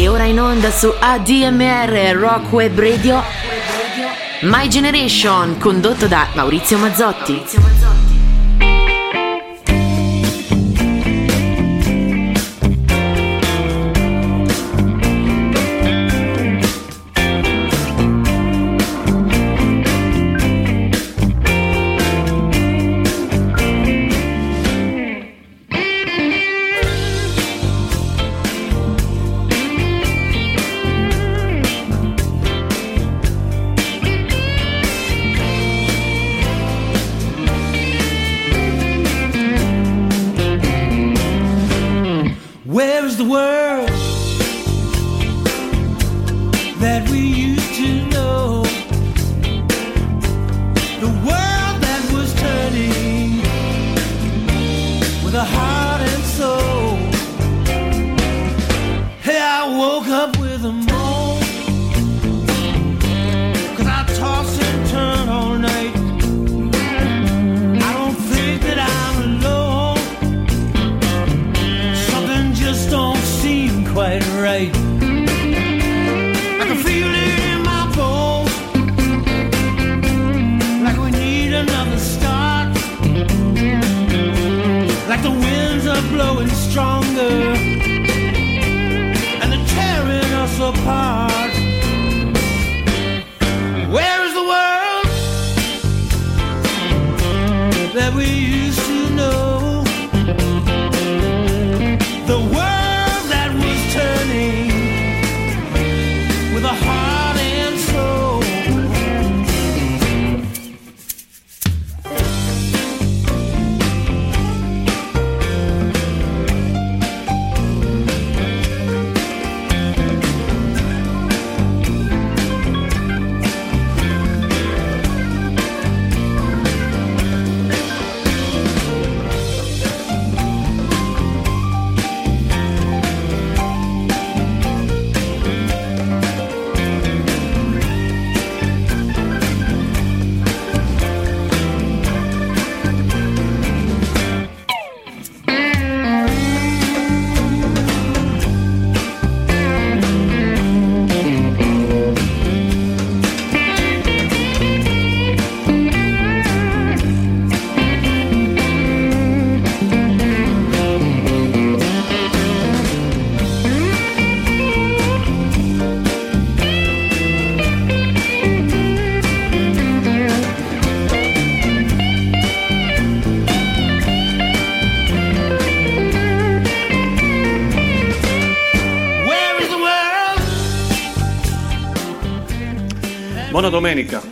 E ora in onda su ADMR Rock Web Radio, My Generation, condotto da Maurizio Mazzotti.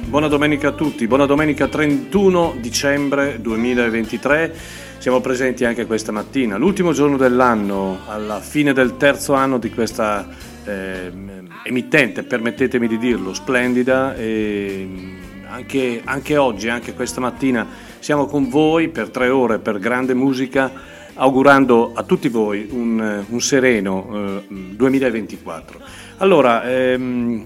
Buona domenica a tutti, buona domenica 31 dicembre 2023, siamo presenti anche questa mattina, l'ultimo giorno dell'anno, alla fine del terzo anno di questa emittente, permettetemi di dirlo, splendida, e anche oggi, anche questa mattina siamo con voi per 3 ore, per grande musica, augurando a tutti voi un sereno 2024. Allora,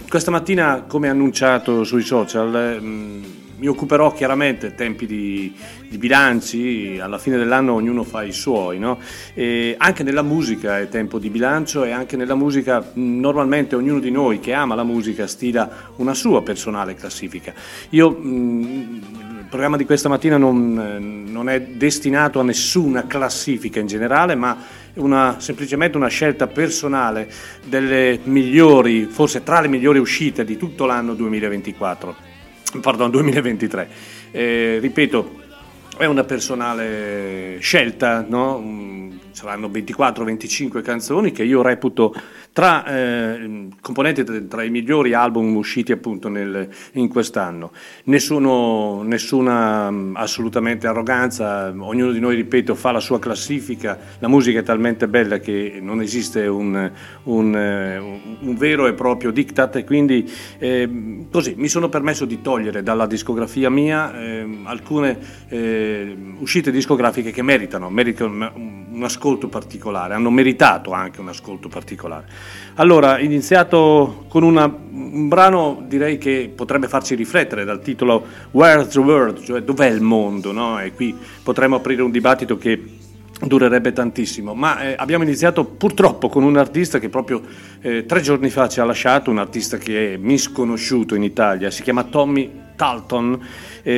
questa mattina, come annunciato sui social, mi occuperò chiaramente tempi di bilanci, alla fine dell'anno ognuno fa i suoi, no? E anche nella musica è tempo di bilancio e anche nella musica normalmente ognuno di noi che ama la musica stila una sua personale classifica. Il programma di questa mattina non è destinato a nessuna classifica in generale, ma semplicemente una scelta personale delle migliori, forse tra le migliori uscite di tutto l'anno 2023. Ripeto, è una personale scelta, no? Saranno 24-25 canzoni che io reputo tra i migliori album usciti appunto in quest'anno. Nessuna assolutamente arroganza, ognuno di noi, ripeto, fa la sua classifica, la musica è talmente bella che non esiste un vero e proprio diktat e quindi così mi sono permesso di togliere dalla discografia mia alcune uscite discografiche che meritano un ascolto particolare, hanno meritato anche un ascolto particolare. Allora, iniziato con un brano, direi che potrebbe farci riflettere dal titolo Where's the World, cioè dov'è il mondo, no? E qui potremmo aprire un dibattito che durerebbe tantissimo, ma abbiamo iniziato purtroppo con un artista che proprio 3 giorni fa ci ha lasciato, un artista che è misconosciuto in Italia, si chiama Tommy Talton,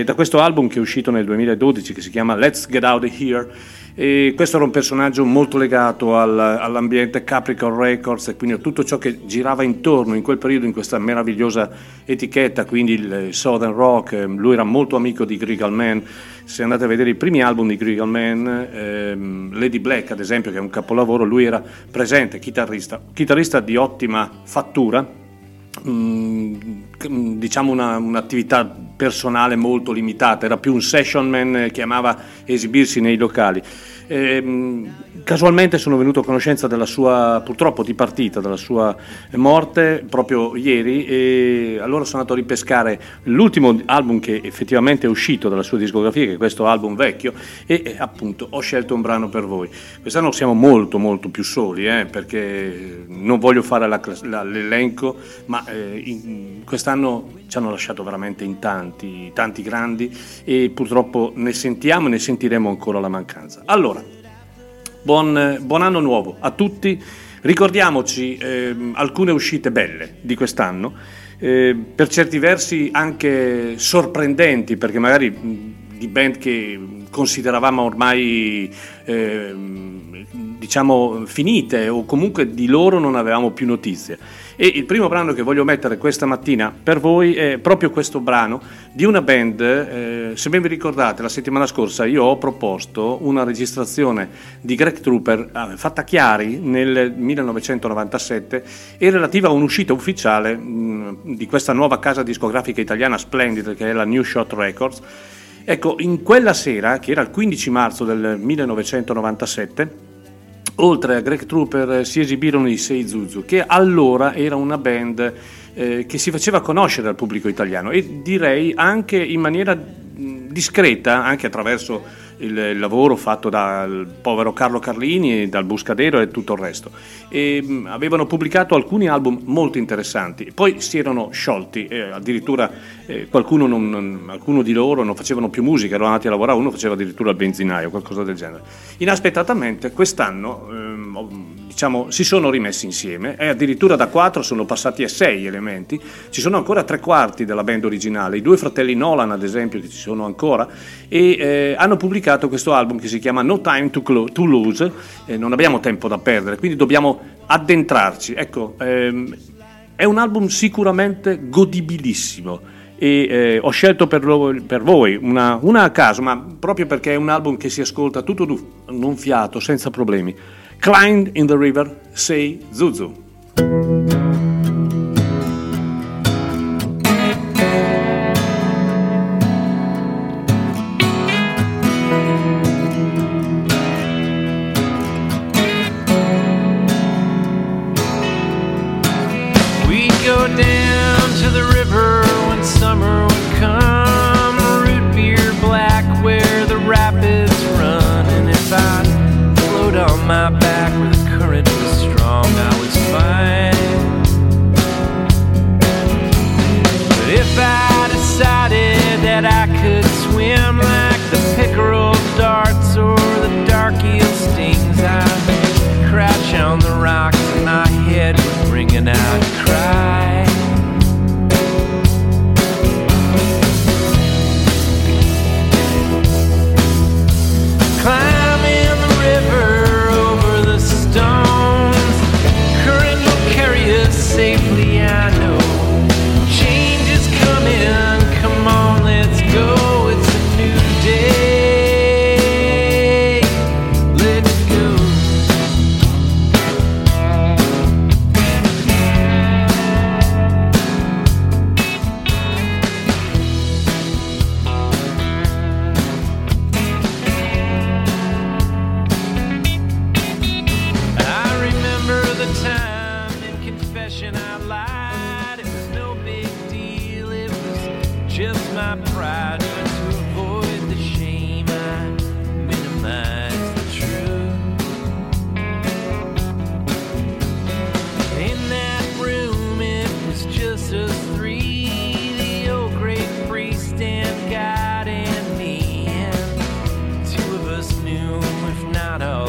da questo album che è uscito nel 2012 che si chiama Let's Get Out of Here. E questo era un personaggio molto legato all'ambiente Capricorn Records e quindi a tutto ciò che girava intorno in quel periodo, in questa meravigliosa etichetta, quindi il Southern Rock. Lui era molto amico di Gregg Allman, se andate a vedere i primi album di Gregg Allman, Lady Black ad esempio, che è un capolavoro, lui era presente, chitarrista di ottima fattura, diciamo un'attività personale molto limitata, era più un session man che amava esibirsi nei locali. Casualmente sono venuto a conoscenza della sua, purtroppo dipartita, della sua morte proprio ieri, e allora sono andato a ripescare l'ultimo album che effettivamente è uscito dalla sua discografia, che è questo album vecchio, e appunto ho scelto un brano per voi. Quest'anno siamo molto molto più soli, perché non voglio fare l'elenco, ma quest'anno ci hanno lasciato veramente in tanti grandi, e purtroppo ne sentiamo e ne sentiremo ancora la mancanza. Allora, buon anno nuovo a tutti, ricordiamoci alcune uscite belle di quest'anno, per certi versi anche sorprendenti, perché magari di band che consideravamo ormai diciamo finite, o comunque di loro non avevamo più notizie. E il primo brano che voglio mettere questa mattina per voi è proprio questo brano di una band, se ben vi ricordate la settimana scorsa io ho proposto una registrazione di Greg Trooper fatta a Chiari nel 1997 e relativa a un'uscita ufficiale di questa nuova casa discografica italiana splendida che è la New Shot Records. Ecco, in quella sera, che era il 15 marzo del 1997, oltre a Greg Trooper si esibirono i Say ZuZu, che allora era una band che si faceva conoscere al pubblico italiano, e direi anche in maniera discreta, anche attraverso il lavoro fatto dal povero Carlo Carlini, dal Buscadero e tutto il resto. E avevano pubblicato alcuni album molto interessanti, poi si erano sciolti, addirittura qualcuno alcuno di loro non facevano più musica, erano andati a lavorare, uno faceva addirittura il benzinaio, qualcosa del genere. Inaspettatamente quest'anno diciamo si sono rimessi insieme, e addirittura da 4 sono passati a 6 elementi, ci sono ancora 3/4 della band originale, i 2 fratelli Nolan ad esempio che ci sono ancora, e hanno pubblicato questo album che si chiama No Time to Lose, non abbiamo tempo da perdere, quindi dobbiamo addentrarci. Ecco, è un album sicuramente godibilissimo, e ho scelto per voi una a caso, ma proprio perché è un album che si ascolta tutto un fiato, senza problemi. Climb in the River, Say ZuZu. Not all.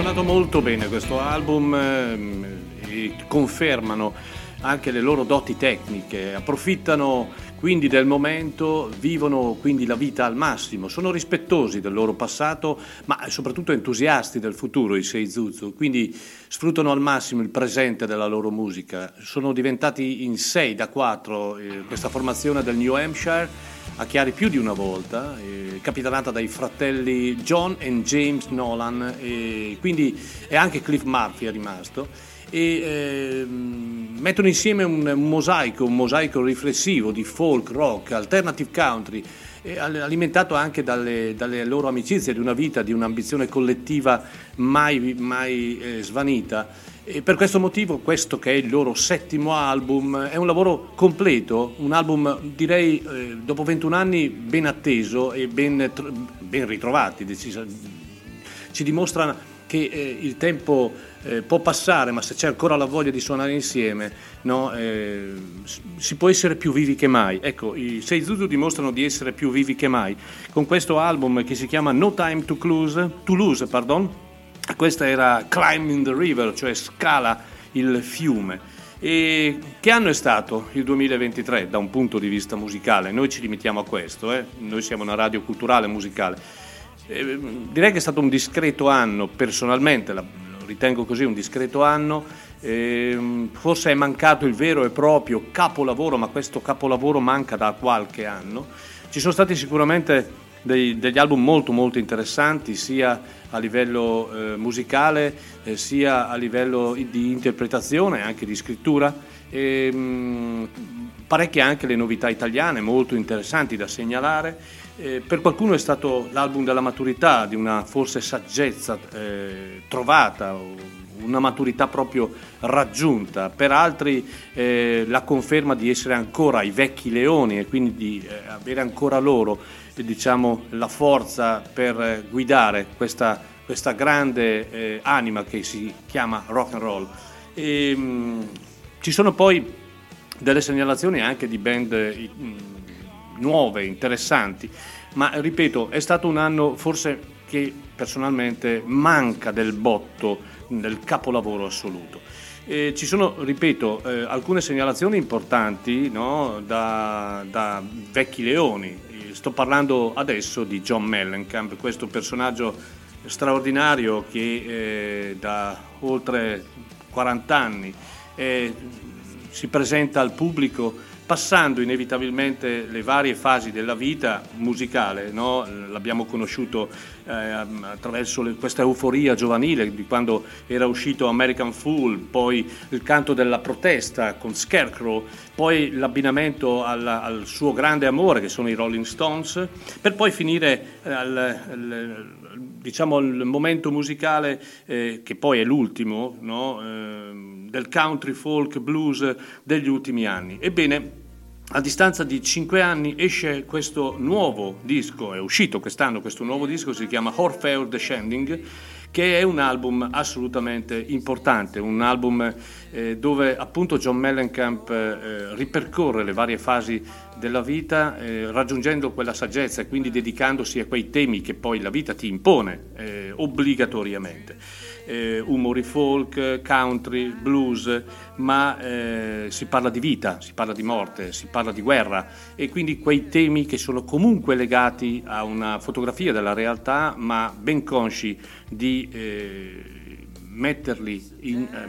suonato molto bene questo album, e confermano anche le loro doti tecniche, approfittano quindi del momento, vivono quindi la vita al massimo, sono rispettosi del loro passato ma soprattutto entusiasti del futuro i Sei ZuZu, quindi sfruttano al massimo il presente della loro musica. Sono diventati in 6 da 4 questa formazione del New Hampshire, a Chiari più di una volta, capitanata dai fratelli John e James Nolan, quindi è anche Cliff Murphy è rimasto, e mettono insieme un mosaico riflessivo di folk, rock, alternative country, alimentato anche dalle loro amicizie di una vita, di un'ambizione collettiva mai svanita. E per questo motivo questo, che è il loro 7° album, è un lavoro completo, un album direi dopo 21 anni ben atteso e ben ritrovati. Ci dimostra che il tempo può passare, ma se c'è ancora la voglia di suonare insieme, no, si può essere più vivi che mai. Ecco, i Sei ZuZu dimostrano di essere più vivi che mai con questo album che si chiama No Time to Lose. Questa era Climbing the River, cioè Scala il fiume. E che anno è stato il 2023 da un punto di vista musicale? Noi ci limitiamo a questo, Noi siamo una radio culturale musicale. Direi che è stato un discreto anno, personalmente lo ritengo così, un discreto anno. Forse è mancato il vero e proprio capolavoro, ma questo capolavoro manca da qualche anno. Ci sono stati sicuramente degli album molto molto interessanti, sia a livello musicale, sia a livello di interpretazione, anche di scrittura, e parecchie anche le novità italiane molto interessanti da segnalare. Per qualcuno è stato l'album della maturità, di una forse saggezza trovata, una maturità proprio raggiunta, per altri la conferma di essere ancora i vecchi leoni e quindi di avere ancora loro, diciamo, la forza per guidare questa grande anima che si chiama rock and roll. E, ci sono poi delle segnalazioni anche di band nuove, interessanti, ma ripeto, è stato un anno forse che personalmente manca del botto, del capolavoro assoluto. Ci sono, ripeto, alcune segnalazioni importanti, no? da vecchi leoni. Sto parlando adesso di John Mellencamp, questo personaggio straordinario che da oltre 40 anni si presenta al pubblico passando inevitabilmente le varie fasi della vita musicale, no? L'abbiamo conosciuto attraverso questa euforia giovanile di quando era uscito American Fool, poi il canto della protesta con Scarecrow, poi l'abbinamento al suo grande amore che sono i Rolling Stones, per poi finire diciamo il momento musicale che poi è l'ultimo, no? Del country, folk, blues degli ultimi anni. Ebbene, a distanza di 5 anni esce questo nuovo disco, è uscito quest'anno questo nuovo disco, si chiama Orpheus Descending, che è un album assolutamente importante, un album dove appunto John Mellencamp ripercorre le varie fasi della vita, raggiungendo quella saggezza e quindi dedicandosi a quei temi che poi la vita ti impone obbligatoriamente. Umori folk, country, blues, ma si parla di vita, si parla di morte, si parla di guerra, e quindi quei temi che sono comunque legati a una fotografia della realtà, ma ben consci di metterli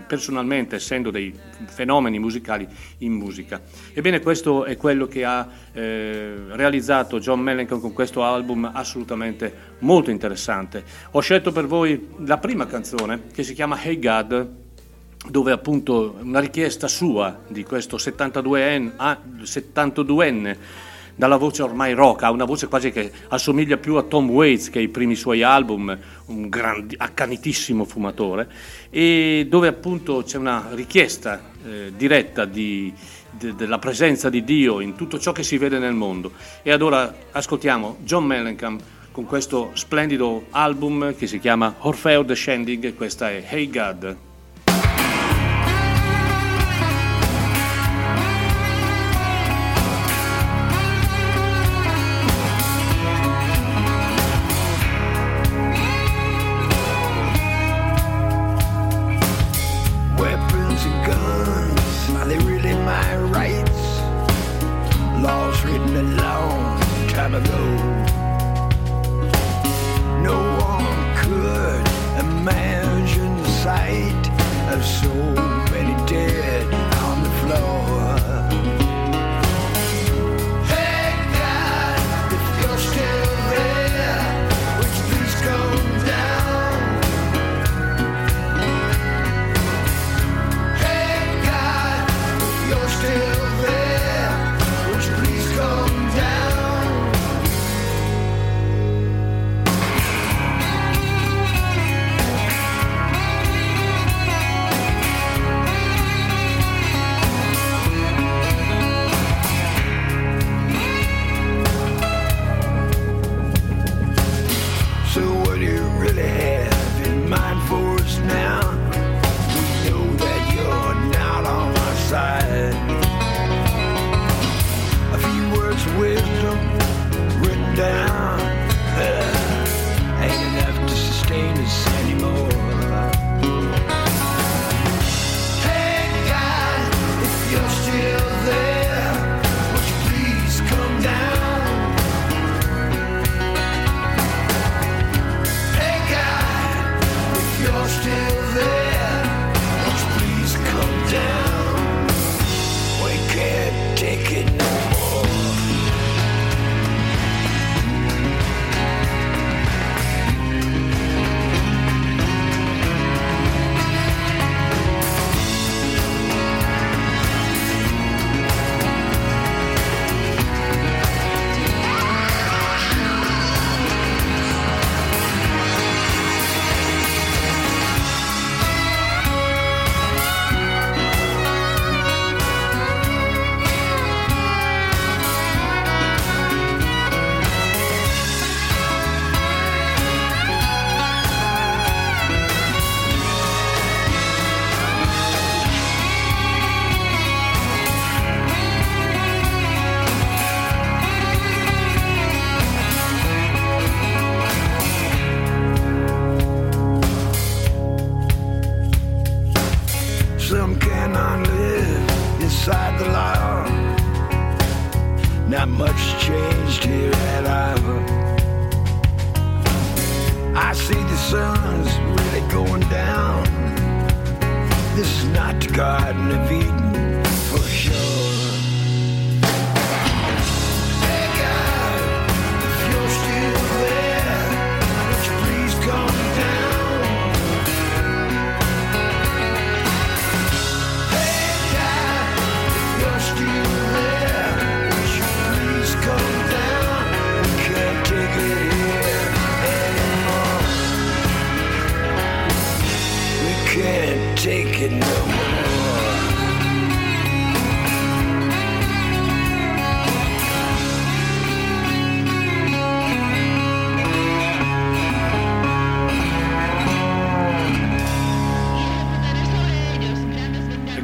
personalmente, essendo dei fenomeni musicali, in musica. Ebbene, questo è quello che ha realizzato John Mellencamp con questo album assolutamente molto interessante. Ho scelto per voi la prima canzone, che si chiama Hey God, dove appunto una richiesta sua di questo 72enne dalla voce ormai rock, ha una voce quasi che assomiglia più a Tom Waits che ai primi suoi album, un accanitissimo fumatore, e dove appunto c'è una richiesta diretta della presenza di Dio in tutto ciò che si vede nel mondo. E allora ascoltiamo John Mellencamp con questo splendido album che si chiama Orpheus Descending, e questa è Hey God. sight of so many dead on the floor.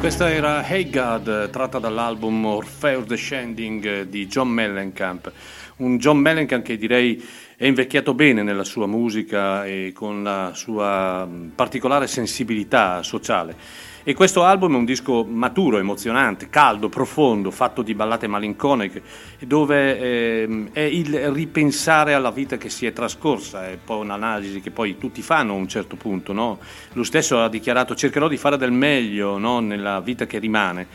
Questa era Hey God, tratta dall'album Orpheus Descending di John Mellencamp, un John Mellencamp che direi è invecchiato bene nella sua musica e con la sua particolare sensibilità sociale. E questo album è un disco maturo, emozionante, caldo, profondo, fatto di ballate malinconiche, dove è il ripensare alla vita che si è trascorsa, è un po' un'analisi che poi tutti fanno a un certo punto, no? Lui stesso ha dichiarato: cercherò di fare del meglio, no? Nella vita che rimane,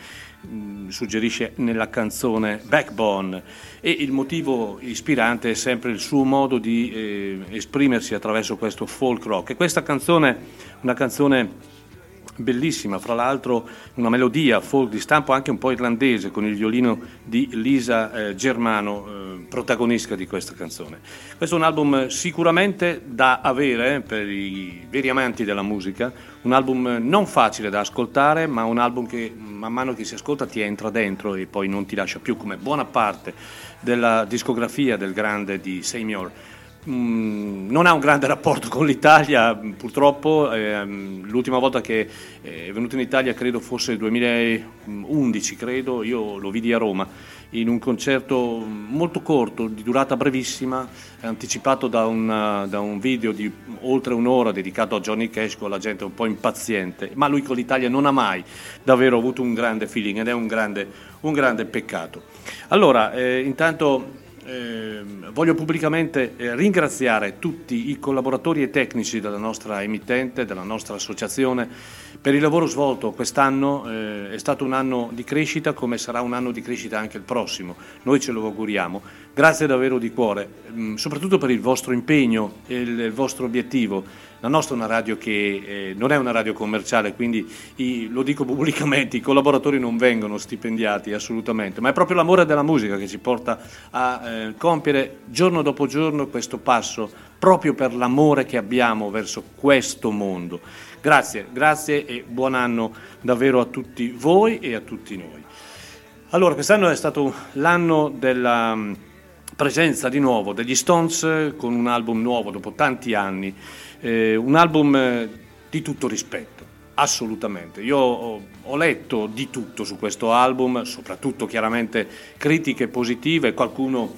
suggerisce nella canzone Backbone, e il motivo ispirante è sempre il suo modo di esprimersi attraverso questo folk rock. E questa canzone, una canzone bellissima, fra l'altro una melodia folk di stampo anche un po' irlandese, con il violino di Lisa Germano, protagonista di questa canzone. Questo è un album sicuramente da avere per i veri amanti della musica, un album non facile da ascoltare, ma un album che man mano che si ascolta ti entra dentro e poi non ti lascia più, come buona parte della discografia del grande di Seymour. Non ha un grande rapporto con l'Italia, purtroppo. L'ultima volta che è venuto in Italia credo fosse il 2011, credo, io lo vidi a Roma in un concerto molto corto, di durata brevissima, anticipato da un video di oltre un'ora dedicato a Johnny Cash, con la gente un po' impaziente, ma lui con l'Italia non ha mai davvero avuto un grande feeling ed è un grande peccato. Allora, intanto Voglio pubblicamente ringraziare tutti i collaboratori e tecnici della nostra emittente, della nostra associazione, per il lavoro svolto quest'anno. È stato un anno di crescita, come sarà un anno di crescita anche il prossimo, noi ce lo auguriamo. Grazie davvero di cuore, soprattutto per il vostro impegno e il vostro obiettivo. La nostra è una radio che non è una radio commerciale, quindi lo dico pubblicamente, i collaboratori non vengono stipendiati assolutamente, ma è proprio l'amore della musica che ci porta a compiere giorno dopo giorno questo passo, proprio per l'amore che abbiamo verso questo mondo. Grazie, grazie e buon anno davvero a tutti voi e a tutti noi. Allora, quest'anno è stato l'anno della presenza di nuovo degli Stones con un album nuovo dopo tanti anni. Un album di tutto rispetto, assolutamente. Io ho letto di tutto su questo album, soprattutto chiaramente critiche positive. Qualcuno,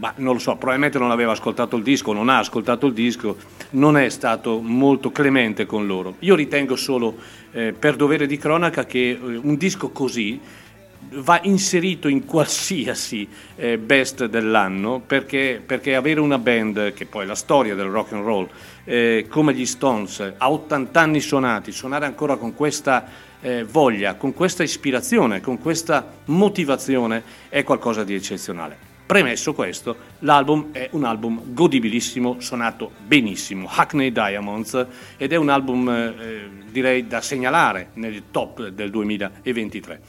ma non lo so, probabilmente non aveva ascoltato il disco, non ha ascoltato il disco, non è stato molto clemente con loro. Io ritengo solo, per dovere di cronaca, che un disco così va inserito in qualsiasi best dell'anno, perché avere una band, che poi è la storia del rock and roll, come gli Stones, a 80 anni suonati, suonare ancora con questa voglia, con questa ispirazione, con questa motivazione, è qualcosa di eccezionale. Premesso questo, l'album è un album godibilissimo, suonato benissimo, Hackney Diamonds, ed è un album direi da segnalare nel top del 2023.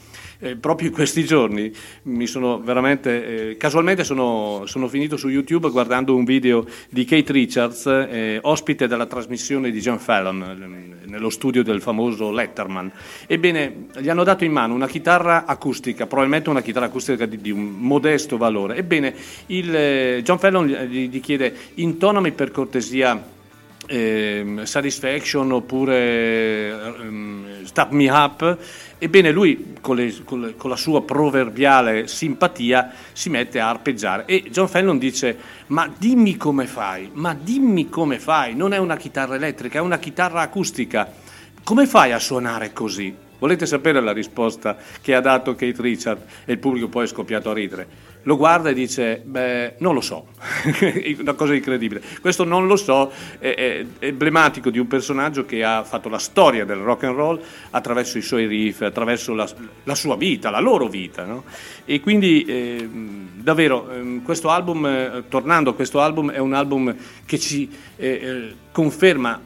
Proprio in questi giorni mi sono veramente casualmente sono finito su YouTube guardando un video di Kate Richards, ospite della trasmissione di John Fallon nello studio del famoso Letterman. Ebbene, gli hanno dato in mano una chitarra acustica, probabilmente una chitarra acustica di un modesto valore. Ebbene, John Fallon gli chiede: intonami per cortesia Satisfaction oppure Stop Me Up. Ebbene, lui con la sua proverbiale simpatia si mette a arpeggiare e John Fallon dice: ma dimmi come fai, non è una chitarra elettrica, è una chitarra acustica, come fai a suonare così? Volete sapere la risposta che ha dato Kate Richards? E il pubblico poi è scoppiato a ridere. Lo guarda e dice: beh, non lo so. Una cosa incredibile. Questo non lo so è emblematico di un personaggio che ha fatto la storia del rock and roll attraverso i suoi riff, attraverso la sua vita, la loro vita, no? E quindi davvero questo album, tornando a questo album, è un album che ci conferma,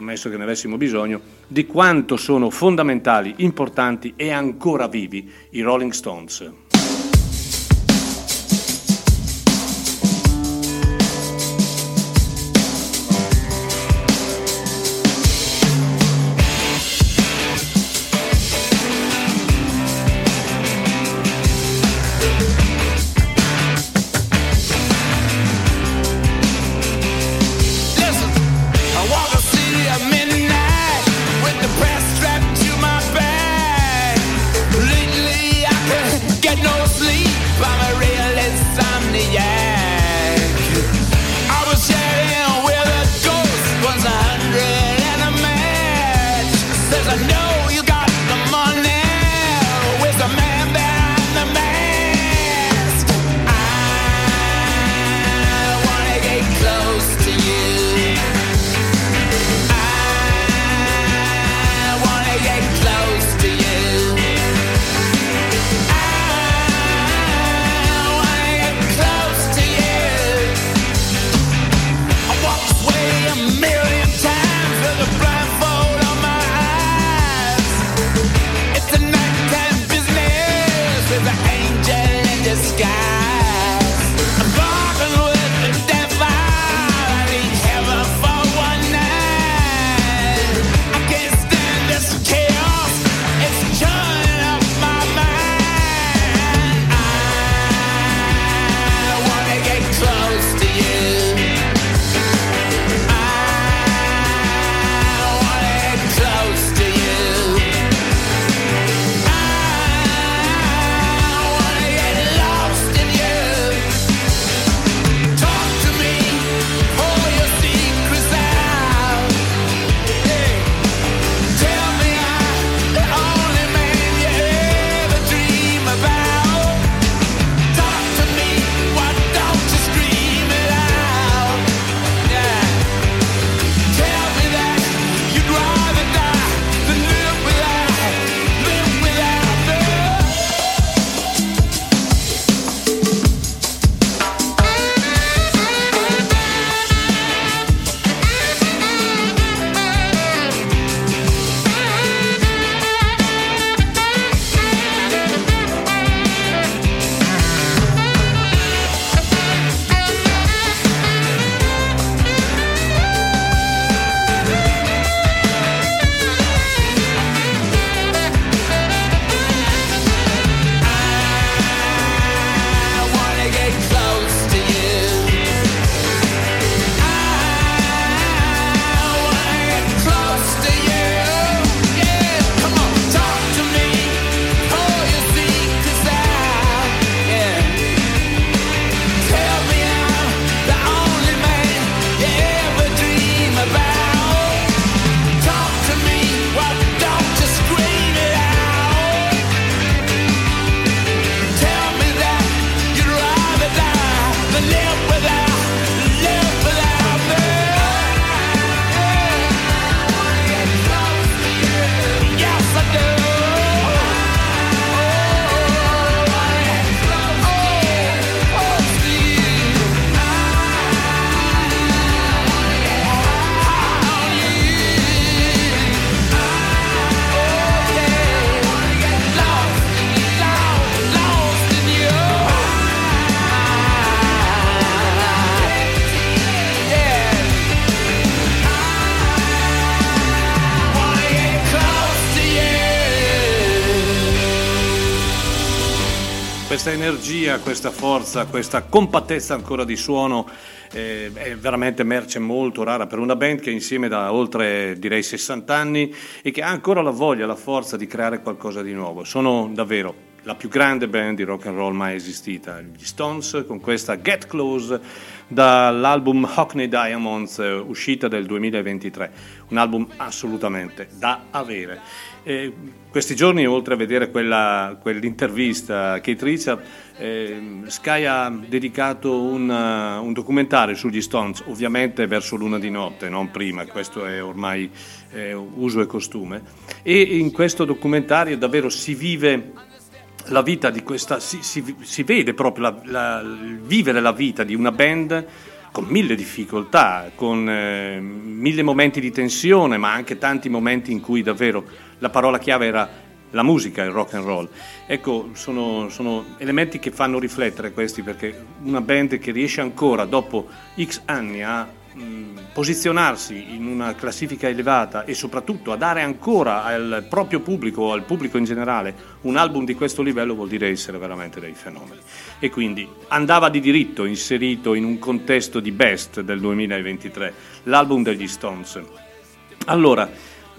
ammesso che ne avessimo bisogno, di quanto sono fondamentali, importanti e ancora vivi i Rolling Stones. Questa energia, questa forza, questa compattezza ancora di suono è veramente merce molto rara per una band che insieme da oltre direi 60 anni e che ha ancora la voglia, la forza di creare qualcosa di nuovo. Sono davvero la più grande band di rock and roll mai esistita, gli Stones, con questa Get Close dall'album Hackney Diamonds, uscita del 2023, un album assolutamente da avere. E questi giorni, oltre a vedere quell'intervista a Kate Richards, Sky ha dedicato un documentario sugli Stones, ovviamente verso l'una di notte, non prima, questo è ormai uso e costume, e in questo documentario davvero si vive la vita di questa, si vede proprio vivere la vita di una band con mille difficoltà, con mille momenti di tensione, ma anche tanti momenti in cui davvero la parola chiave era la musica, il rock and roll. Ecco, sono elementi che fanno riflettere questi, perché una band che riesce ancora dopo X anni a posizionarsi in una classifica elevata e soprattutto a dare ancora al proprio pubblico o al pubblico in generale un album di questo livello, vuol dire essere veramente dei fenomeni, e quindi andava di diritto inserito in un contesto di best del 2023 l'album degli Stones. Allora,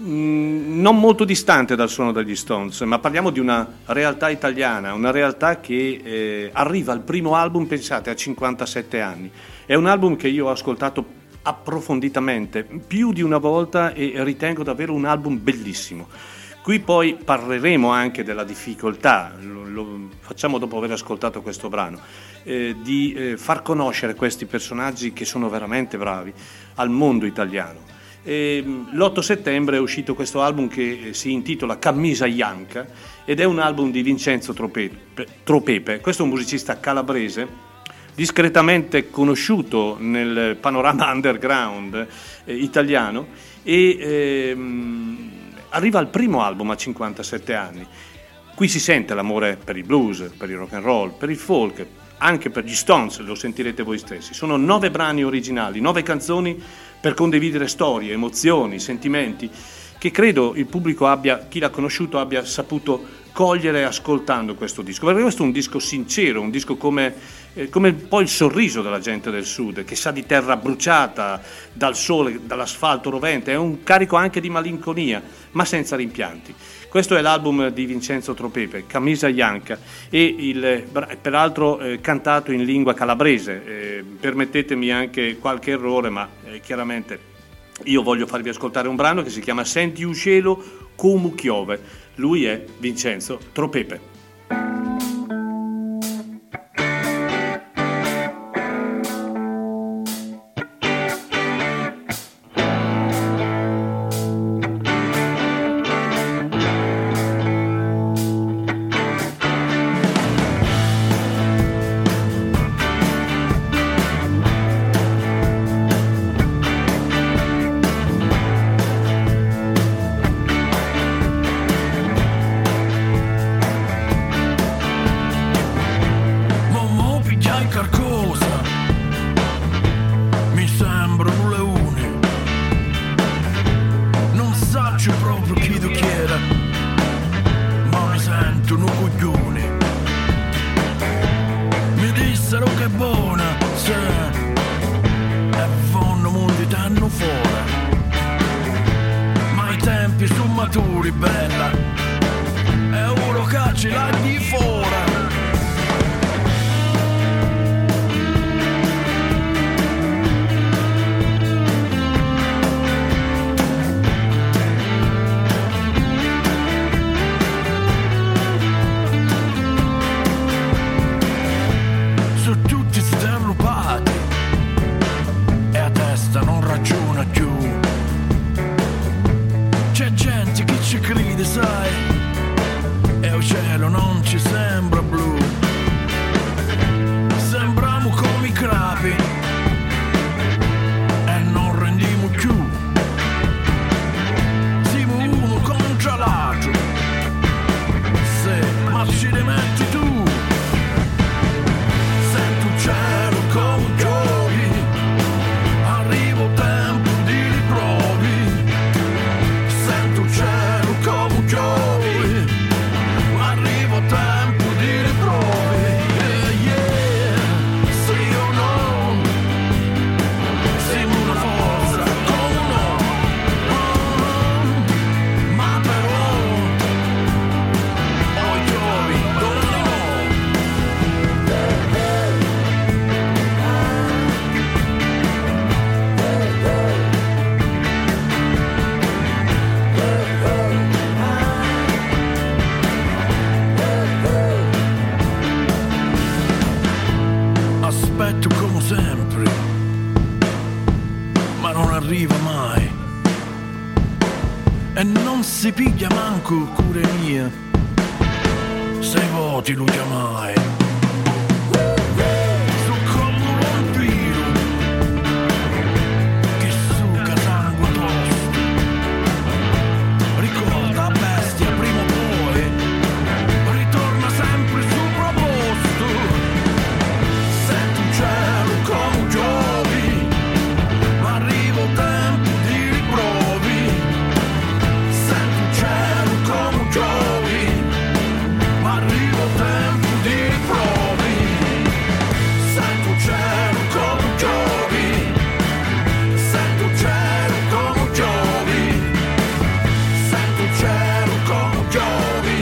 non molto distante dal suono degli Stones, ma parliamo di una realtà italiana, una realtà che arriva al primo album, pensate, a 57 anni. È un album che io ho ascoltato approfonditamente più di una volta e ritengo davvero un album bellissimo. Qui poi parleremo anche della difficoltà, lo facciamo dopo aver ascoltato questo brano, di far conoscere questi personaggi che sono veramente bravi al mondo italiano. L'8 settembre è uscito questo album che si intitola Camicia Janca ed è un album di Vincenzo Tropepe. Questo è un musicista calabrese discretamente conosciuto nel panorama underground italiano e arriva al primo album a 57 anni. Qui si sente l'amore per il blues, per il rock and roll, per il folk, anche per gli Stones, lo sentirete voi stessi. Sono 9 brani originali, 9 canzoni per condividere storie, emozioni, sentimenti che credo il pubblico abbia, chi l'ha conosciuto abbia saputo cogliere ascoltando questo disco, perché questo è un disco sincero, un disco come poi il sorriso della gente del sud, che sa di terra bruciata, dal sole, dall'asfalto rovente, è un carico anche di malinconia, ma senza rimpianti. Questo è l'album di Vincenzo Tropepe, Camicia Janca, e peraltro cantato in lingua calabrese, permettetemi anche qualche errore, ma chiaramente io voglio farvi ascoltare un brano che si chiama Senti un cielo come chiove. Lui è Vincenzo Tropepe. C'è gente che ci crede, sai, e il cielo non ci sembra ma non arriva mai. E non si piglia manco cure mia, sei voti lui mai. Sono come un vampiro che succa sangue tosto. Ricorda bestia prima o poi ritorna sempre sul proposto. Sento un cielo come Giovi, ma arrivo tempo di riprovi. Sento un cielo come Giovi, ma arrivo tempo di riprovi. Sento un cielo come Giovi, sento un cielo come Giovi, sento un cielo come Giovi.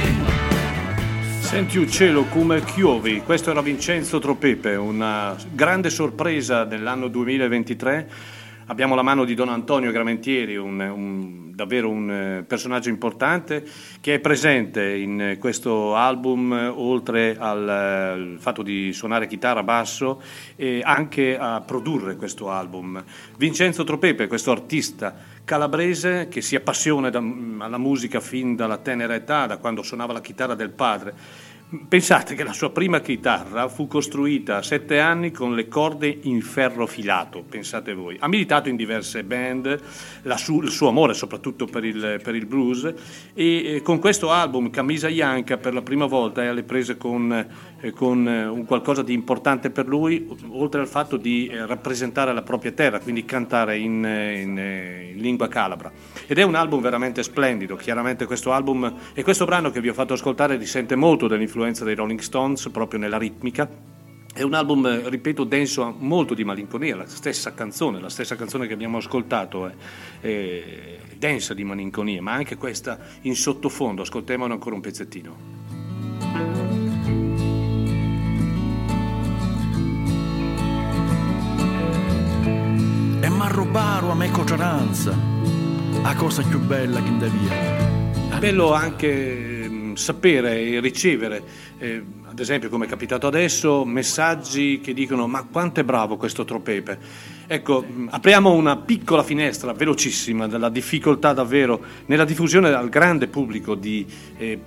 Senti un cielo come Chiovi. Questo era Vincenzo Tropepe, una grande sorpresa dell'anno 2023. Abbiamo la mano di Don Antonio Gramentieri, davvero un personaggio importante che è presente in questo album, oltre al fatto di suonare chitarra, basso, e anche a produrre questo album. Vincenzo Tropepe, questo artista calabrese che si appassiona alla musica fin dalla tenera età, da quando suonava la chitarra del padre. Pensate che la sua prima chitarra fu costruita a 7 anni con le corde in ferro filato, pensate voi. Ha militato in diverse band, il suo amore soprattutto per il blues, e con questo album Camicia Janca per la prima volta è alle prese con un qualcosa di importante per lui, oltre al fatto di rappresentare la propria terra, quindi cantare in lingua calabra. Ed è un album veramente splendido, chiaramente questo album, e questo brano che vi ho fatto ascoltare risente molto dell'influenza dei Rolling Stones proprio nella ritmica. È un album, ripeto, denso molto di malinconia. La stessa canzone che abbiamo ascoltato è densa di malinconia, ma anche questa in sottofondo. Ascoltiamolo ancora un pezzettino. E m'ha rubato a me coceranza, la cosa più bella che via. Bello anche sapere e ricevere, ad esempio come è capitato adesso, messaggi che dicono: ma quanto è bravo questo Tropepe. Ecco, apriamo una piccola finestra velocissima della difficoltà davvero nella diffusione al grande pubblico di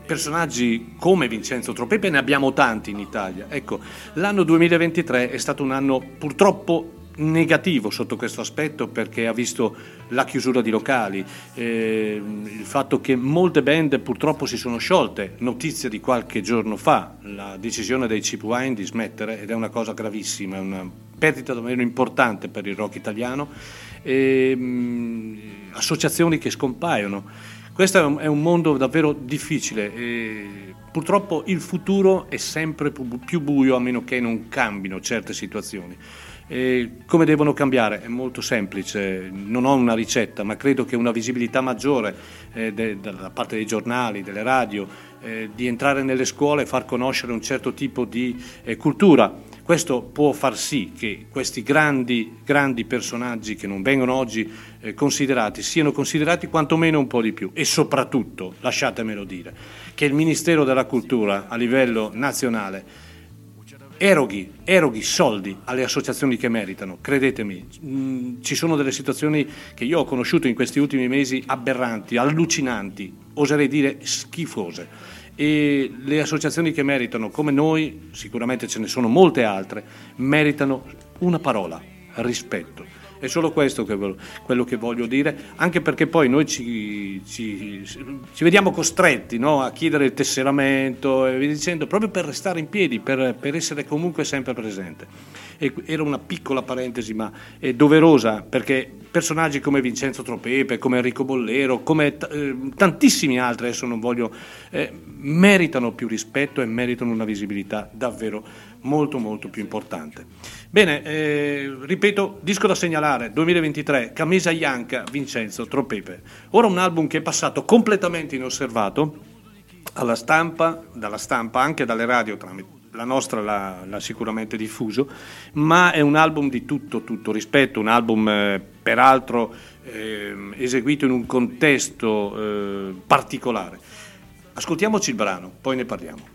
personaggi come Vincenzo Tropepe. Ne abbiamo tanti in Italia. Ecco, l'anno 2023 è stato un anno purtroppo negativo sotto questo aspetto, perché ha visto la chiusura di locali, il fatto che molte band purtroppo si sono sciolte, notizia di qualche giorno fa, la decisione dei Cheap Wine di smettere, ed è una cosa gravissima, è una perdita davvero importante per il rock italiano, associazioni che scompaiono. Questo è un mondo davvero difficile e purtroppo il futuro è sempre più buio, a meno che non cambino certe situazioni. E come devono cambiare? È molto semplice, non ho una ricetta, ma credo che una visibilità maggiore da parte dei giornali, delle radio, di entrare nelle scuole e far conoscere un certo tipo di cultura. Questo può far sì che questi grandi personaggi che non vengono oggi considerati siano considerati quantomeno un po' di più, e soprattutto, lasciatemelo dire, che il Ministero della Cultura a livello nazionale eroghi soldi alle associazioni che meritano. Credetemi, ci sono delle situazioni che io ho conosciuto in questi ultimi mesi aberranti, allucinanti, oserei dire schifose, e le associazioni che meritano come noi, sicuramente ce ne sono molte altre, meritano una parola: rispetto. È solo questo quello che voglio dire, anche perché poi noi ci vediamo costretti, no, a chiedere il tesseramento e via dicendo, proprio per restare in piedi, per essere comunque sempre presente. E era una piccola parentesi, ma è doverosa, perché personaggi come Vincenzo Tropepe, come Enrico Bollero, come tantissimi altri, adesso non voglio, meritano più rispetto e meritano una visibilità davvero molto molto più importante. Bene, ripeto, disco da segnalare 2023, Camicia Janca, Vincenzo Tropepe. Ora un album che è passato completamente inosservato alla stampa, dalla stampa anche dalle radio, tramite la nostra l'ha sicuramente diffuso, ma è un album di tutto rispetto, un album peraltro eseguito in un contesto particolare. Ascoltiamoci il brano, poi ne parliamo.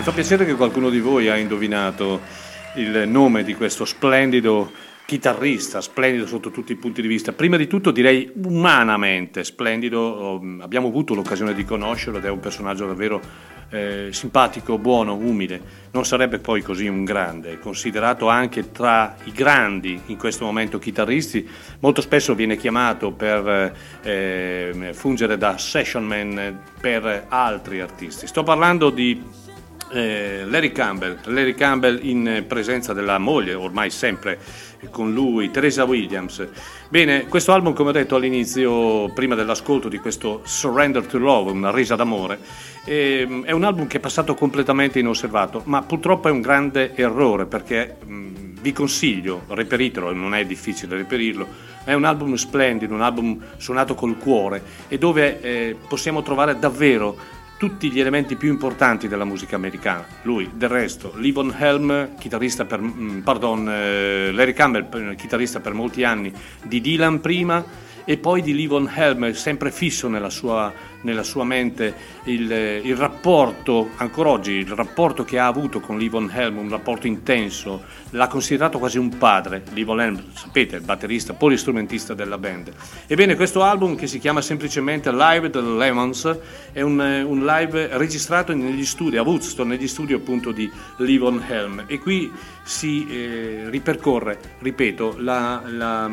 Mi fa piacere che qualcuno di voi ha indovinato il nome di questo splendido chitarrista, splendido sotto tutti i punti di vista, prima di tutto direi umanamente splendido. Abbiamo avuto l'occasione di conoscerlo ed è un personaggio davvero simpatico, buono, umile. Non sarebbe poi così un grande, considerato anche tra i grandi in questo momento chitarristi. Molto spesso viene chiamato per fungere da session man per altri artisti. Sto parlando di Larry Campbell in presenza della moglie, ormai sempre con lui, Teresa Williams. Bene, questo album, come ho detto all'inizio, prima dell'ascolto di questo Surrender to Love, una resa d'amore, è un album che è passato completamente inosservato, ma purtroppo è un grande errore, perché vi consiglio, reperitelo, non è difficile reperirlo. È un album splendido, un album suonato col cuore e dove possiamo trovare davvero tutti gli elementi più importanti della musica americana. Lui, del resto, Levon Helm, chitarrista per Larry Campbell, chitarrista per molti anni di Dylan prima, e poi di Levon Helm, sempre fisso nella sua mente il rapporto, ancora oggi, il rapporto che ha avuto con Levon Helm, un rapporto intenso, l'ha considerato quasi un padre. Levon Helm, sapete, il batterista, polistrumentista della band. Ebbene, questo album, che si chiama semplicemente Live the Lemons, è un live registrato negli studi, a Woodstock, negli studi appunto di Levon Helm, e qui si ripercorre, ripeto, la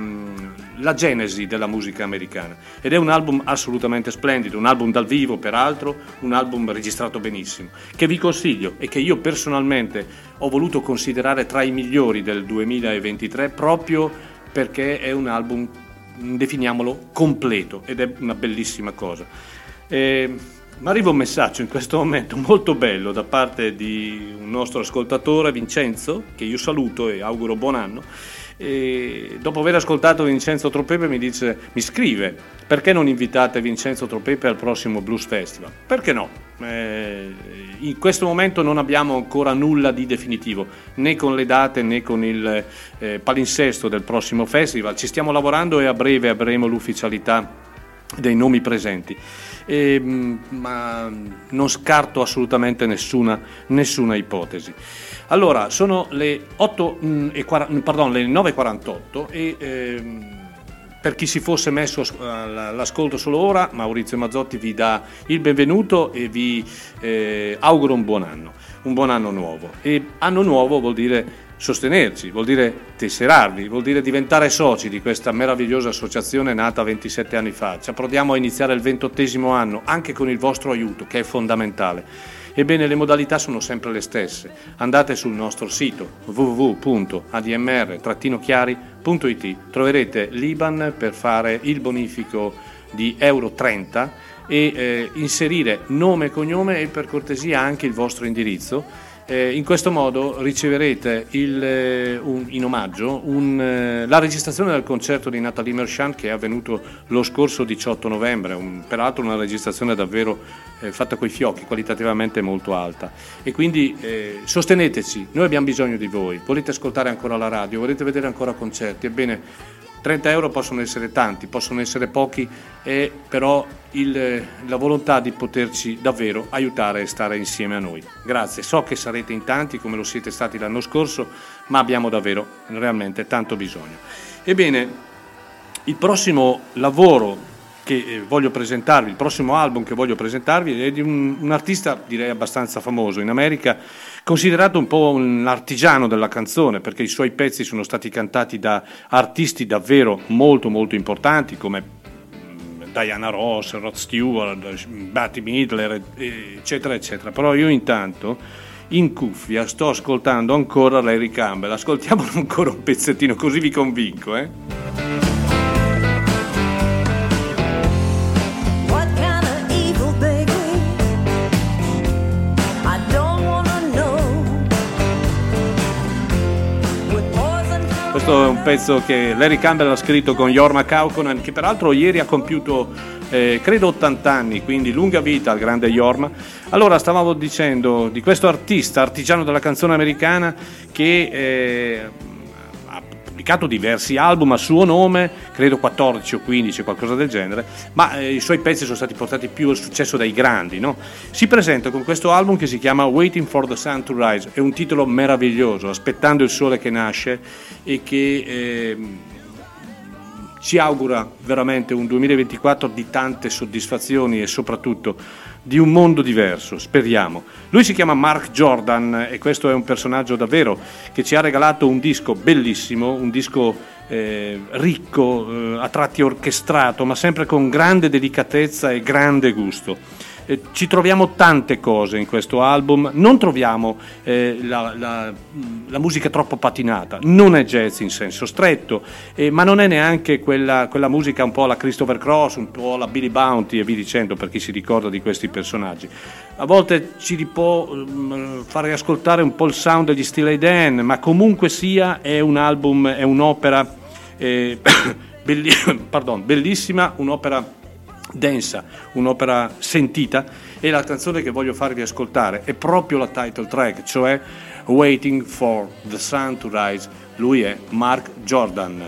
genesi della musica americana, ed è un album assolutamente splendido, un album dal vivo peraltro, un album registrato benissimo, che vi consiglio e che io personalmente ho voluto considerare tra i migliori del 2023, proprio perché è un album, definiamolo, completo, ed è una bellissima cosa. Ma arriva un messaggio in questo momento molto bello da parte di un nostro ascoltatore, Vincenzo, che io saluto e auguro buon anno. E dopo aver ascoltato Vincenzo Tropepe mi scrive: perché non invitate Vincenzo Tropepe al prossimo Blues Festival? Perché no? In questo momento non abbiamo ancora nulla di definitivo, né con le date né con il palinsesto del prossimo festival. Ci stiamo lavorando e a breve avremo l'ufficialità dei nomi presenti, ma non scarto assolutamente nessuna ipotesi. Allora, sono le 9:48 e per chi si fosse messo all'ascolto solo ora, Maurizio Mazzotti vi dà il benvenuto e vi auguro un buon anno nuovo. E anno nuovo vuol dire sostenerci, vuol dire tesserarvi, vuol dire diventare soci di questa meravigliosa associazione nata 27 anni fa. Ci approdiamo a iniziare il 28° anno anche con il vostro aiuto, che è fondamentale. Ebbene, le modalità sono sempre le stesse. Andate sul nostro sito www.admr-chiari.it, troverete l'IBAN per fare il bonifico di €30 e inserire nome e cognome e per cortesia anche il vostro indirizzo. In questo modo riceverete in omaggio la registrazione del concerto di Natalie Merchant, che è avvenuto lo scorso 18 novembre, peraltro una registrazione davvero fatta coi fiocchi, qualitativamente molto alta. E quindi sosteneteci, noi abbiamo bisogno di voi. Volete ascoltare ancora la radio, volete vedere ancora concerti, ebbene €30 possono essere tanti, possono essere pochi, però la volontà di poterci davvero aiutare e stare insieme a noi. Grazie, so che sarete in tanti come lo siete stati l'anno scorso, ma abbiamo davvero, realmente, tanto bisogno. Ebbene, il prossimo lavoro che voglio presentarvi, il prossimo album che voglio presentarvi è di un artista, direi, abbastanza famoso in America, considerato un po' un artigiano della canzone, perché i suoi pezzi sono stati cantati da artisti davvero molto molto importanti come Diana Ross, Rod Stewart, Bette Midler, eccetera eccetera. Però io intanto in cuffia sto ascoltando ancora Larry Campbell. Ascoltiamolo ancora un pezzettino, così vi convinco, Questo è un pezzo che Larry Campbell ha scritto con Jorma Kaukonen, che peraltro ieri ha compiuto credo 80 anni, quindi lunga vita al grande Jorma. Allora, stavamo dicendo di questo artista, artigiano della canzone americana, che ha pubblicato diversi album a suo nome, credo 14 o 15, qualcosa del genere, ma i suoi pezzi sono stati portati più al successo dai grandi, no? Si presenta con questo album che si chiama Waiting for the Sun to Rise, è un titolo meraviglioso, aspettando il sole che nasce, e che ci augura veramente un 2024 di tante soddisfazioni e soprattutto di un mondo diverso, speriamo. Lui si chiama Mark Jordan e questo è un personaggio davvero che ci ha regalato un disco bellissimo, un disco ricco, a tratti orchestrato, ma sempre con grande delicatezza e grande gusto. Ci troviamo tante cose in questo album, non troviamo la musica troppo patinata, non è jazz in senso stretto, ma non è neanche quella musica un po' alla Christopher Cross, un po' alla Billy Bounty e via dicendo, per chi si ricorda di questi personaggi. A volte ci può fare ascoltare un po' il sound degli Steely Dan, ma comunque sia è un album, è un'opera bellissima, un'opera densa, un'opera sentita, e la canzone che voglio farvi ascoltare è proprio la title track, cioè Waiting for the Sun to Rise. Lui è Mark Jordan.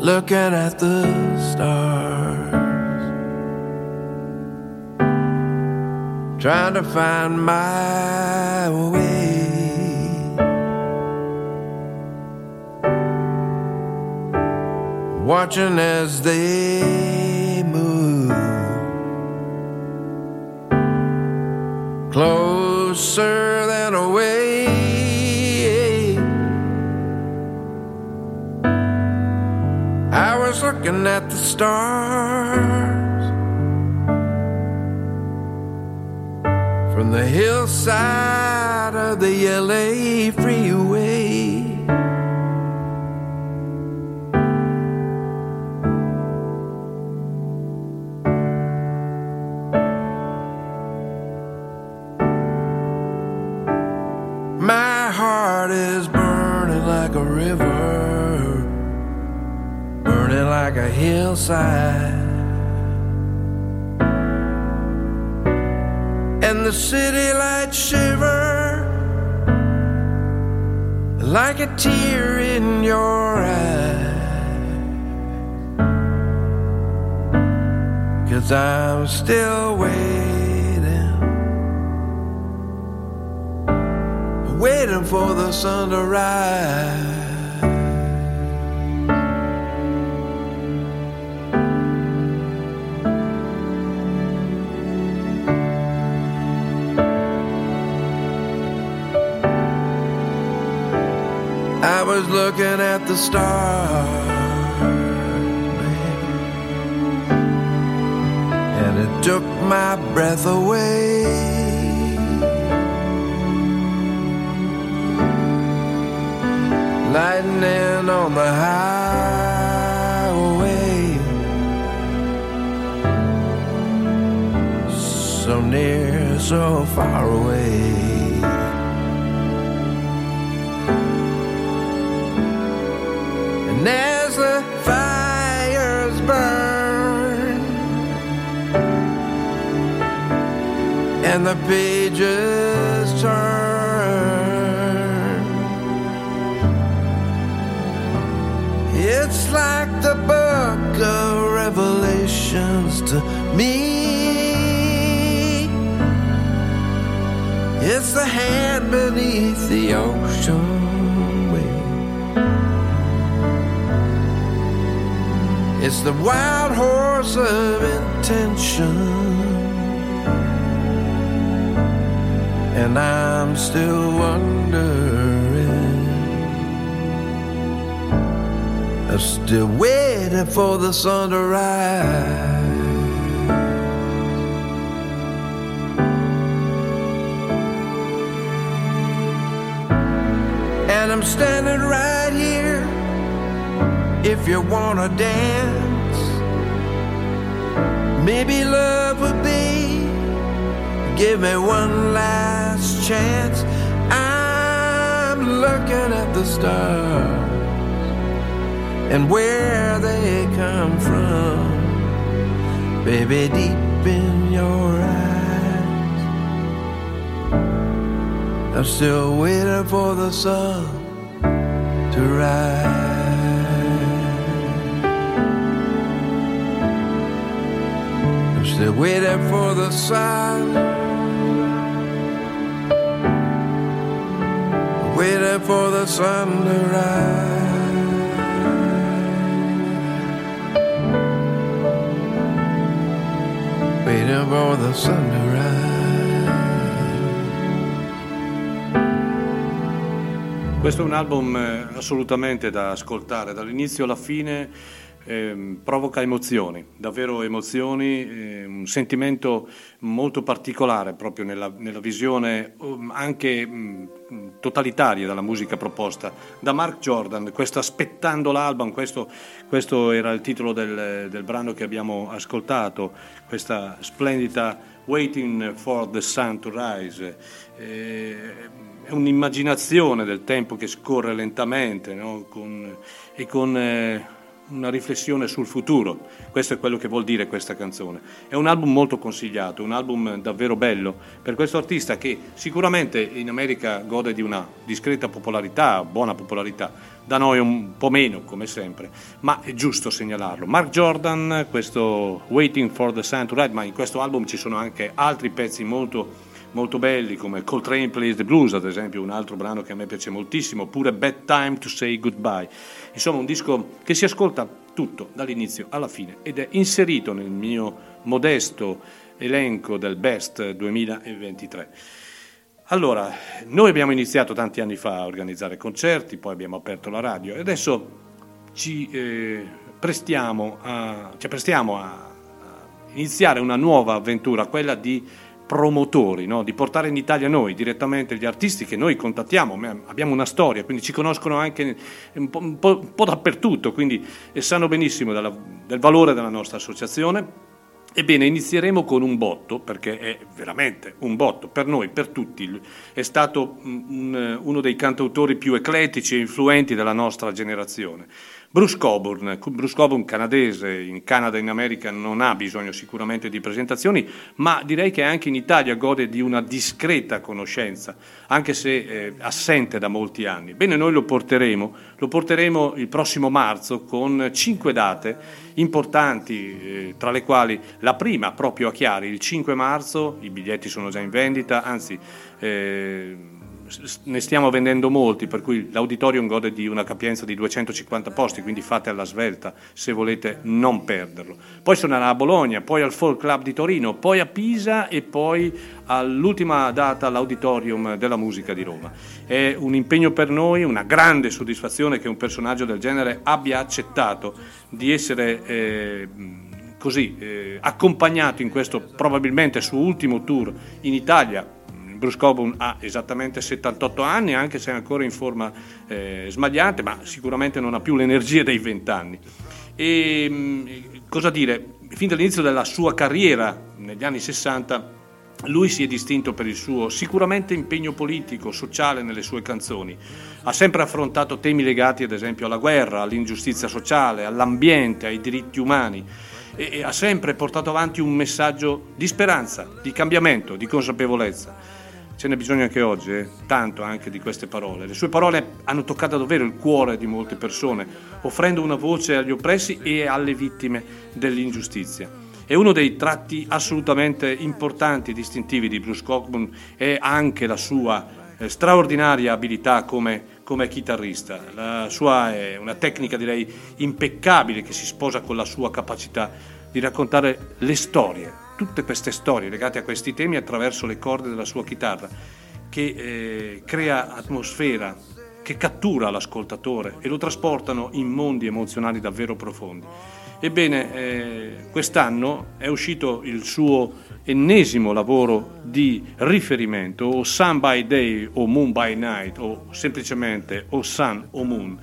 Looking at the stars, trying to find my way. Watching as they move closer than away. I was looking at the stars from the hillside of the LA freeway. My heart is burning like a river, burning like a hillside. And the city lights shiver like a tear in your eye. 'Cause I'm still waiting, waiting for the sun to rise. I was looking at the stars, baby, and it took my breath away. Lightning on the highway, so near, so far away. As the fires burn and the pages turn, it's like the book of Revelations to me. It's the hand beneath the ocean. It's the wild horse of intention, and I'm still wondering, I'm still waiting for the sun to rise. And I'm standing right here if you wanna dance. Maybe love would be, give me one last chance. I'm looking at the stars and where they come from, baby, deep in your eyes, I'm still waiting for the sun to rise. They're waiting for the sun, waiting for the sun to rise, waiting for the sun to rise. Questo è un album assolutamente da ascoltare dall'inizio alla fine. Provoca emozioni, davvero emozioni, un sentimento molto particolare proprio nella visione anche totalitaria della musica proposta da Mark Jordan. Questo Aspettando l'album, questo era il titolo del brano che abbiamo ascoltato, questa splendida Waiting for the Sun to Rise. È un'immaginazione del tempo che scorre lentamente, no? Con una riflessione sul futuro. Questo è quello che vuol dire questa canzone. È un album molto consigliato, un album davvero bello per questo artista che sicuramente in America gode di una discreta popolarità, buona popolarità, da noi un po' meno come sempre, ma è giusto segnalarlo. Mark Jordan, questo Waiting for the Sun to Rise, ma in questo album ci sono anche altri pezzi molto molto belli come Coltrane Plays the Blues, ad esempio, un altro brano che a me piace moltissimo, oppure Bad Time to Say Goodbye. Insomma, un disco che si ascolta tutto dall'inizio alla fine ed è inserito nel mio modesto elenco del Best 2023. Allora, noi abbiamo iniziato tanti anni fa a organizzare concerti, poi abbiamo aperto la radio e adesso ci prestiamo a iniziare una nuova avventura, quella di promotori, no? Di portare in Italia noi direttamente gli artisti che noi contattiamo, abbiamo una storia, quindi ci conoscono anche un po' dappertutto, quindi sanno benissimo del valore della nostra associazione. Ebbene, inizieremo con un botto, perché è veramente un botto per noi, per tutti. È stato uno dei cantautori più eclettici e influenti della nostra generazione. Bruce Cockburn, canadese, in Canada e in America non ha bisogno sicuramente di presentazioni, ma direi che anche in Italia gode di una discreta conoscenza, anche se assente da molti anni. Bene, noi lo porteremo il prossimo marzo con 5 date importanti, tra le quali la prima proprio a Chiari, il 5 marzo, i biglietti sono già in vendita, anzi ne stiamo vendendo molti, per cui l'auditorium gode di una capienza di 250 posti, quindi fate alla svelta se volete non perderlo. Poi suonerà a Bologna, poi al Folk Club di Torino, poi a Pisa e poi all'ultima data all'Auditorium della Musica di Roma. È un impegno per noi, una grande soddisfazione che un personaggio del genere abbia accettato di essere accompagnato in questo probabilmente suo ultimo tour in Italia. Bruce Cockburn ha esattamente 78 anni, anche se è ancora in forma smagliante, ma sicuramente non ha più l'energia dei 20 anni. E cosa dire, fin dall'inizio della sua carriera, negli anni 60, lui si è distinto per il suo sicuramente impegno politico, sociale nelle sue canzoni. Ha sempre affrontato temi legati ad esempio alla guerra, all'ingiustizia sociale, all'ambiente, ai diritti umani. E ha sempre portato avanti un messaggio di speranza, di cambiamento, di consapevolezza. Ce n'è bisogno anche oggi, tanto anche di queste parole. Le sue parole hanno toccato a dovere il cuore di molte persone, offrendo una voce agli oppressi e alle vittime dell'ingiustizia. E uno dei tratti assolutamente importanti e distintivi di Bruce Cockburn è anche la sua straordinaria abilità come chitarrista. La sua è una tecnica direi impeccabile che si sposa con la sua capacità di raccontare le storie, tutte queste storie legate a questi temi attraverso le corde della sua chitarra, che crea atmosfera, che cattura l'ascoltatore e lo trasportano in mondi emozionali davvero profondi. Ebbene, quest'anno è uscito il suo ennesimo lavoro di riferimento, o Sun by Day o Moon by Night, o semplicemente o Sun o Moon,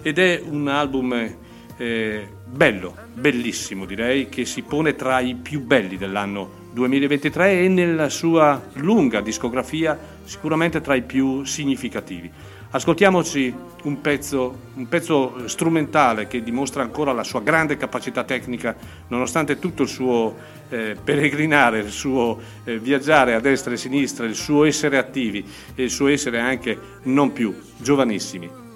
ed è un album bello, bellissimo direi, che si pone tra i più belli dell'anno 2023 e nella sua lunga discografia sicuramente tra i più significativi. Ascoltiamoci un pezzo strumentale che dimostra ancora la sua grande capacità tecnica, nonostante tutto il suo peregrinare, il suo viaggiare a destra e a sinistra, il suo essere attivi e il suo essere anche non più giovanissimi.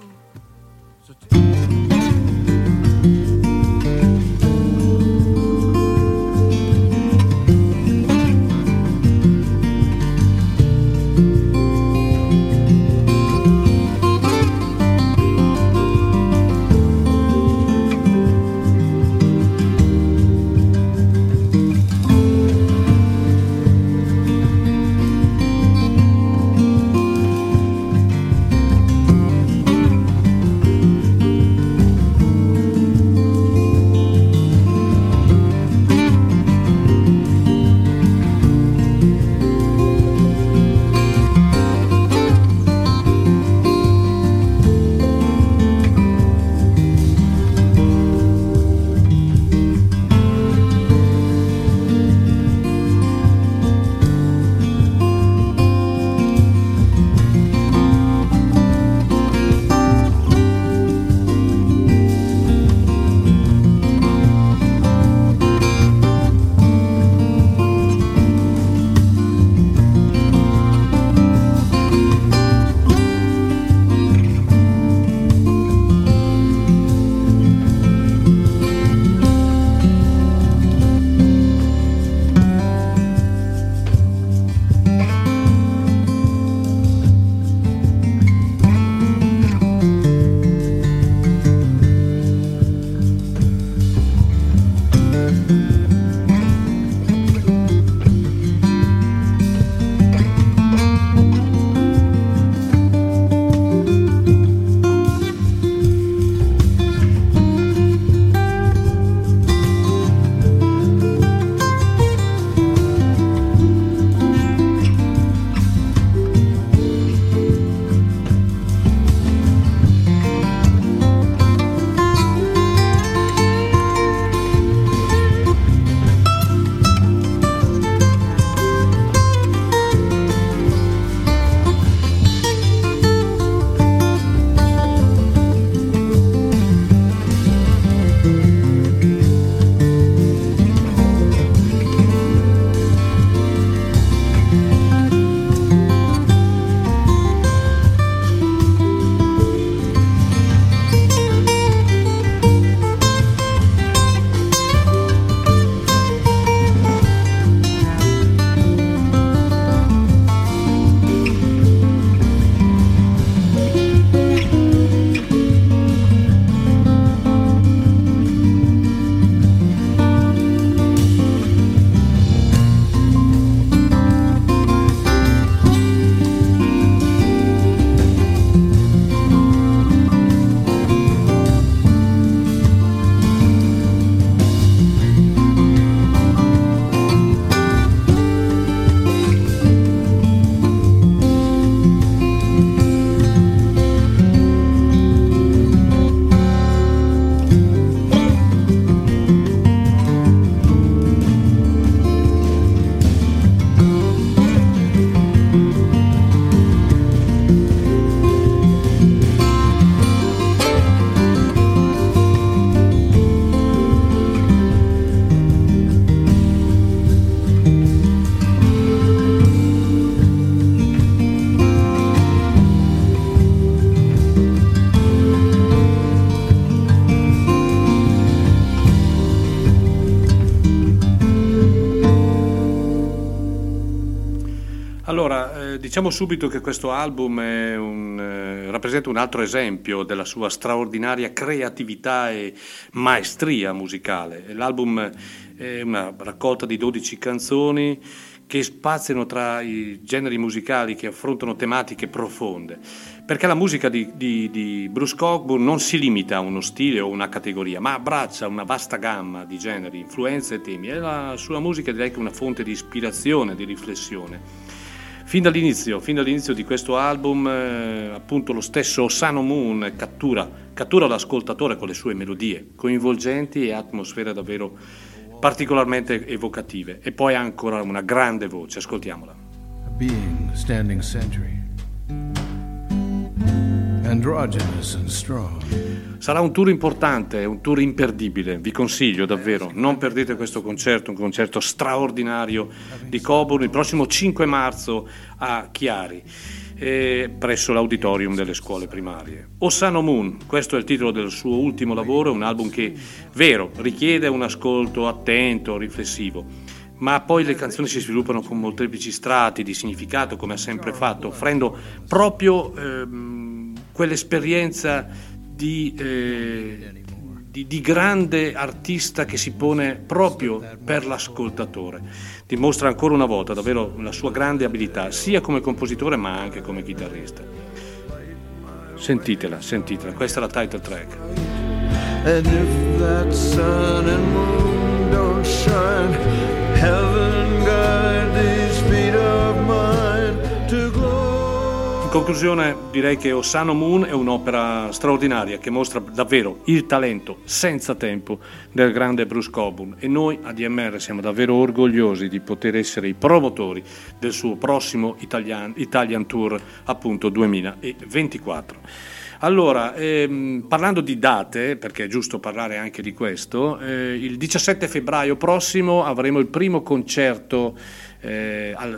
Diciamo subito che questo album è rappresenta un altro esempio della sua straordinaria creatività e maestria musicale. L'album è una raccolta di 12 canzoni che spaziano tra i generi musicali, che affrontano tematiche profonde, perché la musica di Bruce Cockburn non si limita a uno stile o una categoria, ma abbraccia una vasta gamma di generi, influenze e temi. E la sua musica, direi che è una fonte di ispirazione, di riflessione. Fin dall'inizio di questo album, appunto lo stesso Sun Moon cattura l'ascoltatore con le sue melodie coinvolgenti e atmosfere davvero particolarmente evocative. E poi ha ancora una grande voce, ascoltiamola. A being standing century. androgynous and strong. Sarà un tour importante, un tour imperdibile, vi consiglio davvero, non perdete questo concerto, un concerto straordinario di Coburn il prossimo 5 marzo a Chiari, presso l'auditorium delle scuole primarie. Ossano Moon, questo è il titolo del suo ultimo lavoro, un album che, vero, richiede un ascolto attento, riflessivo, ma poi le canzoni si sviluppano con molteplici strati di significato, come ha sempre fatto, offrendo proprio quell'esperienza di grande artista che si pone proprio per l'ascoltatore. Dimostra ancora una volta davvero la sua grande abilità, sia come compositore ma anche come chitarrista. Sentitela, sentitela, questa è la title track. And if that sun and moon don't shine, heaven guide these feet of mine to glory. In conclusione direi che Ossano Moon è un'opera straordinaria che mostra davvero il talento senza tempo del grande Bruce Cockburn, e noi ADMR siamo davvero orgogliosi di poter essere i promotori del suo prossimo Italian Tour, appunto 2024. Allora, parlando di date, perché è giusto parlare anche di questo, il 17 febbraio prossimo avremo il primo concerto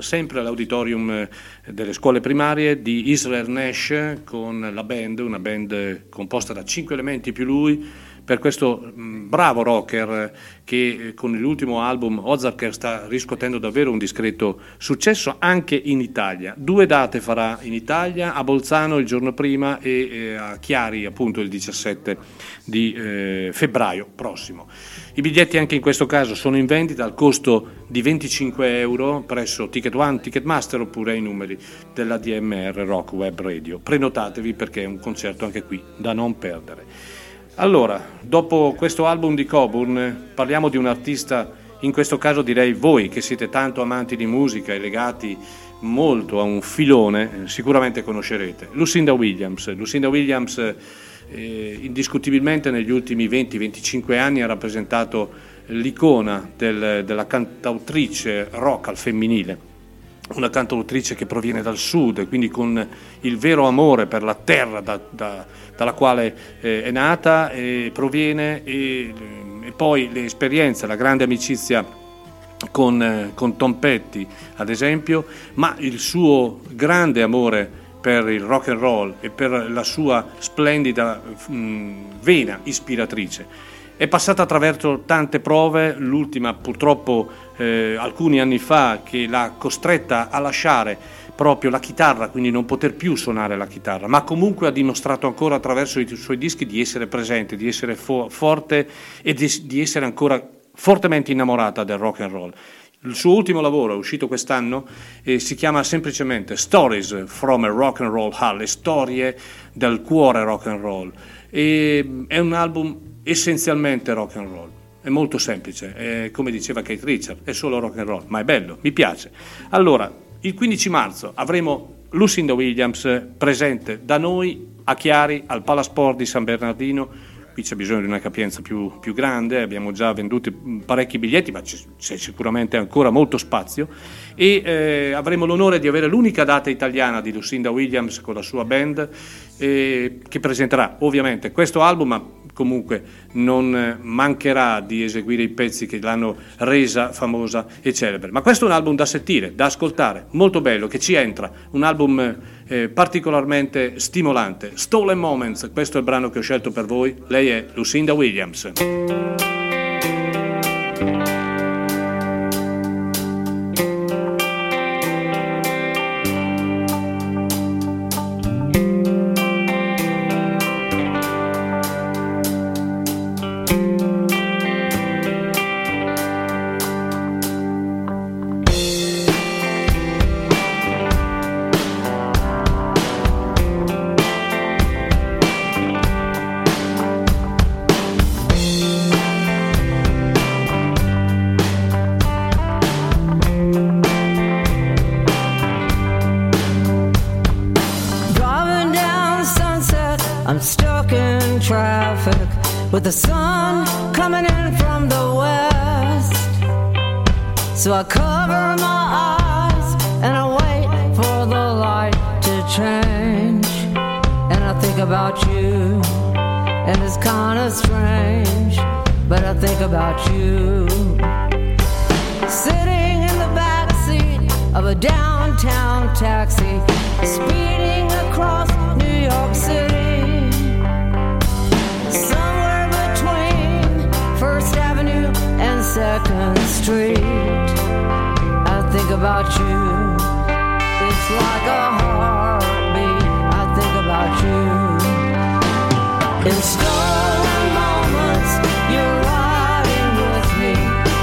sempre all'auditorium delle scuole primarie di Israel Nash con la band, una band composta da 5 elementi più lui, per questo bravo rocker che con l'ultimo album Ozarker sta riscuotendo davvero un discreto successo anche in Italia. 2 date farà in Italia, a Bolzano il giorno prima e a Chiari appunto il 17 di febbraio prossimo. I biglietti anche in questo caso sono in vendita al costo di €25 presso Ticket One, Ticketmaster oppure ai numeri della ADMR Rock Web Radio. Prenotatevi perché è un concerto anche qui da non perdere. Allora, dopo questo album di Coburn parliamo di un artista, in questo caso direi voi che siete tanto amanti di musica e legati molto a un filone, sicuramente conoscerete Lucinda Williams. Lucinda Williams indiscutibilmente negli ultimi 20-25 anni ha rappresentato l'icona della cantautrice rock al femminile, una cantautrice che proviene dal sud, quindi con il vero amore per la terra dalla quale è nata e proviene, e poi l'esperienza, la grande amicizia con Tom Petty ad esempio, ma il suo grande amore per il rock and roll e per la sua splendida vena ispiratrice. È passata attraverso tante prove, l'ultima purtroppo alcuni anni fa, che l'ha costretta a lasciare proprio la chitarra, quindi non poter più suonare la chitarra, ma comunque ha dimostrato ancora attraverso i suoi dischi di essere presente, di essere forte e di essere ancora fortemente innamorata del rock and roll. Il suo ultimo lavoro è uscito quest'anno e si chiama semplicemente Stories from a Rock and Roll Hall, le storie del cuore rock and roll, e è un album essenzialmente rock and roll, è molto semplice, è, come diceva Kate Richards, è solo rock and roll, ma è bello, mi piace. Allora, il 15 marzo avremo Lucinda Williams presente da noi a Chiari al Palasport di San Bernardino. Qui c'è bisogno di una capienza più grande, abbiamo già venduto parecchi biglietti, ma c'è sicuramente ancora molto spazio, e avremo l'onore di avere l'unica data italiana di Lucinda Williams con la sua band, che presenterà ovviamente questo album, ma comunque non mancherà di eseguire i pezzi che l'hanno resa famosa e celebre. Ma questo è un album da sentire, da ascoltare, molto bello, che ci entra, un album particolarmente stimolante. Stolen Moments, questo è il brano che ho scelto per voi, lei è Lucinda Williams. The sun coming in from the west, so I cover my eyes and I wait for the light to change, and I think about you, and it's kind of strange, but I think about you. Sitting in the backseat of a downtown taxi, speeding across New York City, somewhere between First Avenue and Second Street. I think about you, it's like a heartbeat. I think about you. In stolen moments, you're riding with me,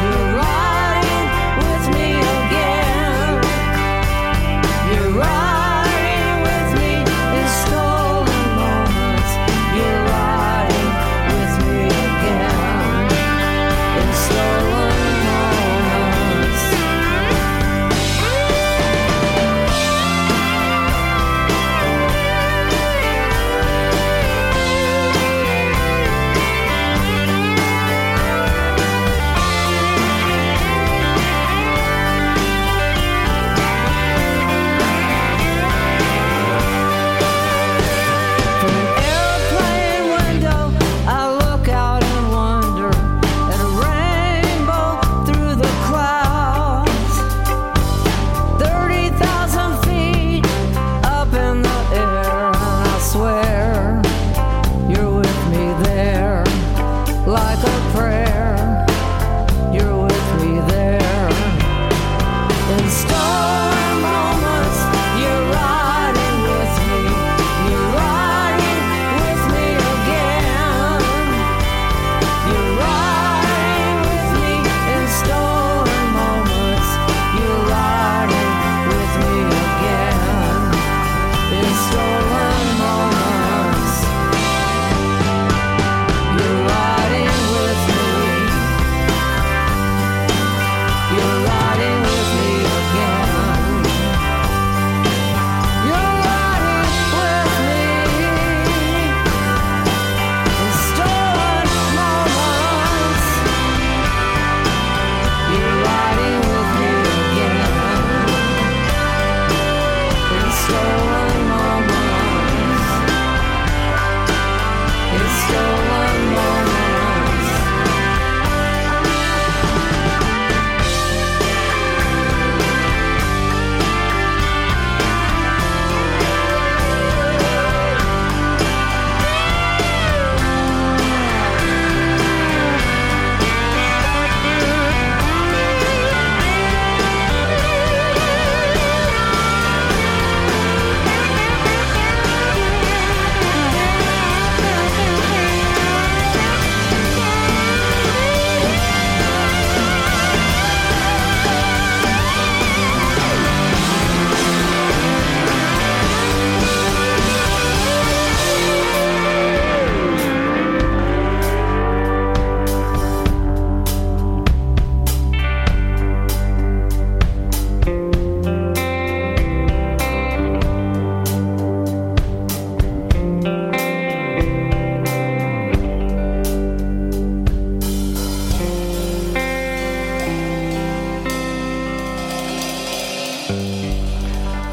you're riding with me again, you're riding with me. In stolen moments, you're riding with me again. In stolen moments.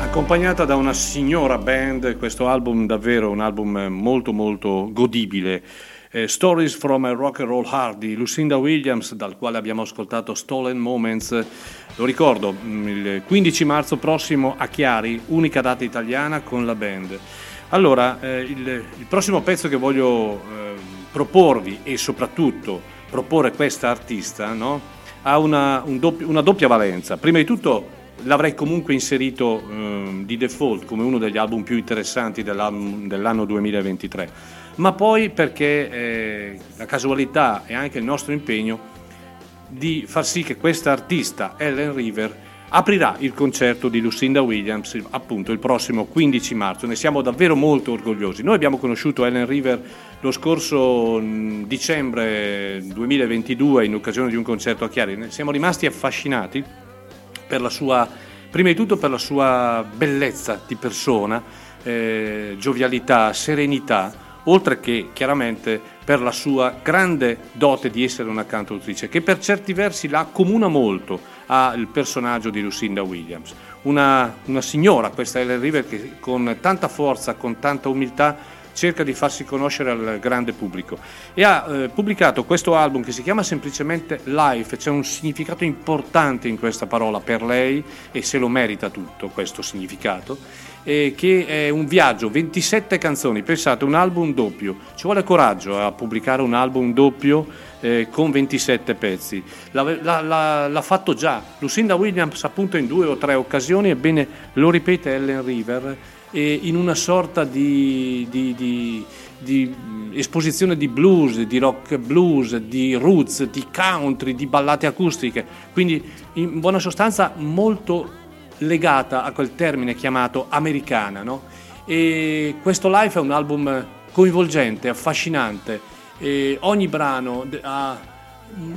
Accompagnata da una signora band, questo album davvero un album molto molto godibile. Stories from a Rock and Roll Heart di Lucinda Williams, dal quale abbiamo ascoltato Stolen Moments. Lo ricordo, il 15 marzo prossimo a Chiari, unica data italiana con la band. Allora, il prossimo pezzo che voglio proporvi e soprattutto proporre questa artista, no, ha una doppia valenza. Prima di tutto l'avrei comunque inserito di default come uno degli album più interessanti dell'anno 2023, ma poi perché la casualità e anche il nostro impegno di far sì che questa artista Ellen River aprirà il concerto di Lucinda Williams appunto il prossimo 15 marzo. Ne siamo davvero molto orgogliosi. Noi abbiamo conosciuto Ellen River lo scorso dicembre 2022 in occasione di un concerto a Chiari. Ne siamo rimasti affascinati per la sua, prima di tutto per la sua bellezza di persona, giovialità, serenità, oltre che chiaramente per la sua grande dote di essere una cantautrice che per certi versi la accomuna molto al personaggio di Lucinda Williams. Una signora, questa Ellen River, che con tanta forza, con tanta umiltà cerca di farsi conoscere al grande pubblico, e ha pubblicato questo album che si chiama semplicemente Life. C'è un significato importante in questa parola per lei, e se lo merita tutto questo significato, che è un viaggio, 27 canzoni, pensate, un album doppio. Ci vuole coraggio a pubblicare un album doppio con 27 pezzi. L'ha fatto già Lucinda Williams, appunto, in 2 o 3 occasioni, ebbene lo ripete Ellen River, e in una sorta di esposizione di blues, di rock blues, di roots, di country, di ballate acustiche, quindi in buona sostanza molto legata a quel termine chiamato americana, no? E questo Life è un album coinvolgente, affascinante, e ogni brano ha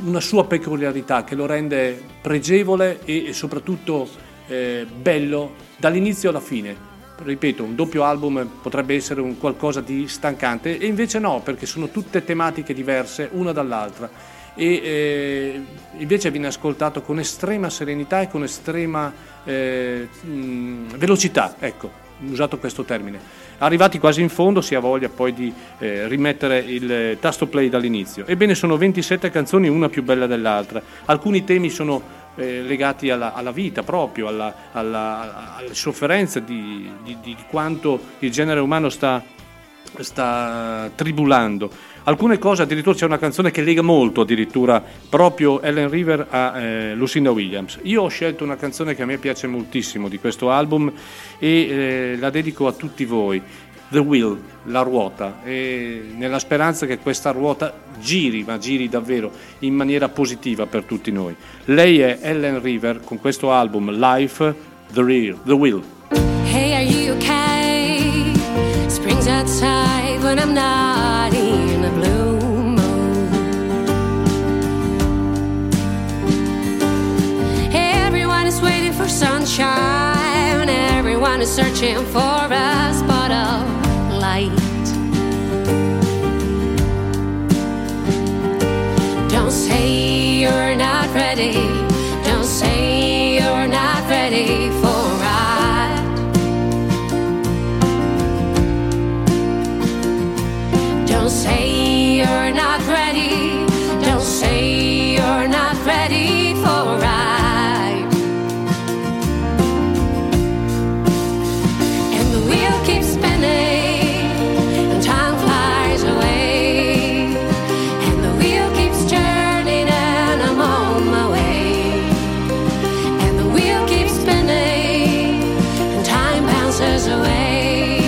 una sua peculiarità che lo rende pregevole e soprattutto bello dall'inizio alla fine. Ripeto, un doppio album potrebbe essere un qualcosa di stancante, e invece no, perché sono tutte tematiche diverse una dall'altra, e invece viene ascoltato con estrema serenità e con estrema velocità, ecco, usato questo termine. Arrivati quasi in fondo si ha voglia poi di rimettere il tasto play dall'inizio. Ebbene, sono 27 canzoni, una più bella dell'altra. Alcuni temi sono legati alla vita proprio, alle sofferenze di quanto il genere umano sta tribulando. Alcune cose, addirittura c'è una canzone che lega molto addirittura proprio Ellen River a Lucinda Williams. Io ho scelto una canzone che a me piace moltissimo di questo album, e la dedico a tutti voi, The Wheel, la ruota, e nella speranza che questa ruota giri, ma giri davvero in maniera positiva per tutti noi. Lei è Ellen River con questo album Life, The Wheel. Hey, are you okay? Spring's outside when I'm not in a blue mood. Everyone is waiting for sunshine, everyone is searching for a spot of light. Don't say you're not ready, don't say you're not ready for a ride. Don't say you're not ready, don't say you're not ready for a ride. And the wheel keeps spinning, and time flies away, and the wheel keeps turning, and I'm on my way. And the wheel keeps spinning, and time bounces away.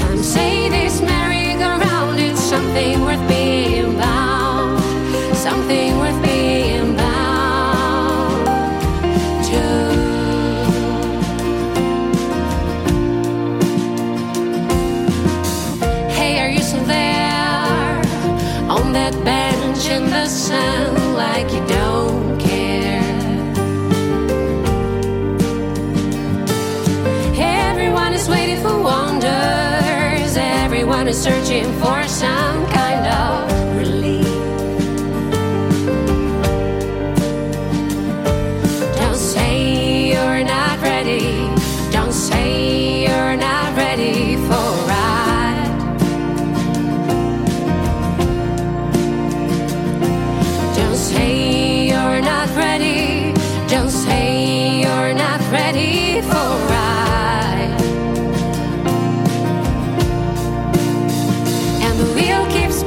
Some say this merry-go-round is something worth being bound, something worth being bound to. Hey, are you still there on that bench in the sun, like you don't care? Everyone is waiting for wonders, everyone is searching for some kind of relief. Don't say you're not ready, don't say you're not ready for a ride. Don't say you're not ready, don't say you're not ready for a ride. And the wheel keeps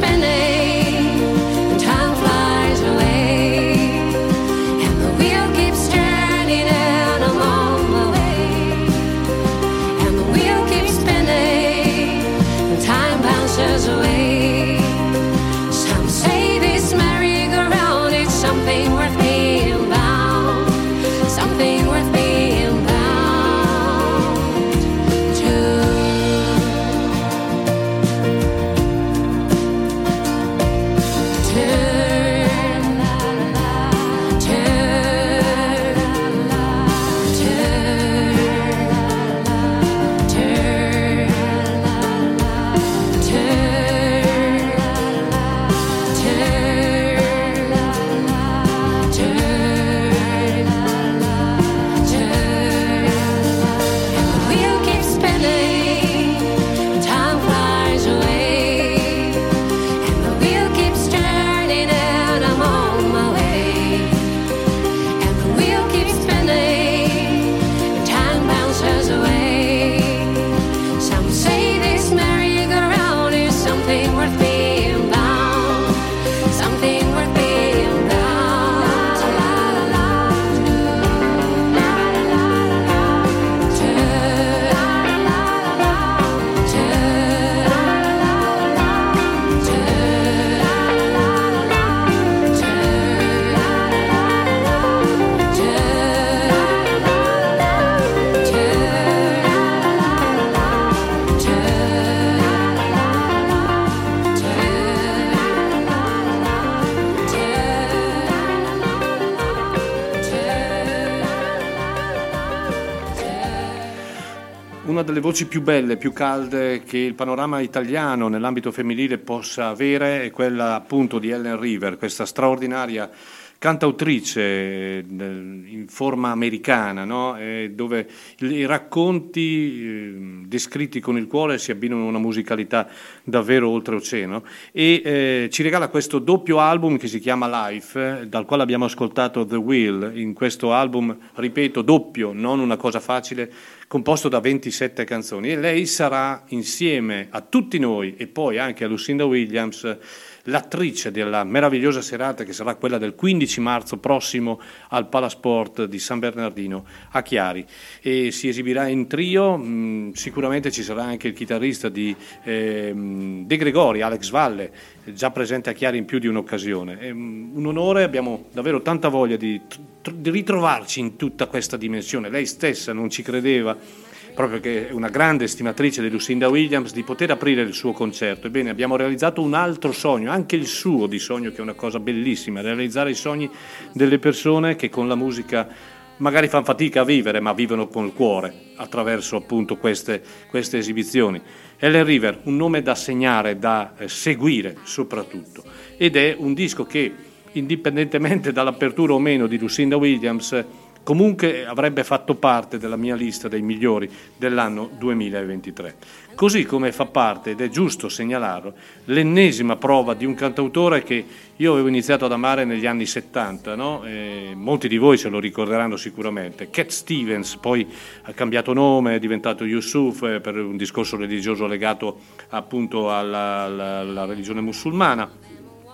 una delle voci più belle, più calde che il panorama italiano nell'ambito femminile possa avere è quella appunto di Ellen River, questa straordinaria cantautrice in forma americana, no? Dove i racconti descritti con il cuore si abbinano a una musicalità davvero oltreoceano, e ci regala questo doppio album che si chiama Life, dal quale abbiamo ascoltato The Wheel. In questo album, ripeto, doppio, non una cosa facile, composto da 27 canzoni, e lei sarà insieme a tutti noi e poi anche a Lucinda Williams l'attrice della meravigliosa serata che sarà quella del 15 marzo prossimo al Palasport di San Bernardino a Chiari, e si esibirà in trio. Sicuramente ci sarà anche il chitarrista di De Gregori, Alex Valle, già presente a Chiari in più di un'occasione. È un onore, abbiamo davvero tanta voglia di ritrovarci in tutta questa dimensione. Lei stessa non ci credeva, proprio che è una grande estimatrice di Lucinda Williams, di poter aprire il suo concerto. Ebbene, abbiamo realizzato un altro sogno, anche il suo di sogno, che è una cosa bellissima, realizzare i sogni delle persone che con la musica magari fanno fatica a vivere, ma vivono con il cuore attraverso appunto queste esibizioni. Ellen River, un nome da segnare, da seguire soprattutto, ed è un disco che, indipendentemente dall'apertura o meno di Lucinda Williams, comunque avrebbe fatto parte della mia lista dei migliori dell'anno 2023. Così come fa parte, ed è giusto segnalarlo, l'ennesima prova di un cantautore che io avevo iniziato ad amare negli anni 70, no? Molti di voi se lo ricorderanno sicuramente. Cat Stevens, poi ha cambiato nome, è diventato Yusuf per un discorso religioso legato appunto alla religione musulmana,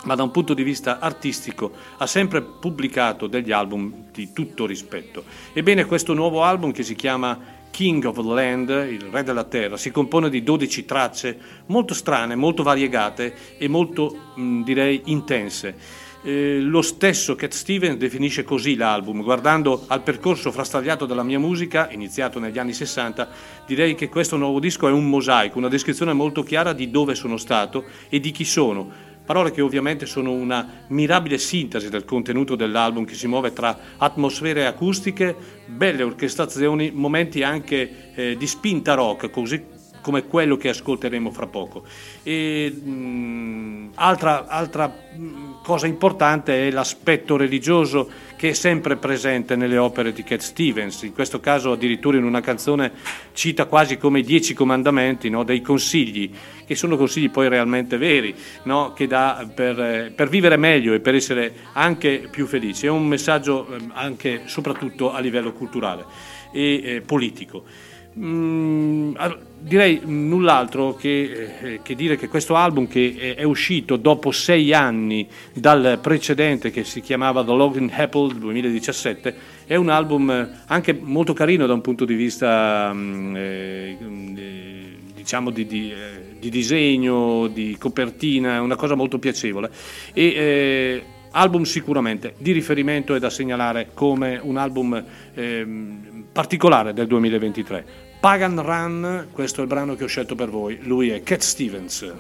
ma da un punto di vista artistico ha sempre pubblicato degli album di tutto rispetto. Ebbene, questo nuovo album, che si chiama King of the Land, il re della terra, si compone di 12 tracce molto strane, molto variegate e molto direi intense. Lo stesso Cat Stevens definisce così l'album: guardando al percorso frastagliato della mia musica, iniziato negli anni 60, direi che questo nuovo disco è un mosaico, una descrizione molto chiara di dove sono stato e di chi sono. Parole che ovviamente sono una mirabile sintesi del contenuto dell'album, che si muove tra atmosfere acustiche, belle orchestrazioni, momenti anche di spinta rock, così come quello che ascolteremo fra poco. E, altra cosa importante è l'aspetto religioso, che è sempre presente nelle opere di Cat Stevens. In questo caso addirittura in una canzone cita quasi come i 10 comandamenti, no? Dei consigli, che sono consigli poi realmente veri, no? Che dà per vivere meglio e per essere anche più felici. È un messaggio anche soprattutto a livello culturale e politico. Direi null'altro che dire che questo album, che è uscito dopo 6 anni dal precedente, che si chiamava The Logging Apple 2017, è un album anche molto carino da un punto di vista diciamo di disegno, di copertina, una cosa molto piacevole, e album sicuramente di riferimento e da segnalare come un album particolare del 2023. Pagan Run, questo è il brano che ho scelto per voi. Lui è Cat Stevens.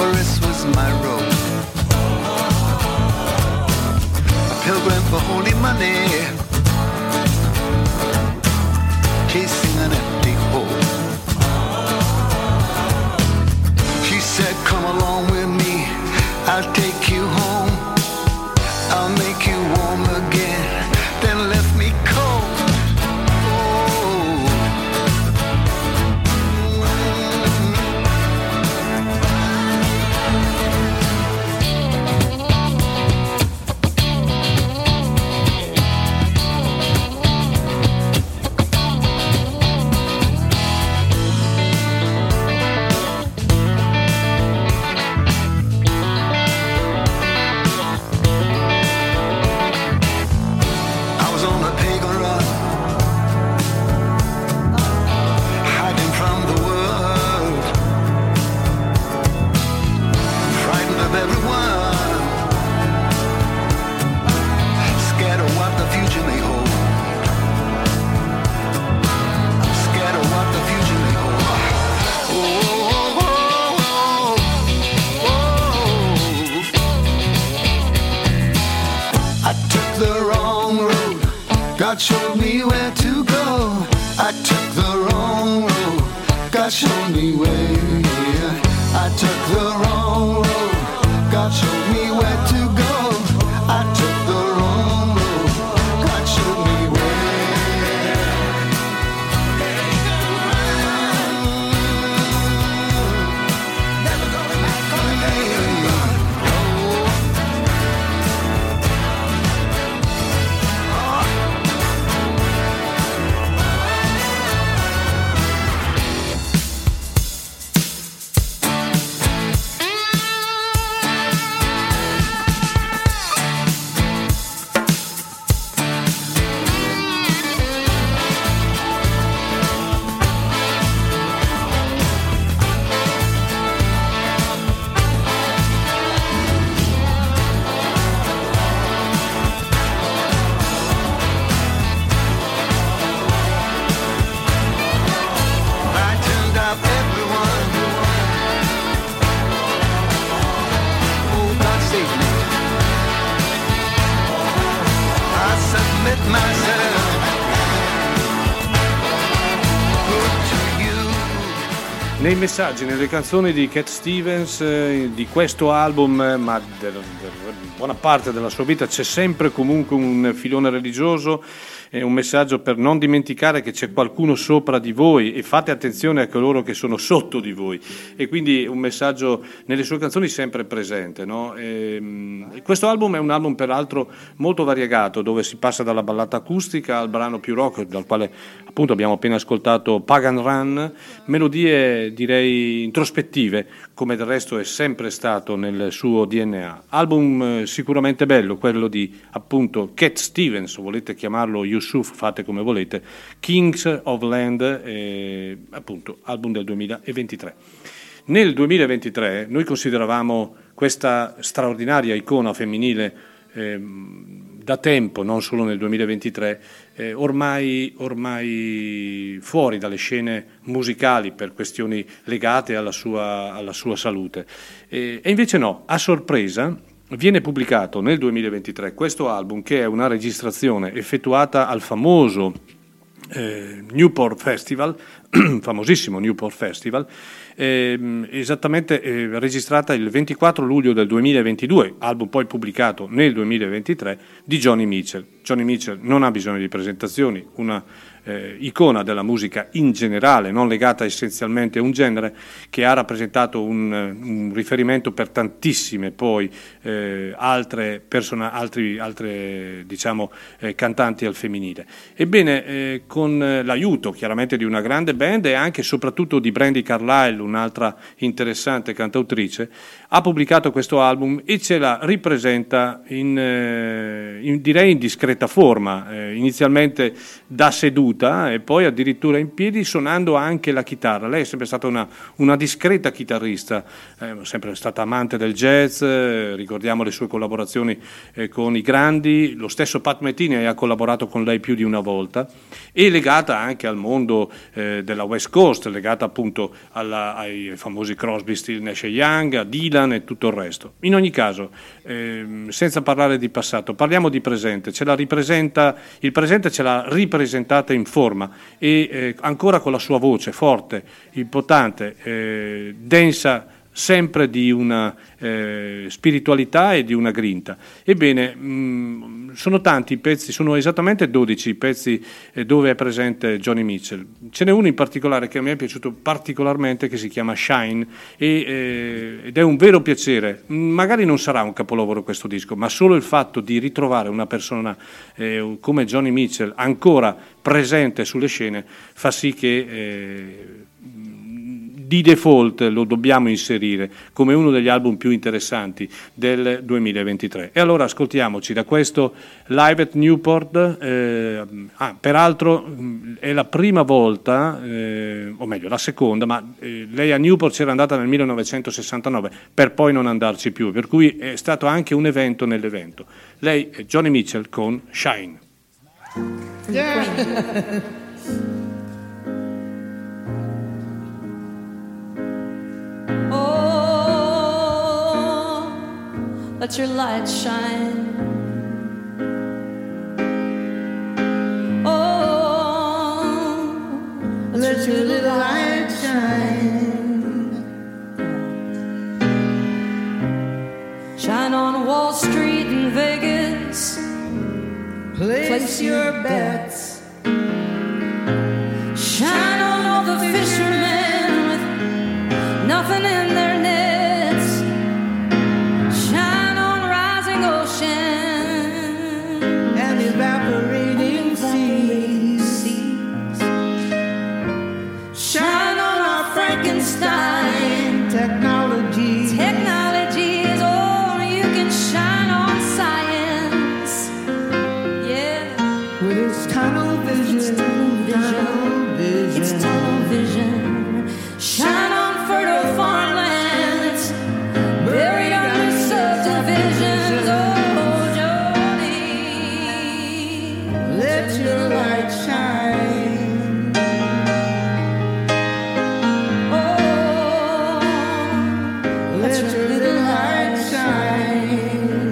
Avarice was my road, a pilgrim for holy money, chasing an empty hole. She said, come along with me, I'll take you home, I'll make you warm again, then left me cold. Nei messaggi, nelle canzoni di Cat Stevens, di questo album, ma buona parte della sua vita, c'è sempre comunque un filone religioso e un messaggio per non dimenticare che c'è qualcuno sopra di voi e fate attenzione a coloro che sono sotto di voi, e quindi un messaggio nelle sue canzoni sempre presente, no? E questo album è un album peraltro molto variegato, dove si passa dalla ballata acustica al brano più rock, dal quale appunto abbiamo appena ascoltato Pagan Run, melodie direi introspettive, come del resto è sempre stato nel suo DNA. Album sicuramente bello, quello di appunto Cat Stevens, volete chiamarlo Yusuf, fate come volete, Kings of Land, appunto album del 2023. Nel 2023 noi consideravamo questa straordinaria icona femminile da tempo, non solo nel 2023, ormai fuori dalle scene musicali per questioni legate alla sua salute. E invece no, a sorpresa viene pubblicato nel 2023 questo album, che è una registrazione effettuata al famoso Newport Festival, famosissimo Newport Festival, esattamente registrata il 24 luglio del 2022, album poi pubblicato nel 2023, di Joni Mitchell. Joni Mitchell non ha bisogno di presentazioni, una icona della musica in generale, non legata essenzialmente a un genere, che ha rappresentato un riferimento per tantissime poi altre cantanti al femminile. Ebbene, con l'aiuto chiaramente di una grande band e anche e soprattutto di Brandy Carlile, un'altra interessante cantautrice, ha pubblicato questo album e ce la ripresenta in discreta forma, inizialmente da seduta, seduta e poi addirittura in piedi, suonando anche la chitarra. Lei è sempre stata una discreta chitarrista, sempre stata amante del jazz, ricordiamo le sue collaborazioni con i grandi, lo stesso Pat Metheny ha collaborato con lei più di una volta, e legata anche al mondo della West Coast, legata appunto ai famosi Crosby, Stills, Nash & Young, a Dylan e tutto il resto. In ogni caso, senza parlare di passato, parliamo di presente. Il presente ce l'ha ripresentata in forma e ancora con la sua voce forte, importante, densa, sempre di una spiritualità e di una grinta. Ebbene, sono tanti i pezzi, sono esattamente 12 i pezzi dove è presente Joni Mitchell. Ce n'è uno in particolare che a me è piaciuto particolarmente, che si chiama Shine, ed è un vero piacere. Magari non sarà un capolavoro questo disco, ma solo il fatto di ritrovare una persona come Joni Mitchell ancora presente sulle scene fa sì che di default lo dobbiamo inserire come uno degli album più interessanti del 2023. E allora ascoltiamoci da questo Live at Newport. Peraltro è la prima volta, o meglio la seconda, ma lei a Newport c'era andata nel 1969 per poi non andarci più, per cui è stato anche un evento nell'evento. Lei è Joni Mitchell con Shine. Yeah. Oh, let your light shine. Oh, let your little light shine. Shine on Wall Street in Vegas. Place your bets. Shine on all the fishermen with nothing in their nets. Shine on rising ocean and evaporating seas. Shine on our Frankenstein technologies. Technologies, oh, you can shine on science. Yeah. With its tunnel vision. It's tunnel vision. Shine on fertile farmlands, buried under subdivisions. Oh, Joni, let your light shine. Oh, let your little light shine.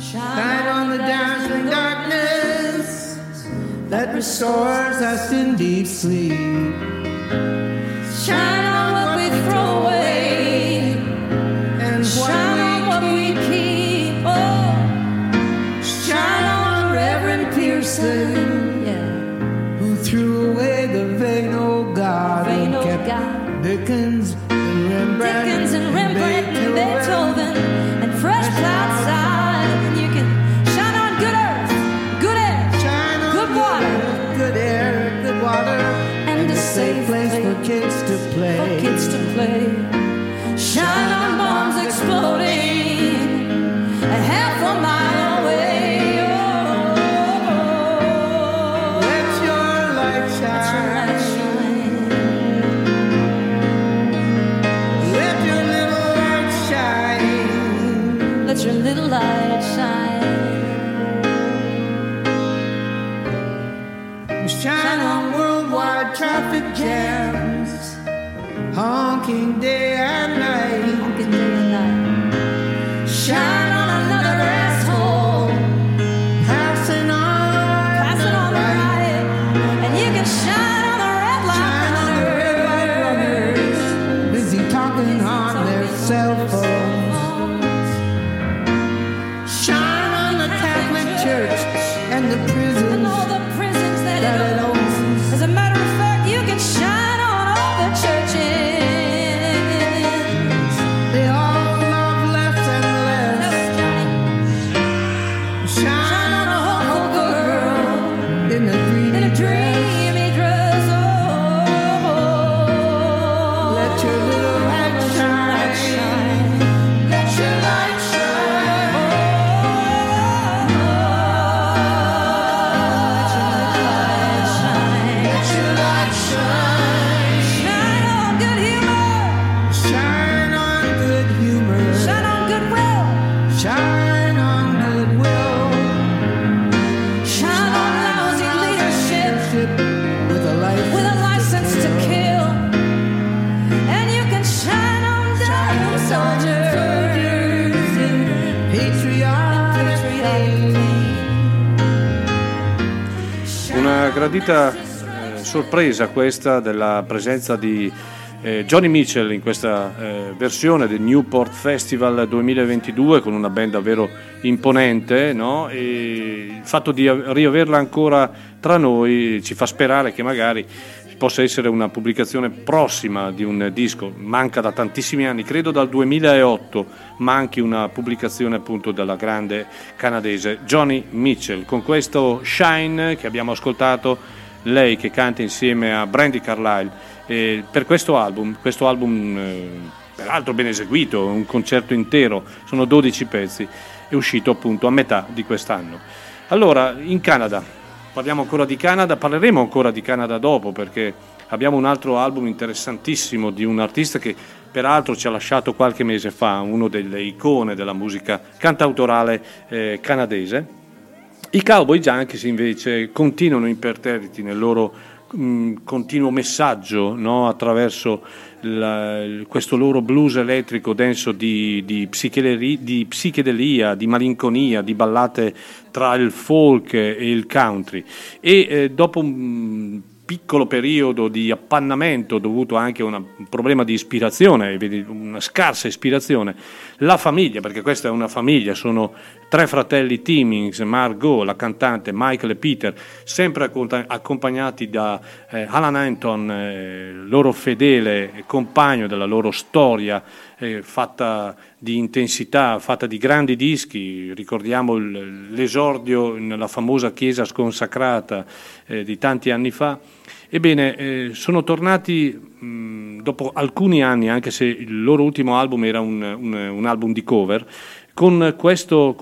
Shine on the dazzling darkness that restores us in deep sleep. Shine on what we throw away and shine on what we keep. Oh, shine on Reverend Pearson, yeah, who threw away the vain old God and kept Dickens and Rembrandt and Beethoven and fresh clouds outside. And you can shine on good earth, good air, shine on good water, good air, good water. Safe place for kids to play. For kids to play. Shine on bombs exploding a half a mile away. Oh, let your light shine. Let your little light shine. Let your little light shine. Shine on traffic jams, honking day and night. Honking day and night. Shine on another asshole, passing on the right, and you can shine on the red light runners, busy talking on their cell phones. Shine on the Catholic Church and the prisons and all the prisons that it owns. As a matter of fact, you can shine on all the churches. gradita sorpresa questa della presenza di Joni Mitchell in questa versione del Newport Festival 2022 con una band davvero imponente, no? E il fatto di riaverla ancora tra noi ci fa sperare che magari possa essere una pubblicazione prossima di un disco. Manca da tantissimi anni, credo dal 2008 manchi una pubblicazione appunto della grande canadese Joni Mitchell. Con questo Shine che abbiamo ascoltato, lei che canta insieme a Brandy Carlile per questo album peraltro ben eseguito, un concerto intero, sono 12 pezzi, è uscito appunto a metà di quest'anno. Allora, in Canada, parleremo ancora di Canada dopo, perché abbiamo un altro album interessantissimo di un artista che peraltro ci ha lasciato qualche mese fa, uno delle icone della musica cantautorale canadese. I Cowboy Junkies invece continuano imperterriti nel loro continuo messaggio, no? Attraverso questo loro blues elettrico denso di psichedelia, di malinconia, di ballate tra il folk e il country. E dopo un piccolo periodo di appannamento dovuto anche a un problema di ispirazione, una scarsa ispirazione, la famiglia, perché questa è una famiglia, sono 3 fratelli Timmings, Margot, la cantante, Michael e Peter, sempre accompagnati da Alan Anton, loro fedele compagno della loro storia fatta di intensità, fatta di grandi dischi. Ricordiamo l'esordio nella famosa chiesa sconsacrata di tanti anni fa. Ebbene, sono tornati dopo alcuni anni, anche se il loro ultimo album era un album di cover, con questo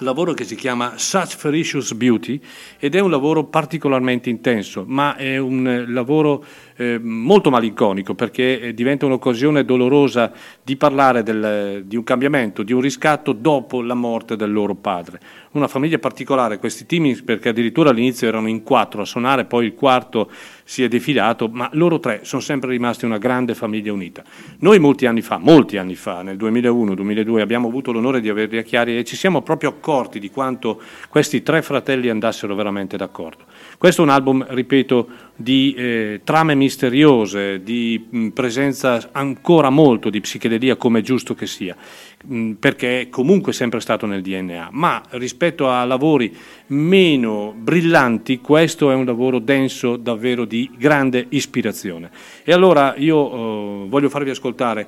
lavoro che si chiama Such Ferocious Beauty, ed è un lavoro particolarmente intenso, ma è un lavoro molto malinconico, perché diventa un'occasione dolorosa di parlare di un cambiamento, di un riscatto dopo la morte del loro padre. Una famiglia particolare, questi Timmings, perché addirittura all'inizio erano in 4 a suonare, poi il quarto si è defilato, ma loro 3 sono sempre rimasti una grande famiglia unita. Noi molti anni fa, nel 2001-2002, abbiamo avuto l'onore di averli a Chiari e ci siamo proprio accorti di quanto questi 3 fratelli andassero veramente d'accordo. Questo è un album, ripeto, di trame misteriose, di presenza ancora molto di psichedelia, come è giusto che sia, perché è comunque sempre stato nel DNA, ma rispetto a lavori meno brillanti questo è un lavoro denso davvero di grande ispirazione. E allora io voglio farvi ascoltare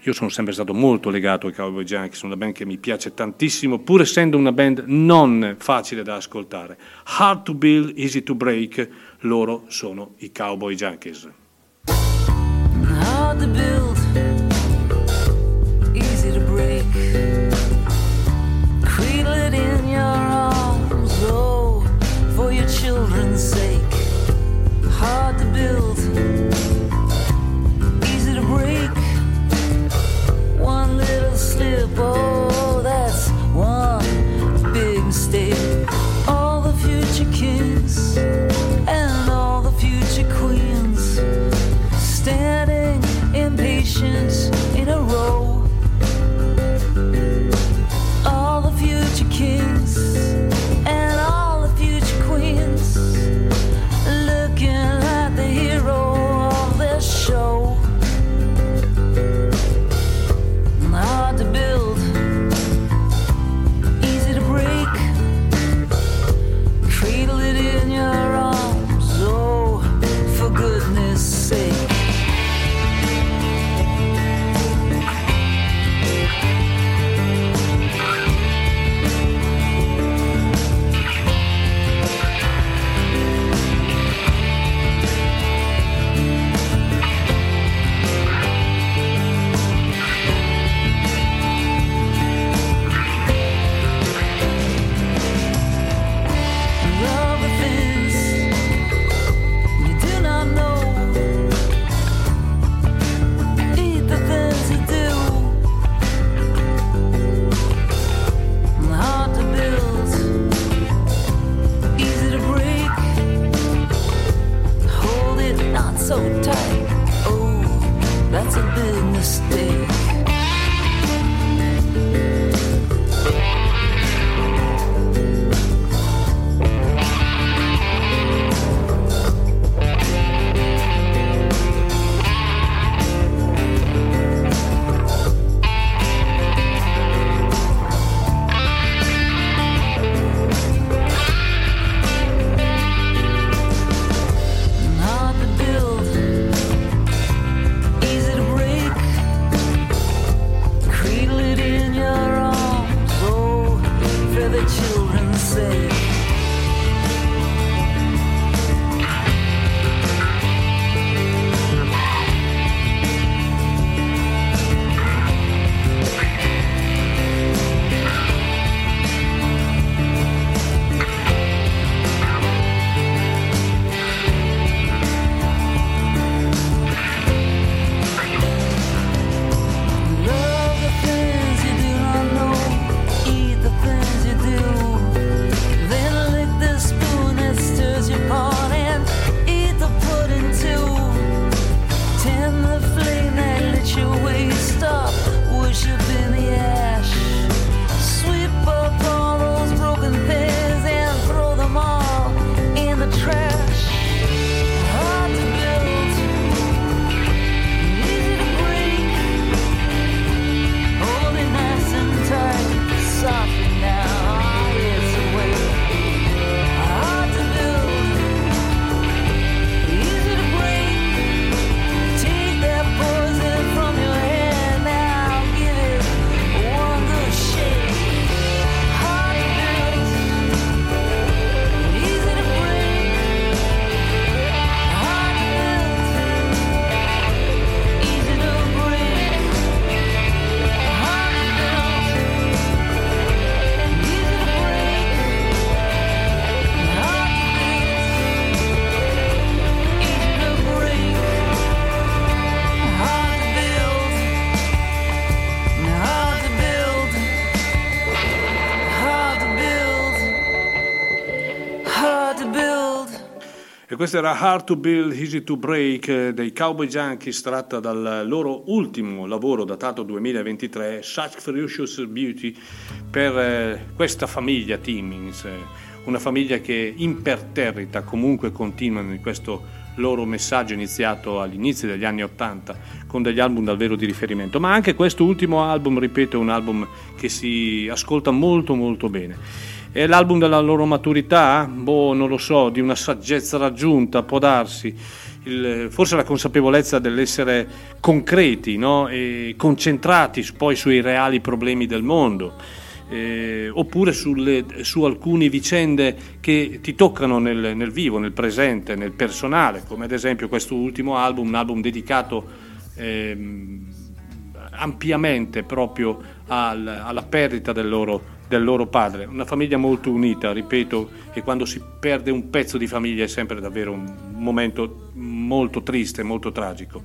io sono sempre stato molto legato ai Cowboy Junkies, una band che mi piace tantissimo, pur essendo una band non facile da ascoltare. Hard to Build, Easy to Break, loro sono i Cowboy Junkies. Hard to build, easy to break. Cradle it in your arms, oh, for your children's sake. Hard to build, easy to break. One little slip, oh, that's one big mistake. All the future kings and all the future queens standing impatient in a row. All the future kings and all the future queens looking like the hero of their show. Hard to build, easy to break. Cradle it in your arms, oh, for goodness sake. Mistake. Questo era Hard to Build, Easy to Break dei Cowboy Junkies, tratta dal loro ultimo lavoro datato 2023, Such Ferocious Beauty, per questa famiglia Timmins, una famiglia che imperterrita comunque continuano in questo loro messaggio iniziato all'inizio degli anni 80 con degli album davvero di riferimento, ma anche questo ultimo album, ripeto, è un album che si ascolta molto molto bene. È l'album della loro maturità? Boh, non lo so, di una saggezza raggiunta, può darsi, forse la consapevolezza dell'essere concreti, no? E concentrati poi sui reali problemi del mondo, oppure su alcune vicende che ti toccano nel vivo, nel presente, nel personale, come ad esempio questo ultimo album, un album dedicato ampiamente proprio alla perdita del loro padre. Una famiglia molto unita, ripeto, e quando si perde un pezzo di famiglia è sempre davvero un momento molto triste, molto tragico.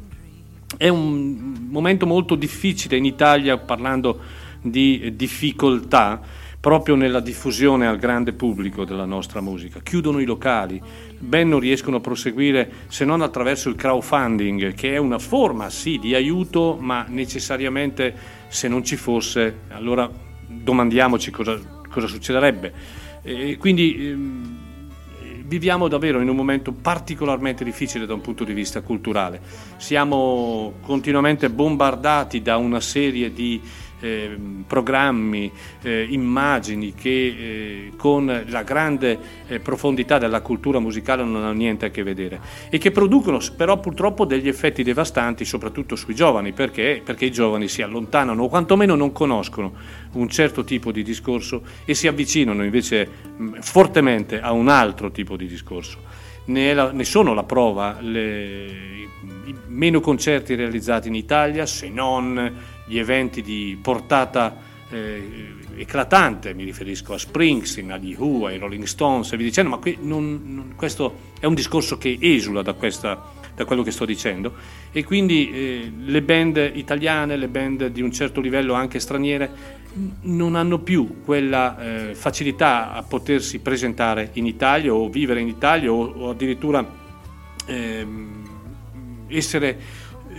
È un momento molto difficile in Italia, parlando di difficoltà, proprio nella diffusione al grande pubblico della nostra musica. Chiudono i locali, ben non riescono a proseguire se non attraverso il crowdfunding, che è una forma sì di aiuto, ma necessariamente se non ci fosse, allora domandiamoci cosa succederebbe. Quindi viviamo davvero in un momento particolarmente difficile da un punto di vista culturale. Siamo continuamente bombardati da una serie di programmi, immagini che con la grande profondità della cultura musicale non hanno niente a che vedere e che producono però purtroppo degli effetti devastanti soprattutto sui giovani, perché i giovani si allontanano o quantomeno non conoscono un certo tipo di discorso e si avvicinano invece fortemente a un altro tipo di discorso. Ne sono la prova i meno concerti realizzati in Italia, se non gli eventi di portata eclatante, mi riferisco a Springsteen, agli Who, ai Rolling Stones e vi dicendo, ma qui questo è un discorso che esula da quello che sto dicendo, e quindi le band italiane, le band di un certo livello anche straniere non hanno più quella facilità a potersi presentare in Italia o vivere in Italia o addirittura essere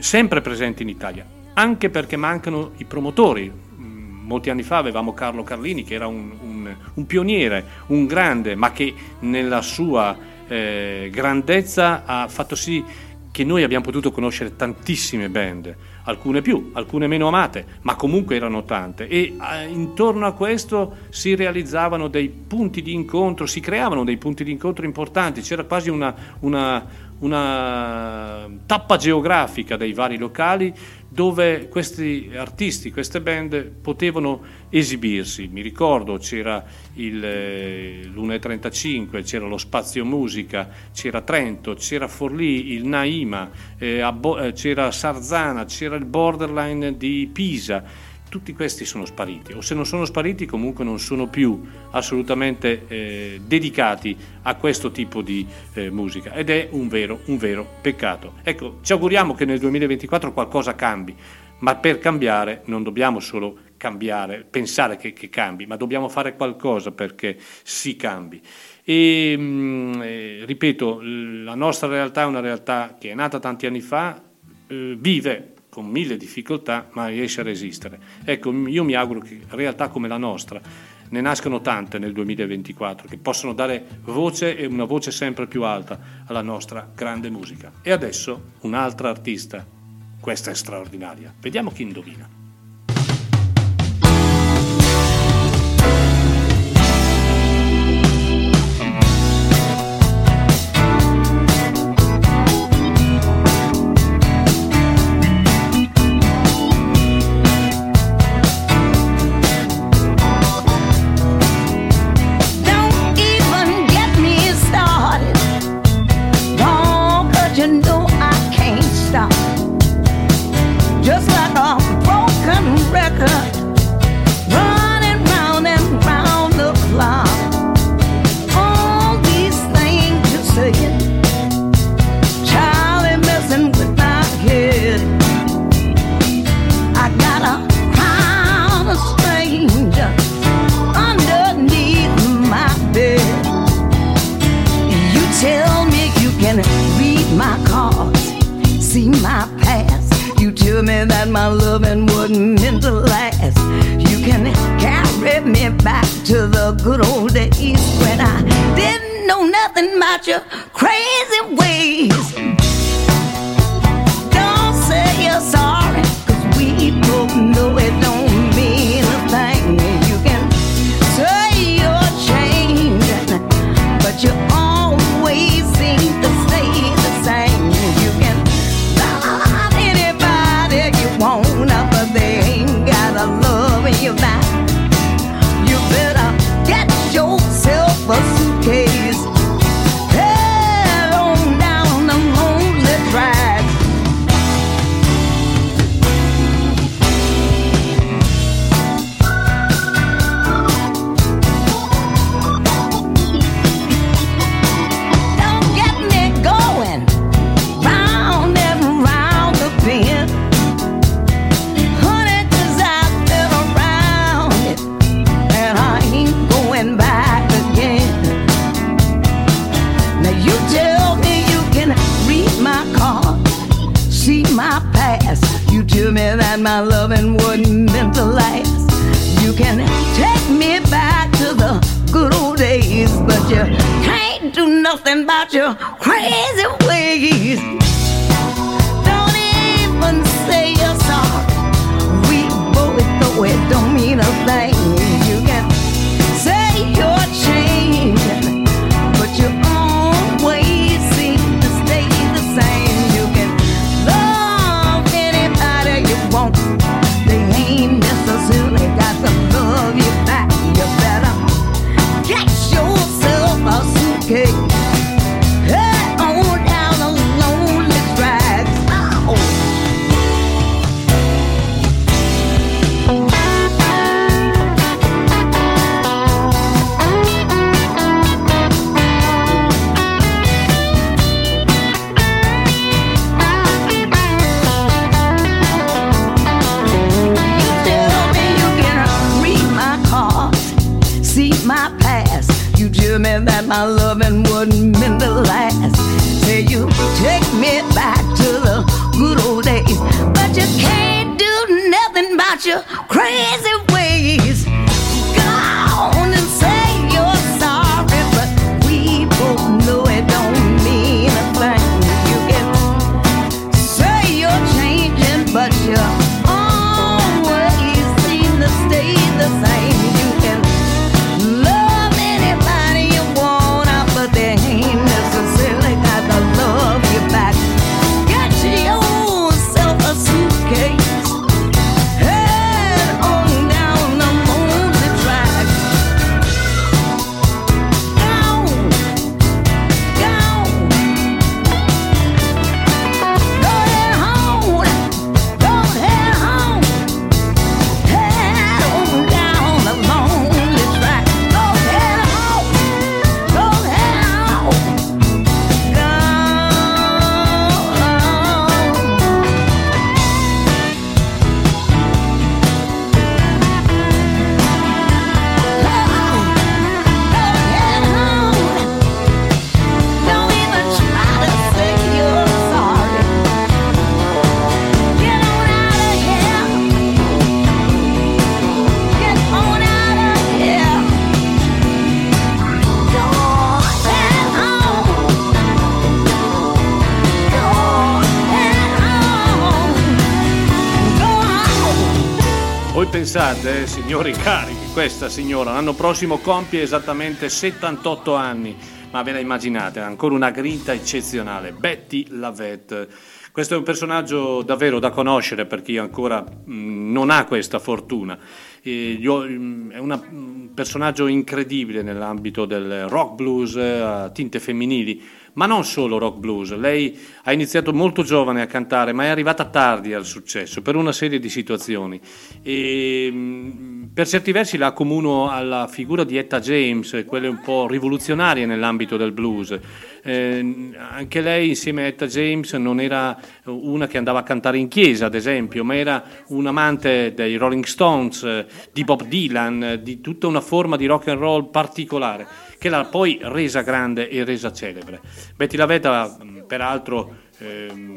sempre presenti in Italia, anche perché mancano i promotori. Molti anni fa avevamo Carlo Carlini, che era un pioniere, un grande, ma che nella sua grandezza ha fatto sì che noi abbiamo potuto conoscere tantissime band, alcune più, alcune meno amate, ma comunque erano tante, e intorno a questo si realizzavano dei punti di incontro, si creavano dei punti di incontro importanti, c'era quasi una tappa geografica dei vari locali dove questi artisti, queste band potevano esibirsi. Mi ricordo c'era l'1.35, c'era lo Spazio Musica, c'era Trento, c'era Forlì, il Naima, c'era Sarzana, c'era il Borderline di Pisa. Tutti questi sono spariti, o se non sono spariti comunque non sono più assolutamente dedicati a questo tipo di musica, ed è un vero peccato. Ecco, ci auguriamo che nel 2024 qualcosa cambi, ma per cambiare non dobbiamo solo cambiare, pensare che cambi, ma dobbiamo fare qualcosa perché si cambi. E ripeto, la nostra realtà è una realtà che è nata tanti anni fa, vive con mille difficoltà, ma riesce a resistere. Ecco, io mi auguro che realtà come la nostra ne nascano tante nel 2024, che possano dare voce, e una voce sempre più alta, alla nostra grande musica. E adesso un'altra artista, questa è straordinaria, vediamo chi indovina. You know I can't stop, just like I'm broke. my past. You tell me that my loving wasn't meant to last. You can carry me back to the good old days when I didn't know nothing about your crazy ways. Don't say you're sorry, 'cause we both know it don't mean a thing. You can say you're changing, but you always seem to stay the same. You can love anybody you wanna, but they ain't got a love in your back. You better get yourself a suitcase, head on down the lonely drive. Don't get me going round and round the bend, honey, 'cause I've been around it and I ain't going back again. Now you tell me you can read my card, see my past. You tell me that my loving wasn't meant to last. You can take me back to the good old days, but you can't do nothing about your crazy ways. Don't even say you're sorry. We both know it don't mean a thing. You can say you're changing, but you always seem to stay the same. You can love anybody you want. They ain't necessarily got to love you back. You better get yourself a suitcase, head on down a lonely drive. Oh. You tell me you can read my cards, see my past. You tell me that my loving wasn't meant to last. Say you take me back to the good old days, but you can't do nothing about your crazy ways. Go on and say you're sorry, but we both know it don't mean a thing. You can say you're changing, but you always seem to stay the same. You can love anybody you want, but they ain't necessarily got to love you back. Get yourself a suitcase, head on down the lonely drive. Go, go. Don't head home, don't head home. Head on down the lonely track. Don't head home, don't head home. Go. Don't head home. Don't even try to say you're sorry. Get on out of here. Get on out of here. Don't head home. Don't head home. Go home. Voi pensate, signori cari, che questa signora l'anno prossimo compie esattamente 78 anni, ma ve la immaginate, ha ancora una grinta eccezionale, Betty Lavette. Questo è un personaggio davvero da conoscere per chi ancora non ha questa fortuna. È un personaggio incredibile nell'ambito del rock blues a tinte femminili, ma non solo rock blues. Lei ha iniziato molto giovane a cantare, ma è arrivata tardi al successo per una serie di situazioni. E, per certi versi la accomuno alla figura di Etta James, quelle un po' rivoluzionarie nell'ambito del blues. Anche lei insieme a Etta James non era una che andava a cantare in chiesa, ad esempio, ma era un amante dei Rolling Stones, di Bob Dylan, di tutta una forma di rock and roll particolare che l'ha poi resa grande e resa celebre. Betty Lavette, peraltro,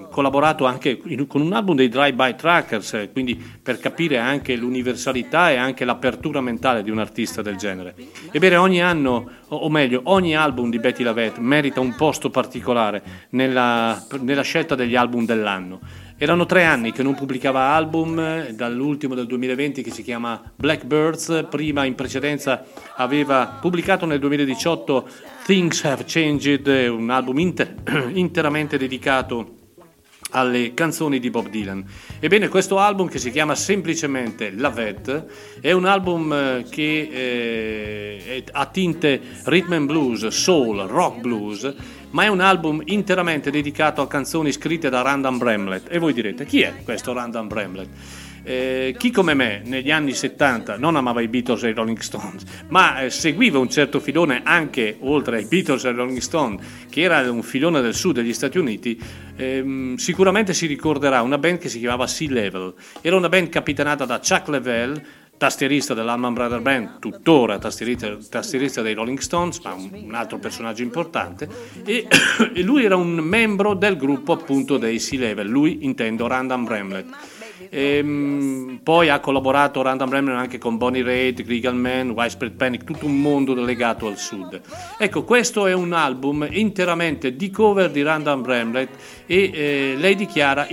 collaborato anche con un album dei Drive-By Truckers, quindi per capire anche l'universalità e anche l'apertura mentale di un artista del genere. Ebbene, ogni anno, o meglio, ogni album di Betty Lavette merita un posto particolare nella scelta degli album dell'anno. Erano 3 anni che non pubblicava album, dall'ultimo del 2020 che si chiama Blackbirds, prima in precedenza aveva pubblicato nel 2018 Things Have Changed, un album interamente dedicato alle canzoni di Bob Dylan. Ebbene, questo album, che si chiama semplicemente Lavette, è un album che ha tinte rhythm and blues, soul, rock blues, ma è un album interamente dedicato a canzoni scritte da Randan Bramlett. E voi direte: chi è questo Randan Bramlett? Chi come me negli anni 70 non amava i Beatles e i Rolling Stones, ma seguiva un certo filone anche oltre ai Beatles e ai Rolling Stones, che era un filone del sud degli Stati Uniti, sicuramente si ricorderà una band che si chiamava Sea Level. Era una band capitanata da Chuck Leavell, tastierista dell'Allman Brothers Band, tuttora tastierista dei Rolling Stones, ma un altro personaggio importante, e lui era un membro del gruppo appunto dei Sea Level, lui intendo Randan Bramlett. Poi ha collaborato Randan Bramlett anche con Bonnie Raitt, Gregg Allman, Widespread Panic, tutto un mondo legato al sud. Ecco, questo è un album interamente di cover di Randan Bramlett, e lei dichiara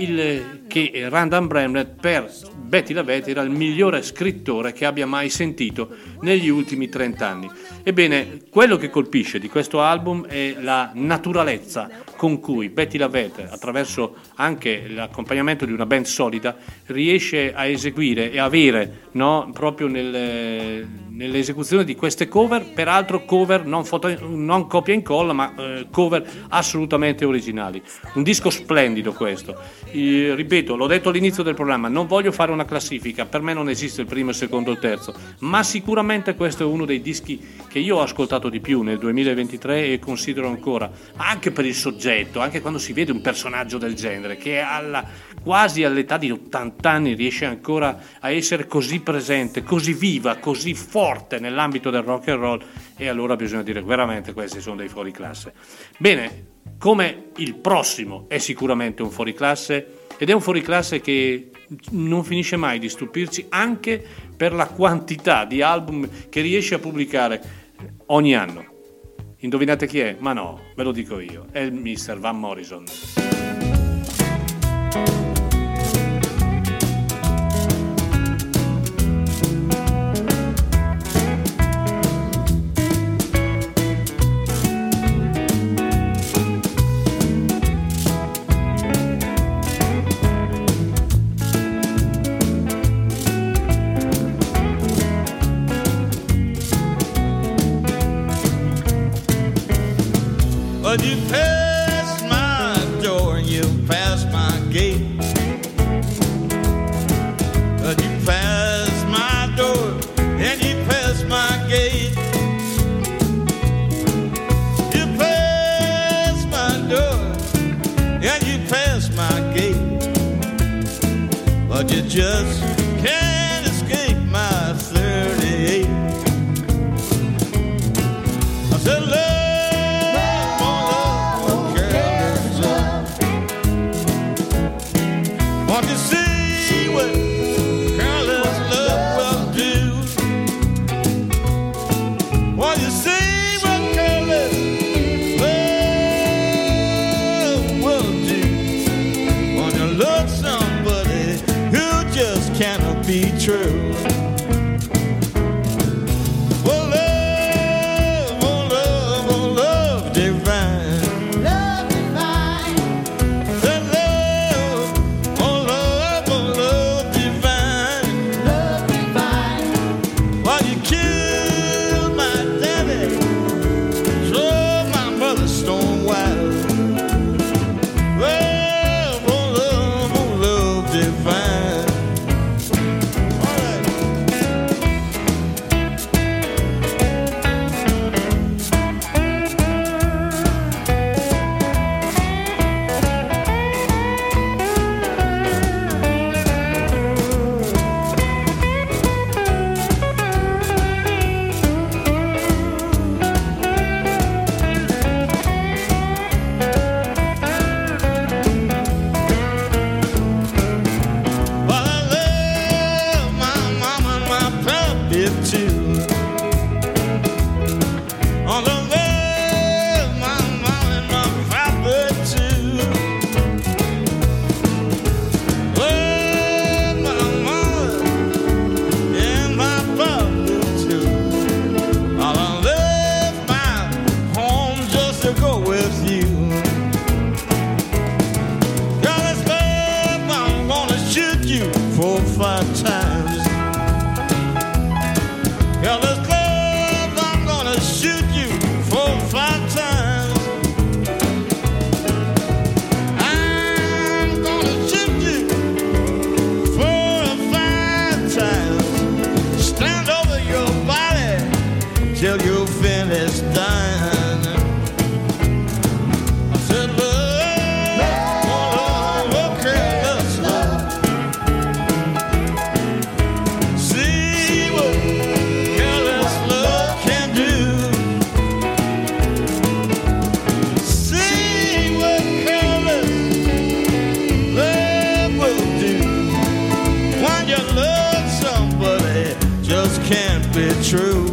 che Randan Bramlett per Betty Lavette era il migliore scrittore che abbia mai sentito negli ultimi 30 anni. Ebbene, quello che colpisce di questo album è la naturalezza con cui Betty Lavette, attraverso anche l'accompagnamento di una band solida, riesce a eseguire e avere, no, proprio nell'esecuzione di queste cover, peraltro cover non copia e incolla, ma cover assolutamente originali. Un disco splendido questo. Ripeto, l'ho detto all'inizio del programma, non voglio fare una classifica, per me non esiste il primo, il secondo, il terzo, ma sicuramente questo è uno dei dischi che io ho ascoltato di più nel 2023 e considero ancora, anche per il soggetto, anche quando si vede un personaggio del genere che quasi all'età di 80 anni riesce ancora a essere così presente, così viva, così forte nell'ambito del rock and roll, e allora bisogna dire veramente questi sono dei fuoriclasse. Bene, come il prossimo è sicuramente un fuoriclasse, ed è un fuoriclasse che non finisce mai di stupirci anche per la quantità di album che riesce a pubblicare ogni anno. Indovinate chi è? Ma no, ve lo dico io, è il Mr. Van Morrison. it true.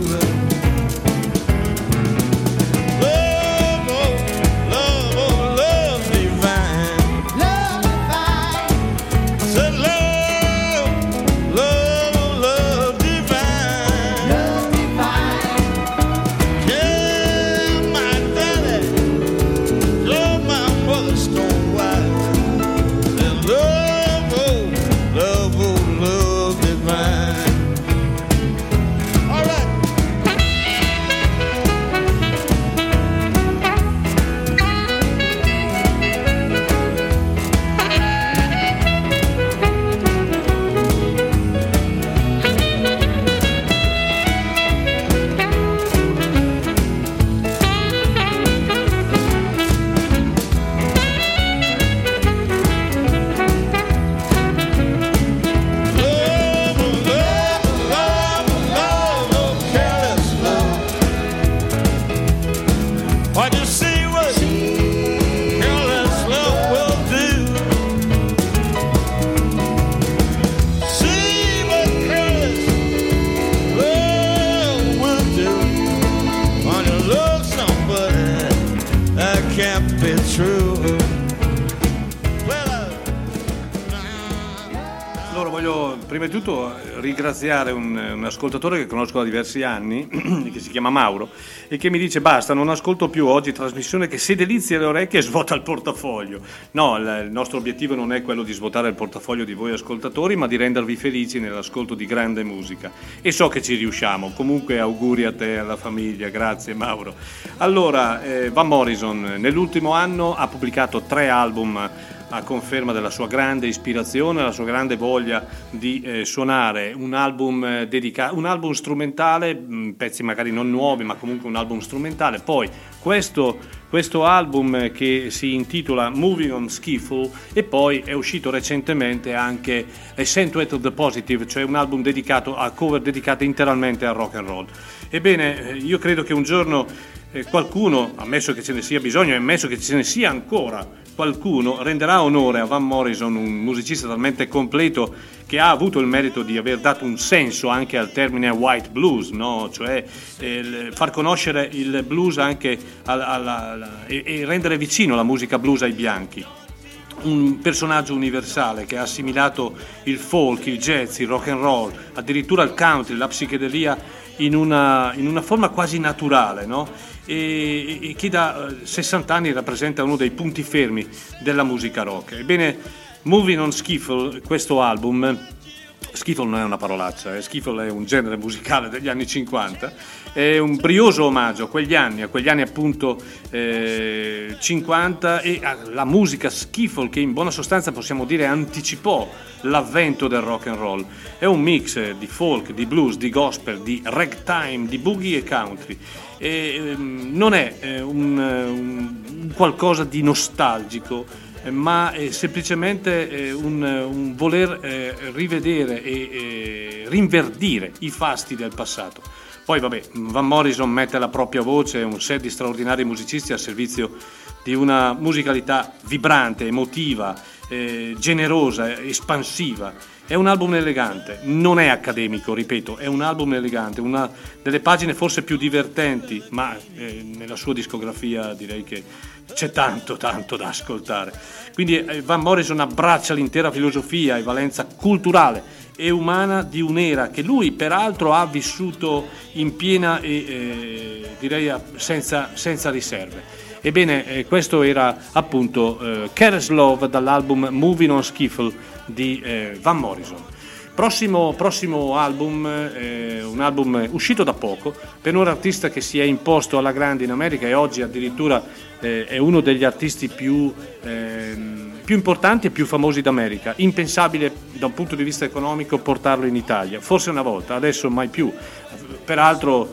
Love, oh, love divine. Love divine. I said love divine. Love divine. Yeah, my daddy, love my mother stone wife. And love, oh, love divine. Allora voglio prima di tutto ringraziare un ascoltatore che conosco da diversi anni, che si chiama Mauro, e che mi dice basta, non ascolto più oggi trasmissione che si delizia le orecchie e svuota il portafoglio. No, il nostro obiettivo non è quello di svuotare il portafoglio di voi ascoltatori, ma di rendervi felici nell'ascolto di grande musica, e so che ci riusciamo. Comunque auguri a te e alla famiglia, grazie Mauro. Allora, Van Morrison nell'ultimo anno ha pubblicato 3 album a conferma della sua grande ispirazione, la sua grande voglia di suonare un album dedicato, un album strumentale, pezzi magari non nuovi, ma comunque un album strumentale. Poi questo album che si intitola Moving on Skillful, e poi è uscito recentemente anche Accentuate the Positive, cioè un album dedicato a cover dedicate interamente al rock and roll. Ebbene, io credo che un giorno qualcuno, ammesso che ce ne sia bisogno, ammesso che ce ne sia ancora qualcuno, renderà onore a Van Morrison, un musicista talmente completo che ha avuto il merito di aver dato un senso anche al termine white blues, no? Cioè far conoscere il blues anche e rendere vicino la musica blues ai bianchi. Un personaggio universale che ha assimilato il folk, il jazz, il rock and roll, addirittura il country, la psichedelia in una forma quasi naturale, no? E che da 60 anni rappresenta uno dei punti fermi della musica rock. Ebbene, Moving on Skillful, questo album, Skillful non è una parolaccia, Skillful è un genere musicale degli anni 50, è un brioso omaggio a quegli anni appunto 50, e la musica Skillful che in buona sostanza possiamo dire anticipò l'avvento del rock and roll. È un mix di folk, di blues, di gospel, di ragtime, di boogie e country. E non è un qualcosa di nostalgico, ma è semplicemente un voler rivedere e rinverdire i fasti del passato. Poi vabbè, Van Morrison mette la propria voce, un set di straordinari musicisti al servizio di una musicalità vibrante, emotiva, generosa, espansiva. È un album elegante, non è accademico, ripeto, è un album elegante, una delle pagine forse più divertenti, ma nella sua discografia direi che c'è tanto da ascoltare. Quindi Van Morrison abbraccia l'intera filosofia e valenza culturale e umana di un'era che lui peraltro ha vissuto in piena e direi senza riserve. Ebbene, questo era appunto Careless Love dall'album Moving on Skillful di Van Morrison. Prossimo album, un album uscito da poco, per un artista che si è imposto alla grande in America e oggi addirittura è uno degli artisti più importanti e più famosi d'America. Impensabile da un punto di vista economico portarlo in Italia, forse una volta, adesso mai più. Peraltro,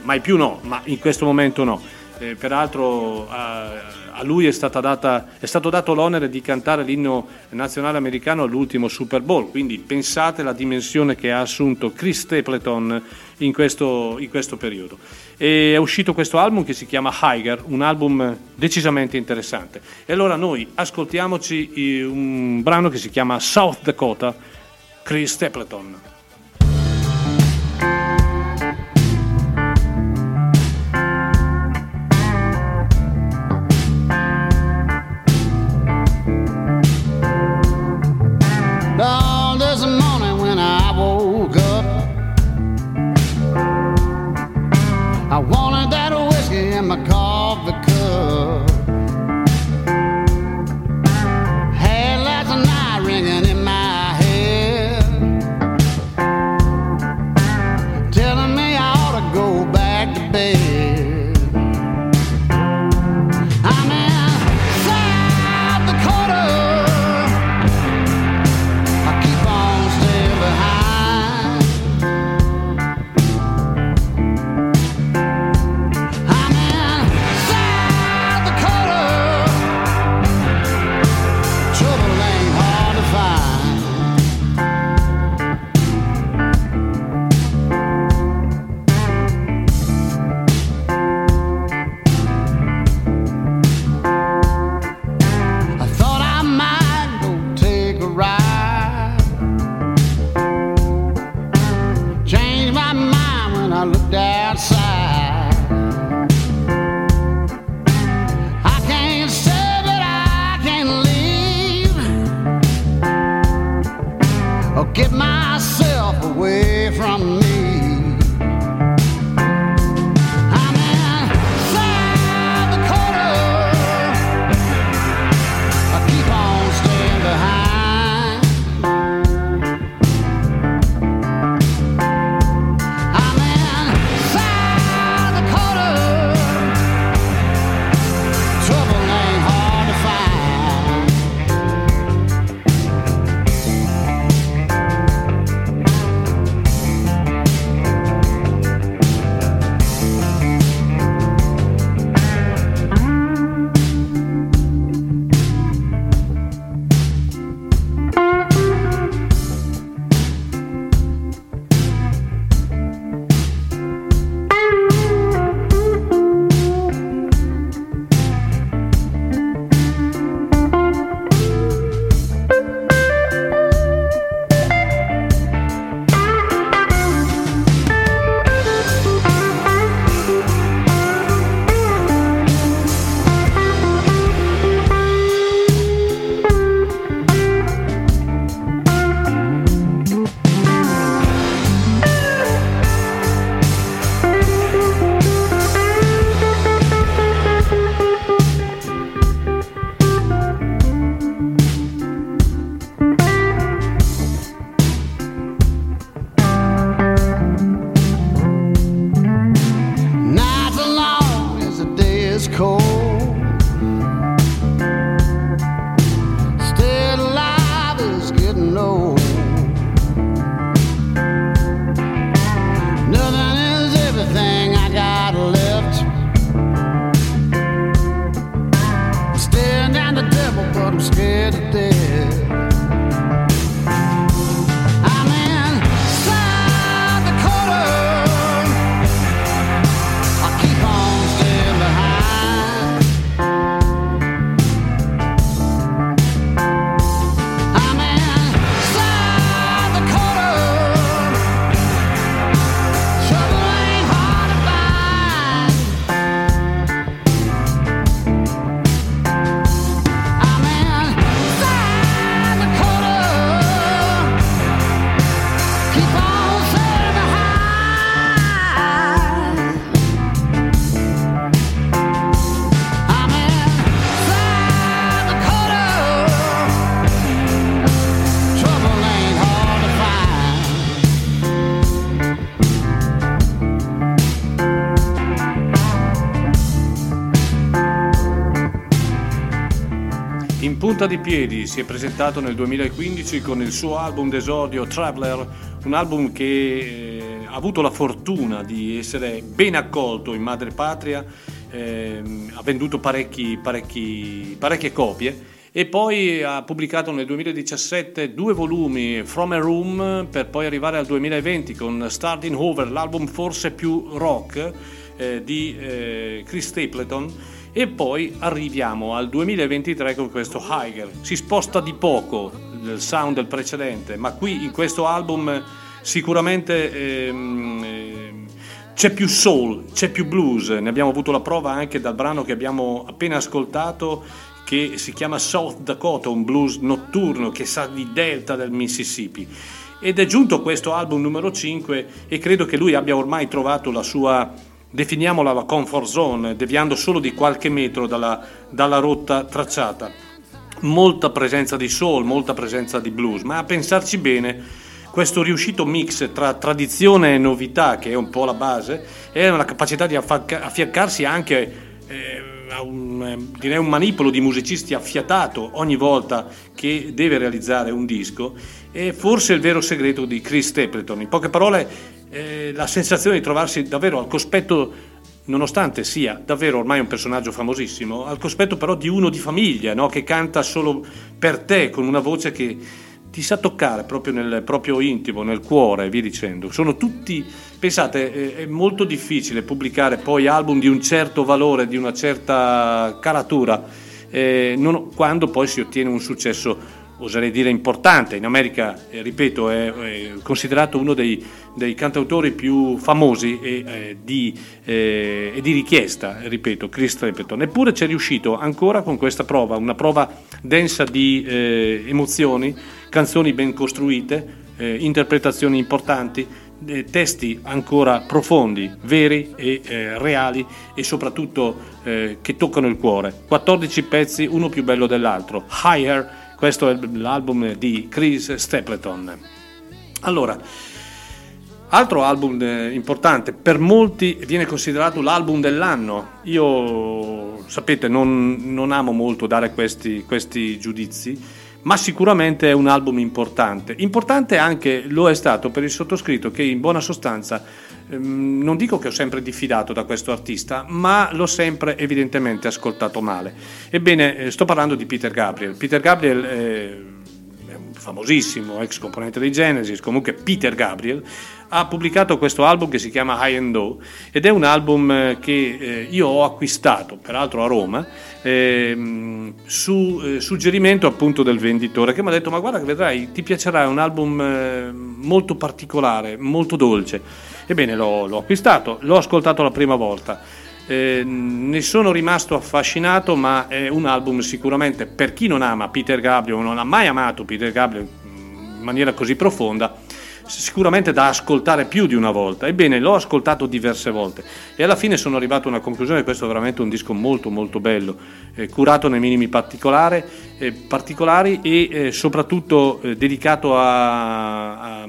mai più no, ma in questo momento no. Peraltro a lui è stato dato l'onere di cantare l'inno nazionale americano all'ultimo Super Bowl, quindi pensate la dimensione che ha assunto Chris Stapleton in questo periodo. E è uscito questo album che si chiama Higher, un album decisamente interessante. E allora noi ascoltiamoci un brano che si chiama South Dakota, Chris Stapleton. or get myself away from me. Di piedi si è presentato nel 2015 con il suo album d'esordio Traveler, un album che ha avuto la fortuna di essere ben accolto in madrepatria, ha venduto parecchie copie e poi ha pubblicato nel 2017 due volumi, From a Room, per poi arrivare al 2020 con Starting Over, l'album forse più rock di Chris Stapleton. E poi arriviamo al 2023 con questo Higher. Si sposta di poco il sound del precedente, ma qui in questo album sicuramente c'è più soul, c'è più blues. Ne abbiamo avuto la prova anche dal brano che abbiamo appena ascoltato, che si chiama South Dakota, un blues notturno che sa di delta del Mississippi. Ed è giunto questo album numero 5 e credo che lui abbia ormai trovato la sua, definiamola, la comfort zone, deviando solo di qualche metro dalla rotta tracciata. Molta presenza di soul, molta presenza di blues, ma a pensarci bene questo riuscito mix tra tradizione e novità, che è un po' la base, è una capacità di affiancarsi anche a un manipolo di musicisti affiatato ogni volta che deve realizzare un disco, è forse il vero segreto di Chris Stapleton. In poche parole, la sensazione di trovarsi davvero al cospetto, nonostante sia davvero ormai un personaggio famosissimo, al cospetto però di uno di famiglia, no? Che canta solo per te, con una voce che ti sa toccare proprio nel proprio intimo, nel cuore, e via dicendo. Sono tutti, pensate, è molto difficile pubblicare poi album di un certo valore, di una certa caratura, quando poi si ottiene un successo, oserei dire, importante. In America, ripeto, è considerato uno dei cantautori più famosi e di richiesta, ripeto, Chris Stapleton. Eppure c'è riuscito ancora con questa prova, una prova densa di emozioni, canzoni ben costruite, interpretazioni importanti, testi ancora profondi, veri e reali, e soprattutto che toccano il cuore. 14 pezzi, uno più bello dell'altro. Higher, questo è l'album di Chris Stapleton. Allora, altro album importante, per molti viene considerato l'album dell'anno. Io, sapete, non amo molto dare questi giudizi, ma sicuramente è un album importante anche, lo è stato per il sottoscritto, che in buona sostanza non dico che ho sempre diffidato da questo artista, ma l'ho sempre evidentemente ascoltato male. Ebbene, sto parlando di Peter Gabriel, famosissimo ex componente dei Genesis. Comunque Peter Gabriel ha pubblicato questo album che si chiama High and Low, ed è un album che io ho acquistato peraltro a Roma su suggerimento appunto del venditore, che mi ha detto: ma guarda che vedrai, ti piacerà, è un album molto particolare, molto dolce. Ebbene, l'ho acquistato, l'ho ascoltato la prima volta, ne sono rimasto affascinato, ma è un album sicuramente, per chi non ama Peter Gabriel, non ha mai amato Peter Gabriel in maniera così profonda, sicuramente da ascoltare più di una volta. Ebbene, l'ho ascoltato diverse volte e alla fine sono arrivato a una conclusione: questo è veramente un disco molto molto bello, curato nei minimi particolari e soprattutto dedicato a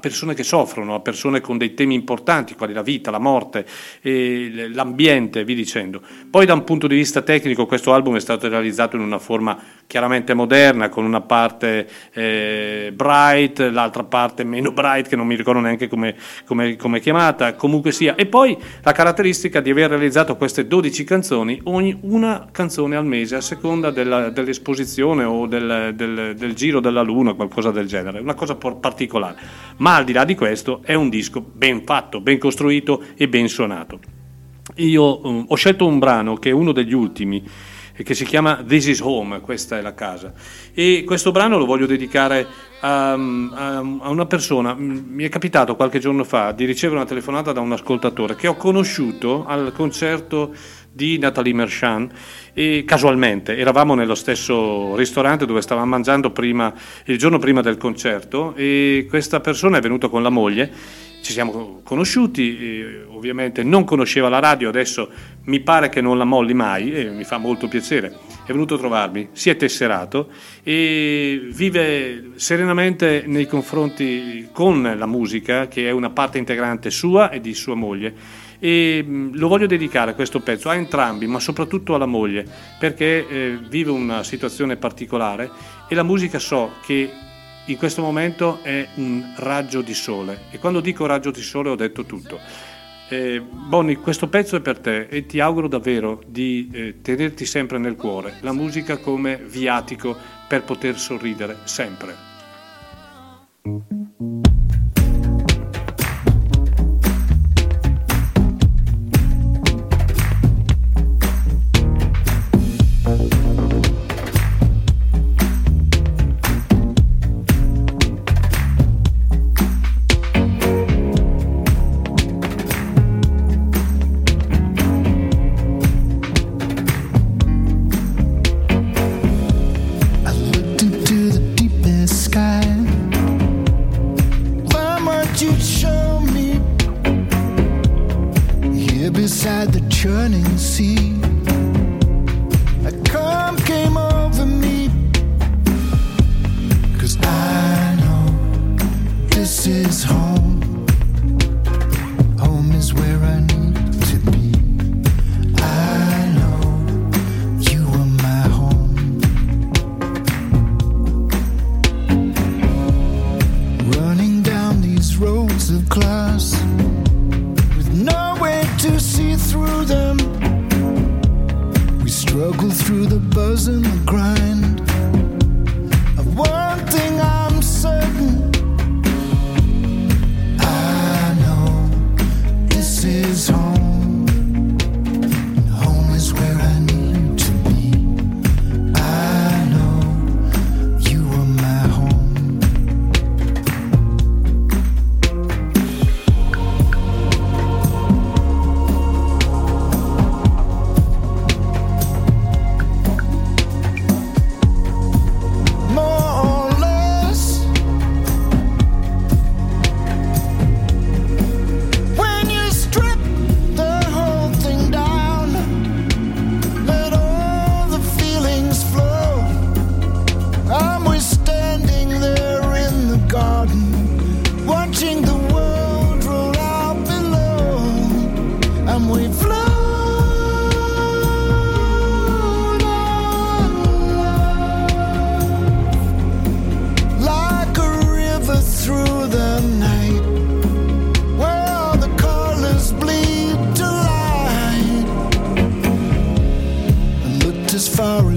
persone che soffrono, a persone con dei temi importanti quali la vita, la morte, l'ambiente, vi dicendo. Poi da un punto di vista tecnico questo album è stato realizzato in una forma chiaramente moderna, con una parte bright, l'altra parte meno bright, che non mi ricordo neanche come chiamata, comunque sia. E poi la caratteristica di aver realizzato queste 12 canzoni, ogni una canzone al mese, a seconda dell'esposizione o del giro della luna, qualcosa del genere, una cosa particolare. Ma al di là di questo è un disco ben fatto, ben costruito e ben suonato. Io ho scelto un brano che è uno degli ultimi, che si chiama This is Home, questa è la casa, e questo brano lo voglio dedicare a una persona. Mi è capitato qualche giorno fa di ricevere una telefonata da un ascoltatore che ho conosciuto al concerto di Natalie Merchant, e casualmente eravamo nello stesso ristorante dove stavamo mangiando il giorno prima del concerto, e questa persona è venuta con la moglie. Ci siamo conosciuti, ovviamente non conosceva la radio, adesso mi pare che non la molli mai e mi fa molto piacere. È venuto a trovarmi, si è tesserato e vive serenamente nei confronti con la musica, che è una parte integrante sua e di sua moglie. E lo voglio dedicare questo pezzo a entrambi, ma soprattutto alla moglie, perché vive una situazione particolare e la musica, so che in questo momento, è un raggio di sole, e quando dico raggio di sole ho detto tutto. Bonnie, questo pezzo è per te e ti auguro davvero di tenerti sempre nel cuore la musica come viatico per poter sorridere sempre.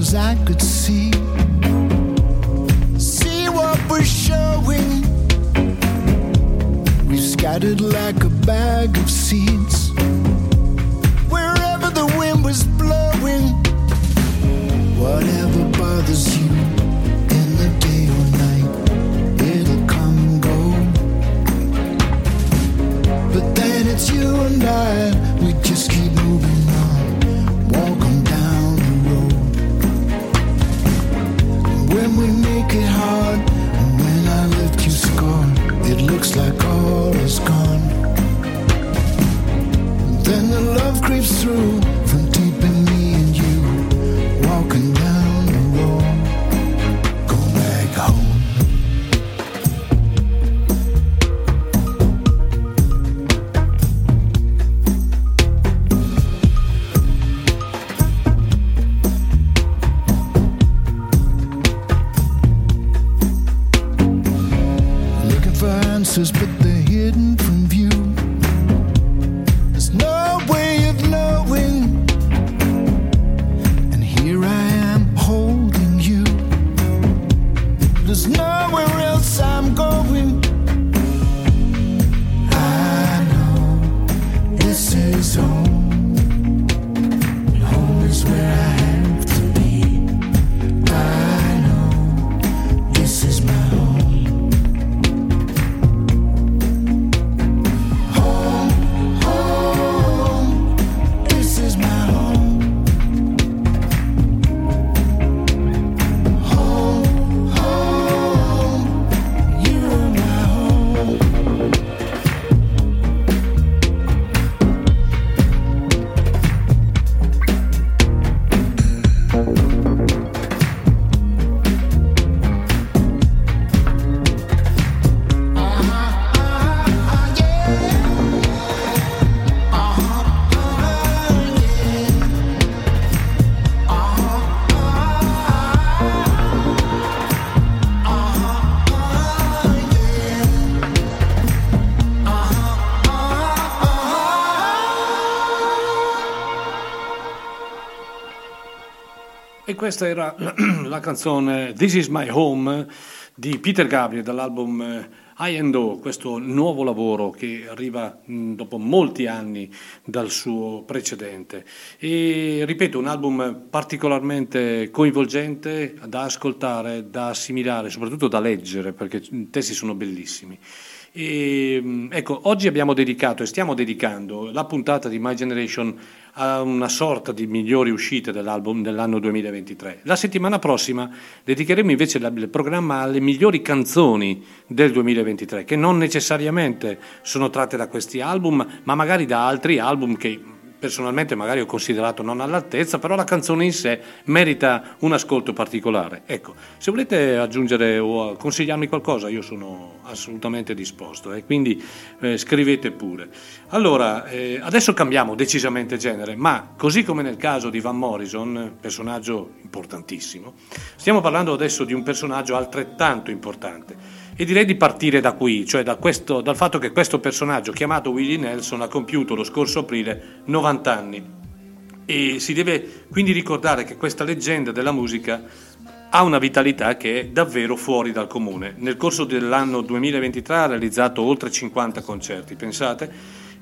as I could see. See what we're showing. We've scattered like a bag of seeds. Wherever the wind was blowing. Whatever bothers you in the day or night, it'll come and go. But then it's you and I, we just keep moving on. When we make it hard, and when I left you scarred, it looks like all is gone. And then the love creeps through from deep in me and you, walking down the road, go back home. But they're hidden from view. There's no way of knowing. And here I am holding you. There's nowhere else I'm going. I know this is home. Home is where I have to be. I know this is my home. Questa era la canzone This Is My Home di Peter Gabriel dall'album I&O, questo nuovo lavoro che arriva dopo molti anni dal suo precedente. E ripeto, un album particolarmente coinvolgente da ascoltare, da assimilare, soprattutto da leggere, perché i testi sono bellissimi. E, ecco, oggi abbiamo dedicato e stiamo dedicando la puntata di My Generation a una sorta di migliori uscite dell'album dell'anno 2023. La settimana prossima dedicheremo invece il programma alle migliori canzoni del 2023, che non necessariamente sono tratte da questi album, ma magari da altri album che personalmente magari ho considerato non all'altezza, però la canzone in sé merita un ascolto particolare. Ecco, se volete aggiungere o consigliarmi qualcosa, io sono assolutamente disposto, quindi scrivete pure. Allora, adesso cambiamo decisamente genere, ma così come nel caso di Van Morrison, personaggio importantissimo, stiamo parlando adesso di un personaggio altrettanto importante. E direi di partire da qui, cioè dal fatto che questo personaggio chiamato Willie Nelson ha compiuto lo scorso aprile 90 anni e si deve quindi ricordare che questa leggenda della musica ha una vitalità che è davvero fuori dal comune. Nel corso dell'anno 2023 ha realizzato oltre 50 concerti, pensate,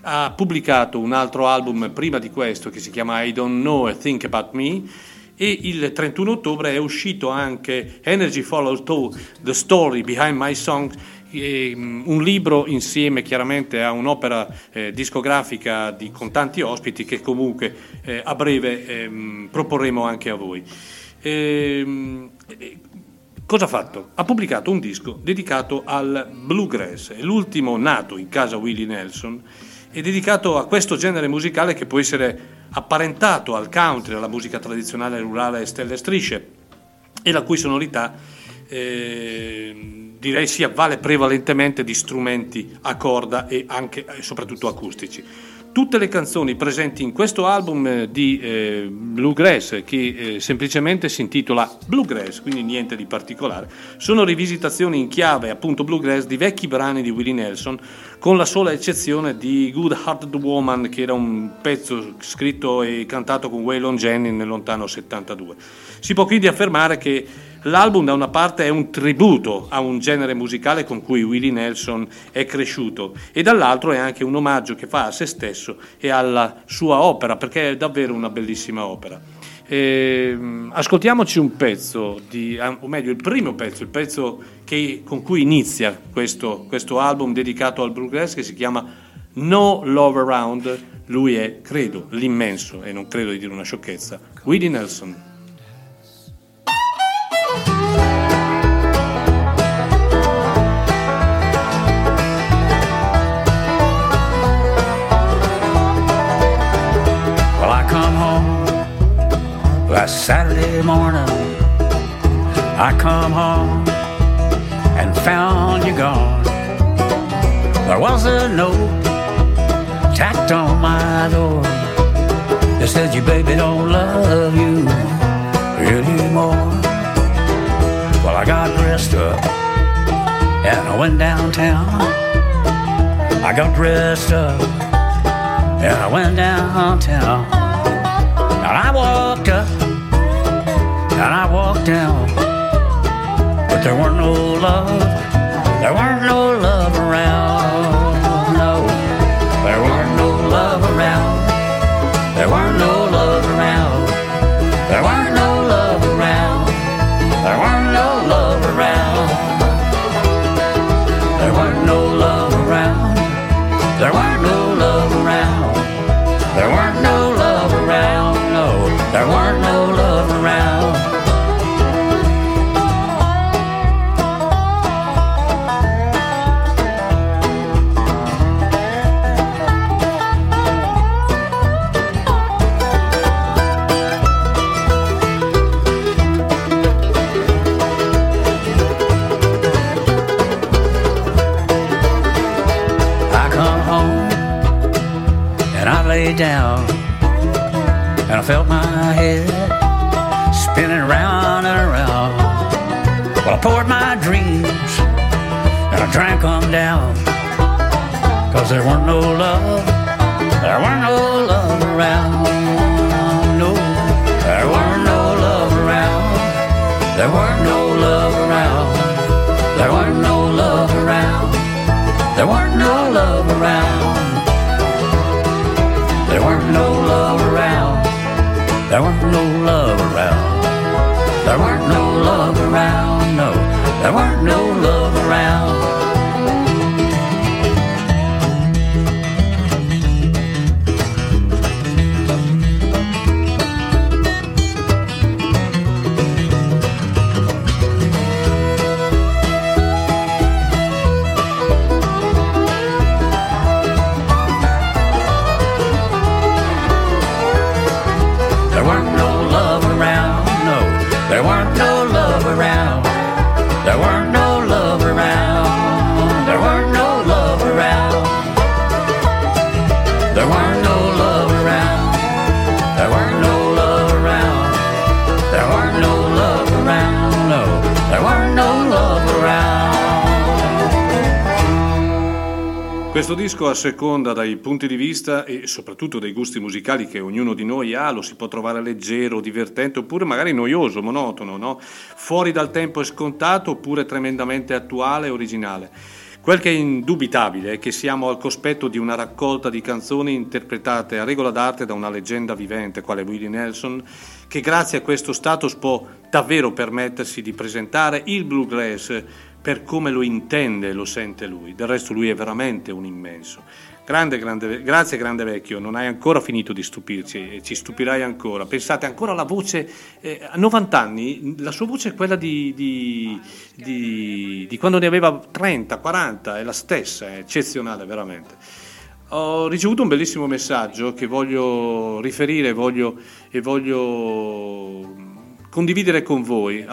ha pubblicato un altro album prima di questo che si chiama I Don't Know a Thing About Me. E il 31 ottobre è uscito anche Energy Follows To, The Story Behind My Song, un libro insieme chiaramente a un'opera discografica con tanti ospiti che comunque a breve proporremo anche a voi. Cosa ha fatto? Ha pubblicato un disco dedicato al bluegrass, è l'ultimo nato in casa Willie Nelson, è dedicato a questo genere musicale che può essere apparentato al country, alla musica tradizionale rurale e stelle e strisce, e la cui sonorità direi si avvale prevalentemente di strumenti a corda e anche soprattutto acustici. Tutte le canzoni presenti in questo album di Bluegrass, che semplicemente si intitola Bluegrass, quindi niente di particolare, sono rivisitazioni in chiave appunto Bluegrass di vecchi brani di Willie Nelson, con la sola eccezione di Good Hearted Woman, che era un pezzo scritto e cantato con Waylon Jennings nel lontano 72. Si può quindi affermare che l'album da una parte è un tributo a un genere musicale con cui Willie Nelson è cresciuto e dall'altro è anche un omaggio che fa a se stesso e alla sua opera, perché è davvero una bellissima opera. Ascoltiamoci un pezzo, o meglio il primo pezzo, il pezzo con cui inizia questo album dedicato al bluegrass, che si chiama No Love Around. Lui è, credo, l'immenso, e non credo di dire una sciocchezza, Willie Nelson. Last Saturday morning I come home and found you gone. There was a note tacked on my door that said you baby don't love you anymore. Well, I got dressed up and I went downtown. I got dressed up and I went downtown. And I walked up and I walked down, but there weren't no love around, no, there weren't no love around, there weren't no love around, there weren't no love around, there weren't no love around, there weren't no love around, there weren't no love around, there weren't no love around, no, there weren't no love around. Down and I felt my head spinning round and around. Well, I poured my dreams and I drank them down, 'cause there weren't no love around, no, there weren't no love around, there weren't no love around, there weren't no love around, there weren't no love around. There weren't no love around, there weren't no love around, there weren't no love around, no, there weren't no love around. Questo disco, a seconda dai punti di vista e soprattutto dei gusti musicali che ognuno di noi ha, lo si può trovare leggero, divertente oppure magari noioso, monotono, no? Fuori dal tempo e scontato oppure tremendamente attuale e originale. Quel che è indubitabile è che siamo al cospetto di una raccolta di canzoni interpretate a regola d'arte da una leggenda vivente, quale Willie Nelson, che grazie a questo status può davvero permettersi di presentare il bluegrass per come lo intende e lo sente lui. Del resto lui è veramente un immenso. Grazie grande vecchio, non hai ancora finito di stupirci e ci stupirai ancora. Pensate ancora alla voce, a 90 anni, la sua voce è quella di quando ne aveva 30, 40, è la stessa, è eccezionale veramente. Ho ricevuto un bellissimo messaggio che voglio riferire e voglio condividere con voi.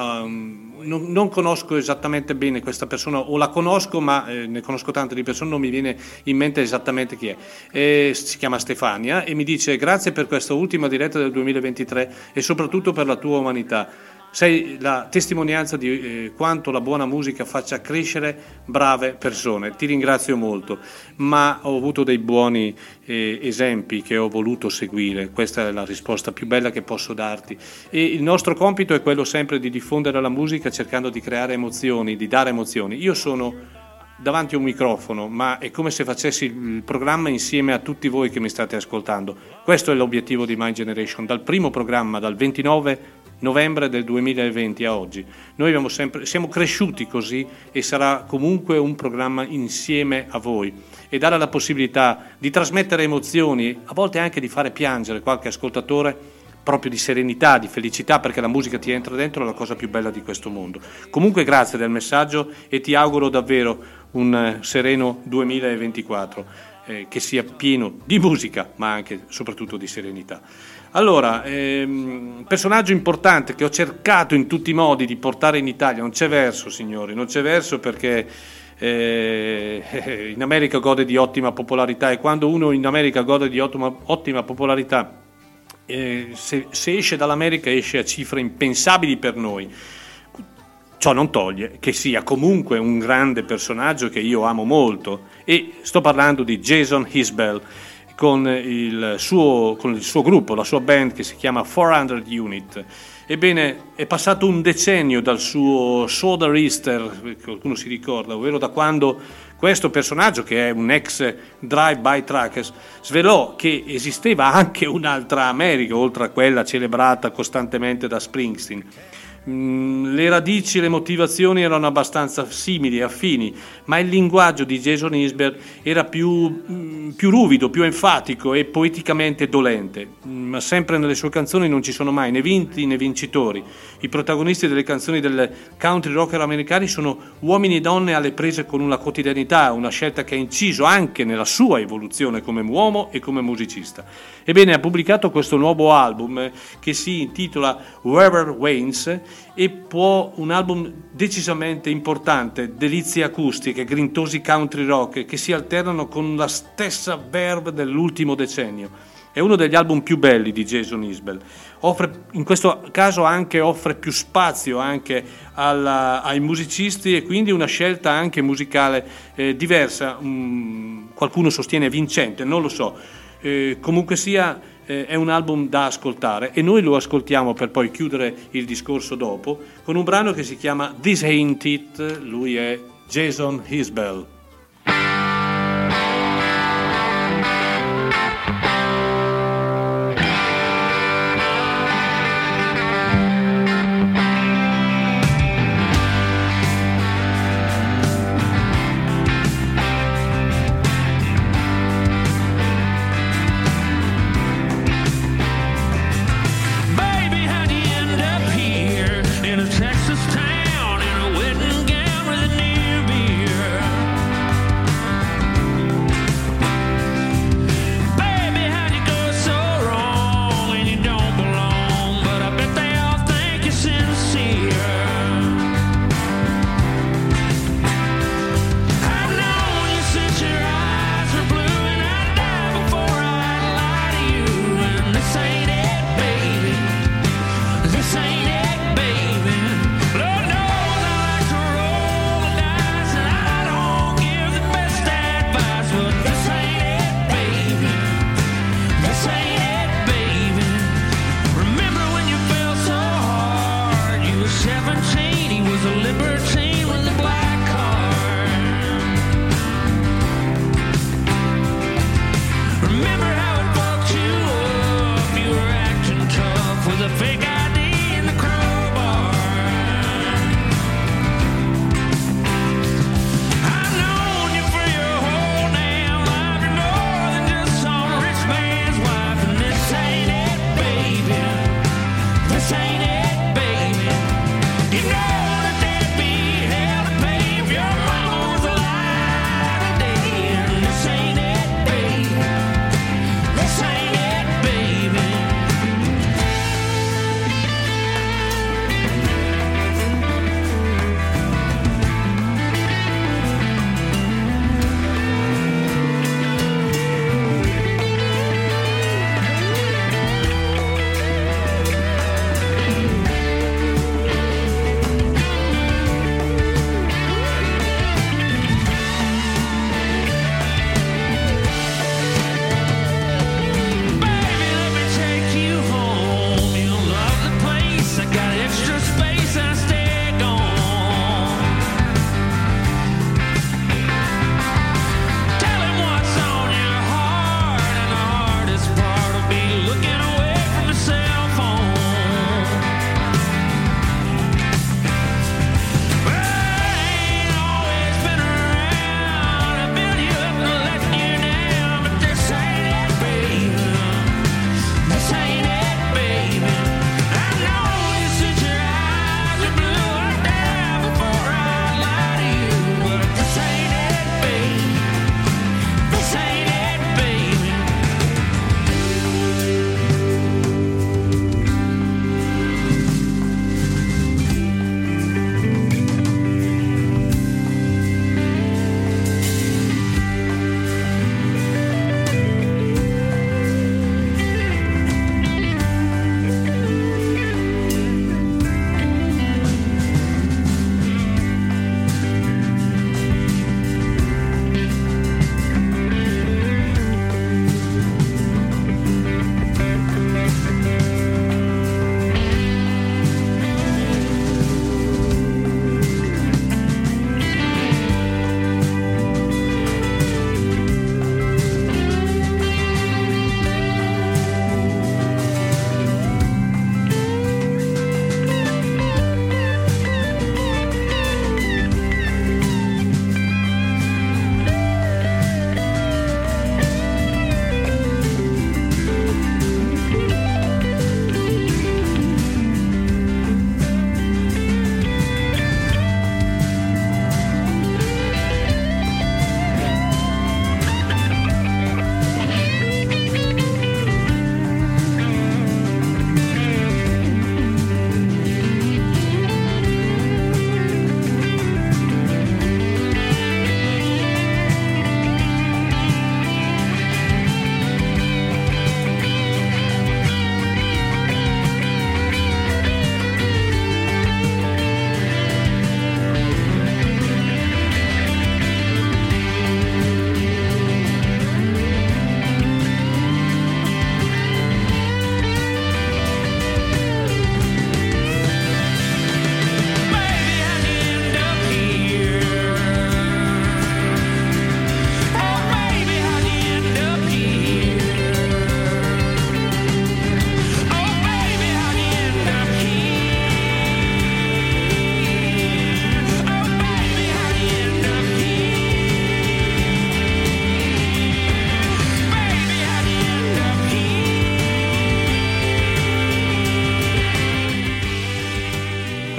non conosco esattamente bene questa persona, o la conosco ma ne conosco tante di persone, non mi viene in mente esattamente chi è. Si chiama Stefania e mi dice: grazie per questa ultima diretta del 2023 e soprattutto per la tua umanità. Sei la testimonianza di quanto la buona musica faccia crescere brave persone. Ti ringrazio molto, ma ho avuto dei buoni esempi che ho voluto seguire. Questa è la risposta più bella che posso darti. E il nostro compito è quello sempre di diffondere la musica cercando di creare emozioni, di dare emozioni. Io sono davanti a un microfono, ma è come se facessi il programma insieme a tutti voi che mi state ascoltando. Questo è l'obiettivo di My Generation. Dal primo programma, dal 29 novembre del 2020 a oggi, noi siamo cresciuti così e sarà comunque un programma insieme a voi, e darà la possibilità di trasmettere emozioni, a volte anche di fare piangere qualche ascoltatore, proprio di serenità, di felicità, perché la musica ti entra dentro, è la cosa più bella di questo mondo. Comunque grazie del messaggio e ti auguro davvero un sereno 2024, che sia pieno di musica ma anche soprattutto di serenità. Allora, personaggio importante che ho cercato in tutti i modi di portare in Italia, non c'è verso signori, non c'è verso, perché in America gode di ottima popolarità, e quando uno in America gode di ottima popolarità, se esce dall'America esce a cifre impensabili per noi. Ciò non toglie che sia comunque un grande personaggio che io amo molto, e sto parlando di Jason Isbell. Con il suo gruppo, la sua band che si chiama 400 Unit. Ebbene, è passato un decennio dal suo Soda Easter, qualcuno si ricorda, ovvero da quando questo personaggio, che è un ex drive-by truckers, svelò che esisteva anche un'altra America, oltre a quella celebrata costantemente da Springsteen. Le radici, le motivazioni erano abbastanza simili e affini, ma il linguaggio di Jason Isbell era più ruvido, più enfatico e poeticamente dolente. Ma sempre nelle sue canzoni non ci sono mai né vinti né vincitori. I protagonisti delle canzoni del country rocker americani sono uomini e donne alle prese con una quotidianità, una scelta che ha inciso anche nella sua evoluzione come uomo e come musicista. Ebbene, ha pubblicato questo nuovo album che si intitola Wherever Wanes, e può un album decisamente importante, delizie acustiche, grintosi country rock che si alternano con la stessa verve dell'ultimo decennio. È uno degli album più belli di Jason Isbell. Offre, in questo caso anche offre più spazio anche ai musicisti, e quindi una scelta anche musicale diversa, qualcuno sostiene vincente, non lo so, comunque sia è un album da ascoltare, e noi lo ascoltiamo per poi chiudere il discorso dopo con un brano che si chiama This Ain't It. Lui è Jason Isbell. Texas town in a wedding gown with an near beer.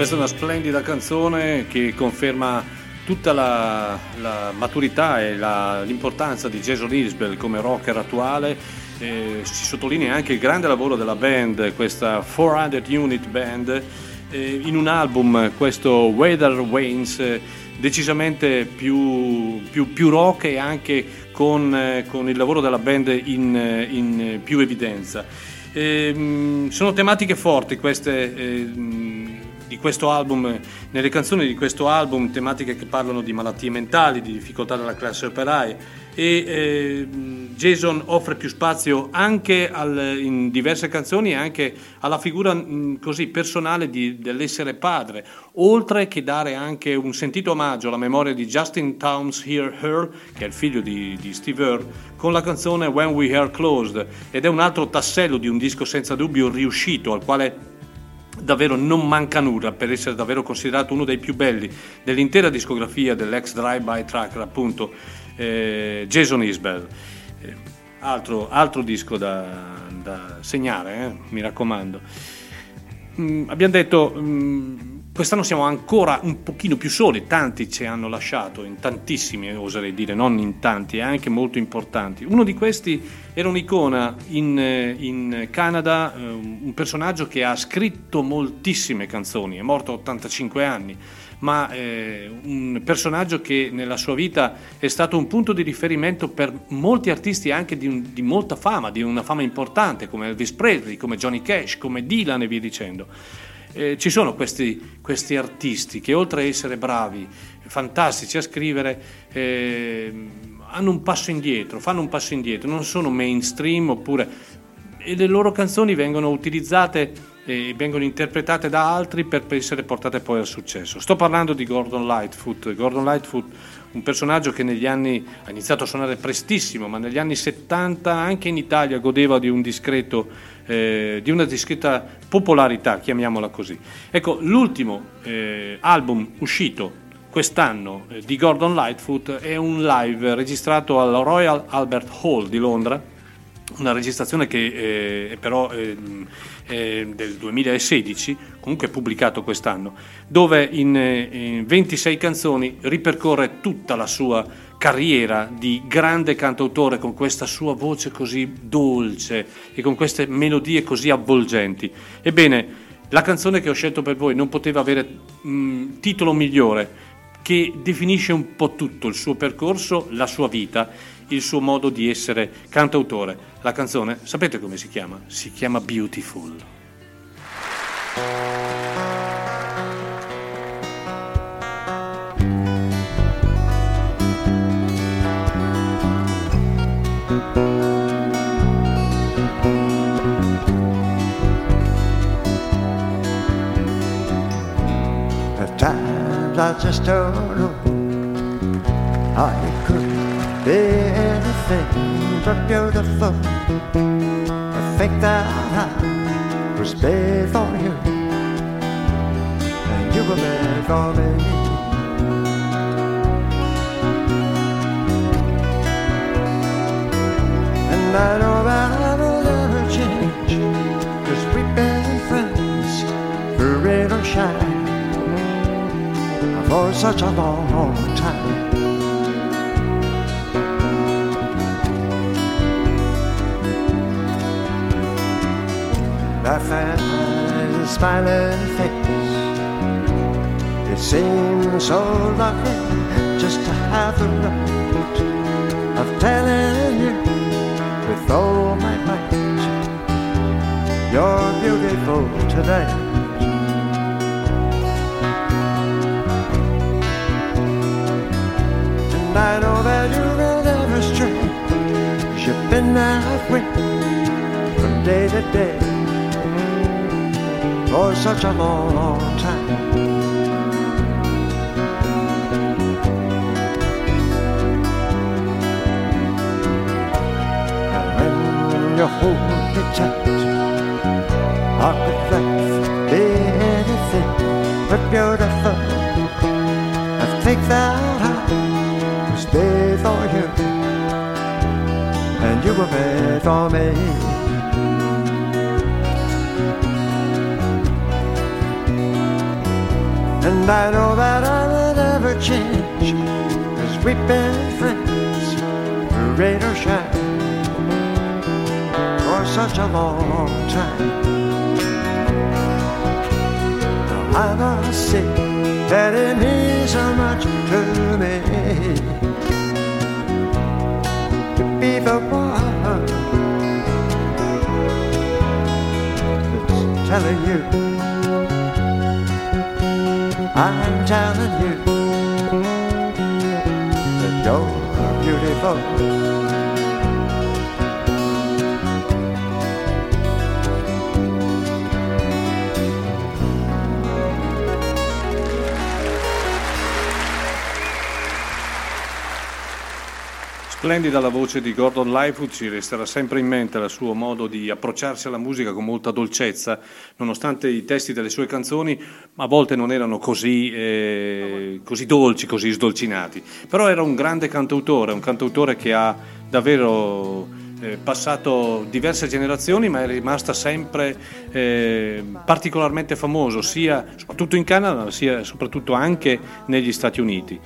Questa è una splendida canzone che conferma tutta la maturità e l'importanza di Jason Isbell come rocker attuale. Si sottolinea anche il grande lavoro della band, questa 400 Unit Band, in un album, questo Weather Wanes, decisamente più rock e anche con il lavoro della band in più evidenza. Sono tematiche forti queste di questo album, nelle canzoni di questo album, tematiche che parlano di malattie mentali, di difficoltà della classe operaia, e Jason offre più spazio anche in diverse canzoni anche alla figura così personale dell'essere padre, oltre che dare anche un sentito omaggio alla memoria di Justin Townes Hear Her, che è il figlio di Steve Earle, con la canzone When We Are Closed, ed è un altro tassello di un disco senza dubbio riuscito, al quale davvero non manca nulla per essere davvero considerato uno dei più belli dell'intera discografia dell'ex Drive-By Trucker, appunto, Jason Isbell. Altro disco da segnare, mi raccomando. Abbiamo detto, quest'anno siamo ancora un pochino più soli, tanti ci hanno lasciato, in tantissimi oserei dire, non in tanti, anche molto importanti. Uno di questi era un'icona in Canada, un personaggio che ha scritto moltissime canzoni, è morto a 85 anni, ma un personaggio che nella sua vita è stato un punto di riferimento per molti artisti anche di molta fama, di una fama importante, come Elvis Presley, come Johnny Cash, come Dylan e via dicendo. Ci sono questi artisti che, oltre a essere bravi, fantastici a scrivere, fanno un passo indietro, non sono mainstream, oppure e le loro canzoni vengono utilizzate e vengono interpretate da altri per essere portate poi al successo. Sto parlando di Gordon Lightfoot, un personaggio che negli anni ha iniziato a suonare prestissimo, ma negli anni 70 anche in Italia godeva di una discreta popolarità, chiamiamola così. Ecco, l'ultimo album uscito quest'anno di Gordon Lightfoot è un live registrato al Royal Albert Hall di Londra, una registrazione che però è del 2016, comunque pubblicato quest'anno, dove in 26 canzoni ripercorre tutta la sua carriera di grande cantautore, con questa sua voce così dolce e con queste melodie così avvolgenti. Ebbene, la canzone che ho scelto per voi non poteva avere titolo migliore, che definisce un po' tutto il suo percorso, la sua vita, il suo modo di essere cantautore. La canzone, sapete come si chiama? Si chiama Beautiful. At times I just don't know how it could be anything but beautiful. I think that I was made for you, and you were made for me. And I know I will never change, 'cause we've been friends for rain or shine for such a long, long time. I find a smiling face, it seems so lovely just to have the right of telling you with all my might, you're beautiful today. And I know that you will never stray, you've been that way from day to day for such a long, long time. And when you hold me tight, I could life be anything but beautiful. I think that I was made for you, and you were made for me. And I know that I will never change, 'cause we've been friends through rain or shine for such a long time. Now I must say that it means so much to me to be the one that's telling you, I'm telling you that you're beautiful. Splendida la voce di Gordon Lightfoot, ci resterà sempre in mente il suo modo di approcciarsi alla musica con molta dolcezza, nonostante i testi delle sue canzoni a volte non erano così dolci, così sdolcinati, però era un grande cantautore, un cantautore che ha davvero passato diverse generazioni, ma è rimasto sempre particolarmente famoso, sia soprattutto in Canada, sia soprattutto anche negli Stati Uniti.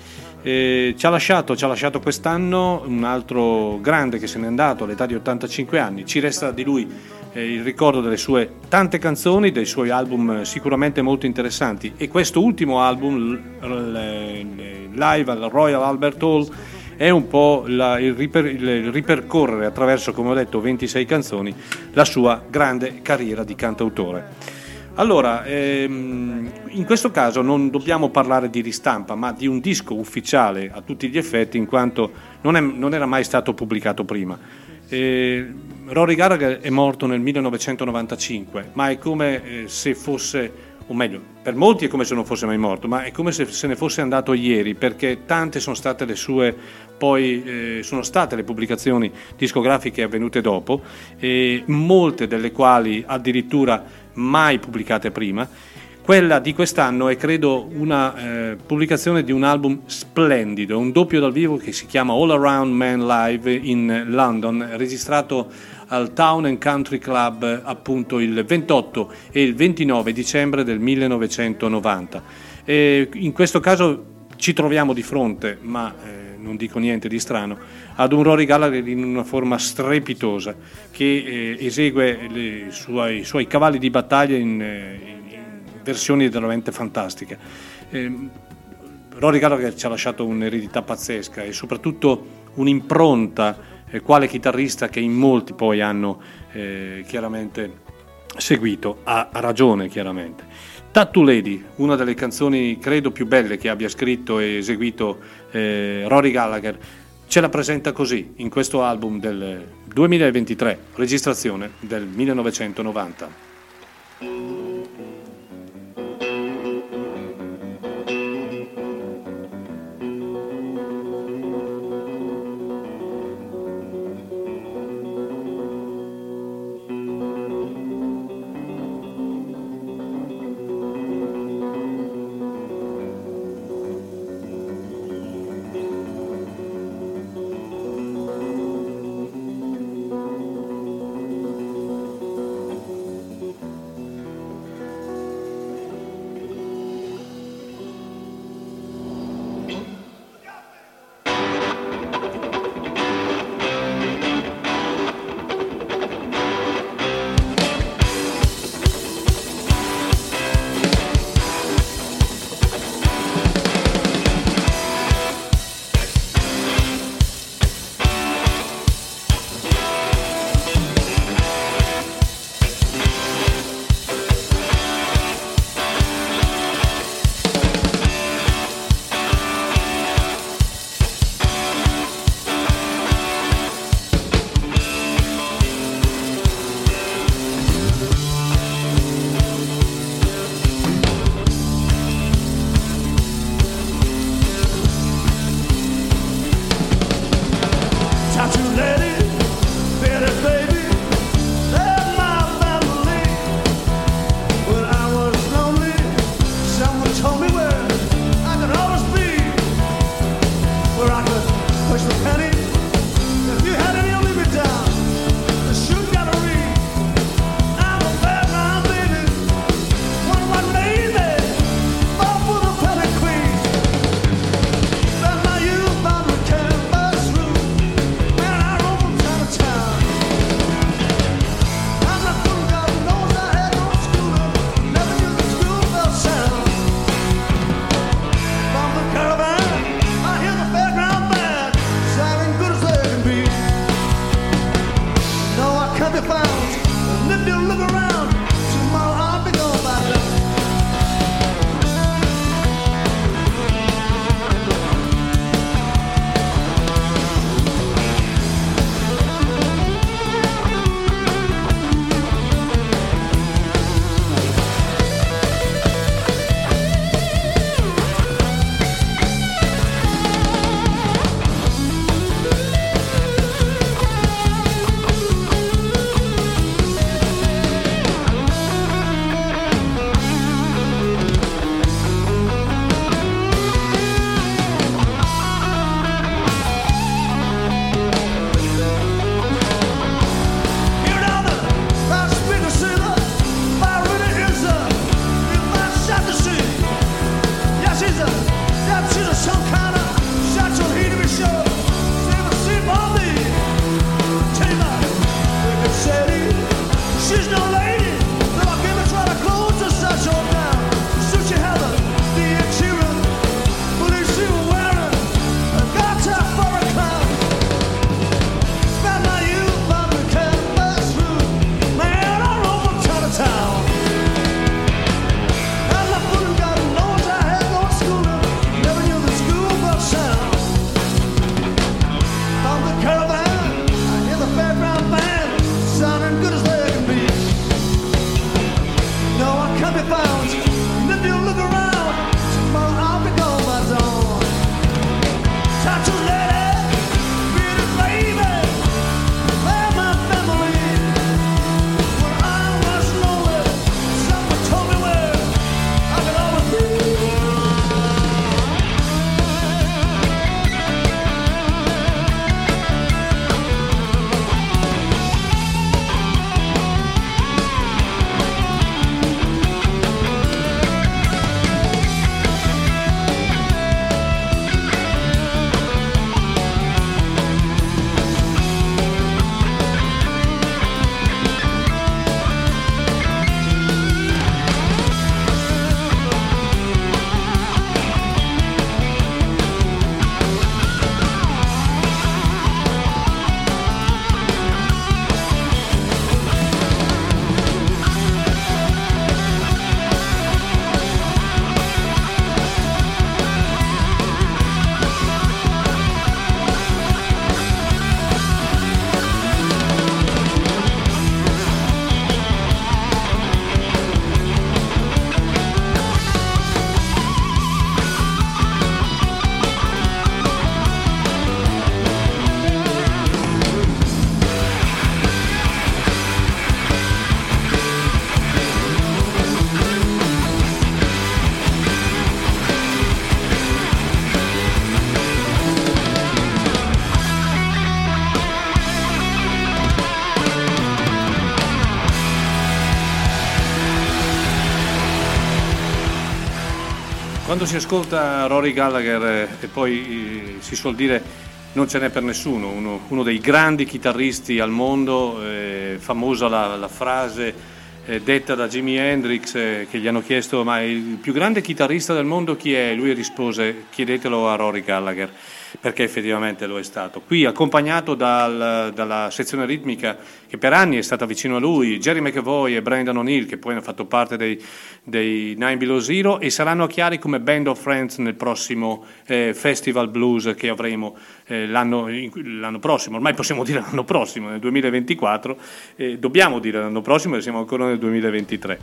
Ci ha lasciato quest'anno un altro grande che se n'è andato all'età di 85 anni. Ci resta di lui il ricordo delle sue tante canzoni, dei suoi album sicuramente molto interessanti, e questo ultimo album, Live al Royal Albert Hall, è un po' il ripercorrere attraverso, come ho detto, 26 canzoni la sua grande carriera di cantautore. Allora, in questo caso non dobbiamo parlare di ristampa, ma di un disco ufficiale a tutti gli effetti, in quanto non era mai stato pubblicato prima. Rory Gallagher è morto nel 1995, ma è come se fosse, o meglio, per molti è come se non fosse mai morto, ma è come se se ne fosse andato ieri, perché tante sono state le sue, poi sono state le pubblicazioni discografiche avvenute dopo, molte delle quali addirittura mai pubblicate prima. Quella di quest'anno è credo una pubblicazione di un album splendido, un doppio dal vivo che si chiama All Around Man Live in London, registrato al Town and Country Club appunto il 28 e il 29 dicembre del 1990. E in questo caso ci troviamo di fronte, ma non dico niente di strano, ad un Rory Gallagher in una forma strepitosa che esegue i suoi cavalli di battaglia in versioni veramente fantastiche. Rory Gallagher ci ha lasciato un'eredità pazzesca e soprattutto un'impronta quale chitarrista che in molti poi hanno chiaramente seguito, a ragione chiaramente. Tattoo Lady, una delle canzoni credo più belle che abbia scritto e eseguito Rory Gallagher, ce la presenta così in questo album del 2023, registrazione del 1990. Quando si ascolta Rory Gallagher, e poi si suol dire non ce n'è per nessuno, uno dei grandi chitarristi al mondo, famosa la frase detta da Jimi Hendrix, che gli hanno chiesto: ma il più grande chitarrista del mondo chi è? Lui rispose: chiedetelo a Rory Gallagher, perché effettivamente lo è stato. Qui accompagnato dalla sezione ritmica che per anni è stata vicino a lui, Gerry McEvoy e Brendan O'Neill, che poi hanno fatto parte dei Nine Below Zero e saranno a Chiari come Band of Friends nel prossimo Festival Blues che avremo l'anno prossimo. Ormai possiamo dire l'anno prossimo, nel 2024, dobbiamo dire l'anno prossimo e siamo ancora nel 2023.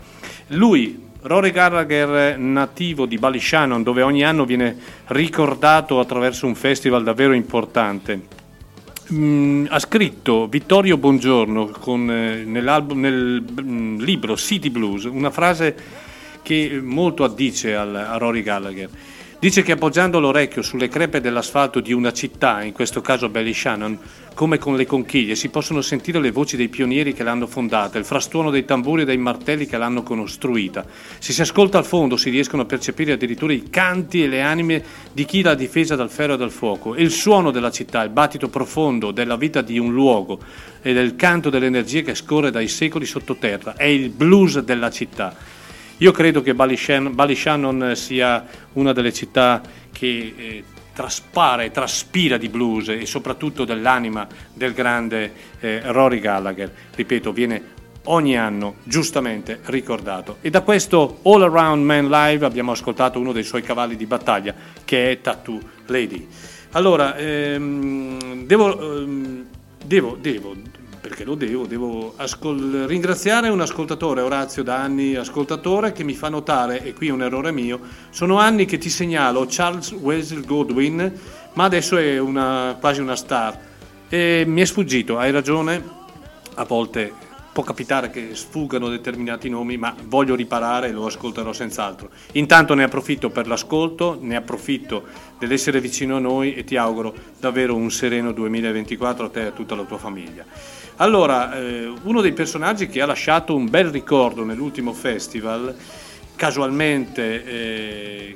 Lui, Rory Gallagher, nativo di Ballyshannon, dove ogni anno viene ricordato attraverso un festival davvero importante. Ha scritto Vittorio Bongiorno nel libro City Blues una frase che molto addice a Rory Gallagher. Dice che appoggiando l'orecchio sulle crepe dell'asfalto di una città, in questo caso Ballyshannon, come con le conchiglie, si possono sentire le voci dei pionieri che l'hanno fondata, il frastuono dei tamburi e dei martelli che l'hanno costruita. Se si ascolta al fondo si riescono a percepire addirittura i canti e le anime di chi l'ha difesa dal ferro e dal fuoco, e il suono della città, il battito profondo della vita di un luogo e del canto dell'energia che scorre dai secoli sottoterra. È il blues della città. Io credo che Ballyshannon sia una delle città che traspira di blues e soprattutto dell'anima del grande Rory Gallagher. Ripeto, viene ogni anno giustamente ricordato. E da questo All Around Man Live abbiamo ascoltato uno dei suoi cavalli di battaglia, che è Tattoo Lady. Allora, devo ringraziare un ascoltatore, Orazio, da anni ascoltatore, che mi fa notare, e qui è un errore mio, sono anni che ti segnalo Charles Wesley Godwin, ma adesso è quasi una star, e mi è sfuggito, hai ragione, a volte può capitare che sfuggano determinati nomi, ma voglio riparare e lo ascolterò senz'altro. Intanto ne approfitto per l'ascolto, ne approfitto dell'essere vicino a noi e ti auguro davvero un sereno 2024 a te e a tutta la tua famiglia. Allora, uno dei personaggi che ha lasciato un bel ricordo nell'ultimo festival, casualmente,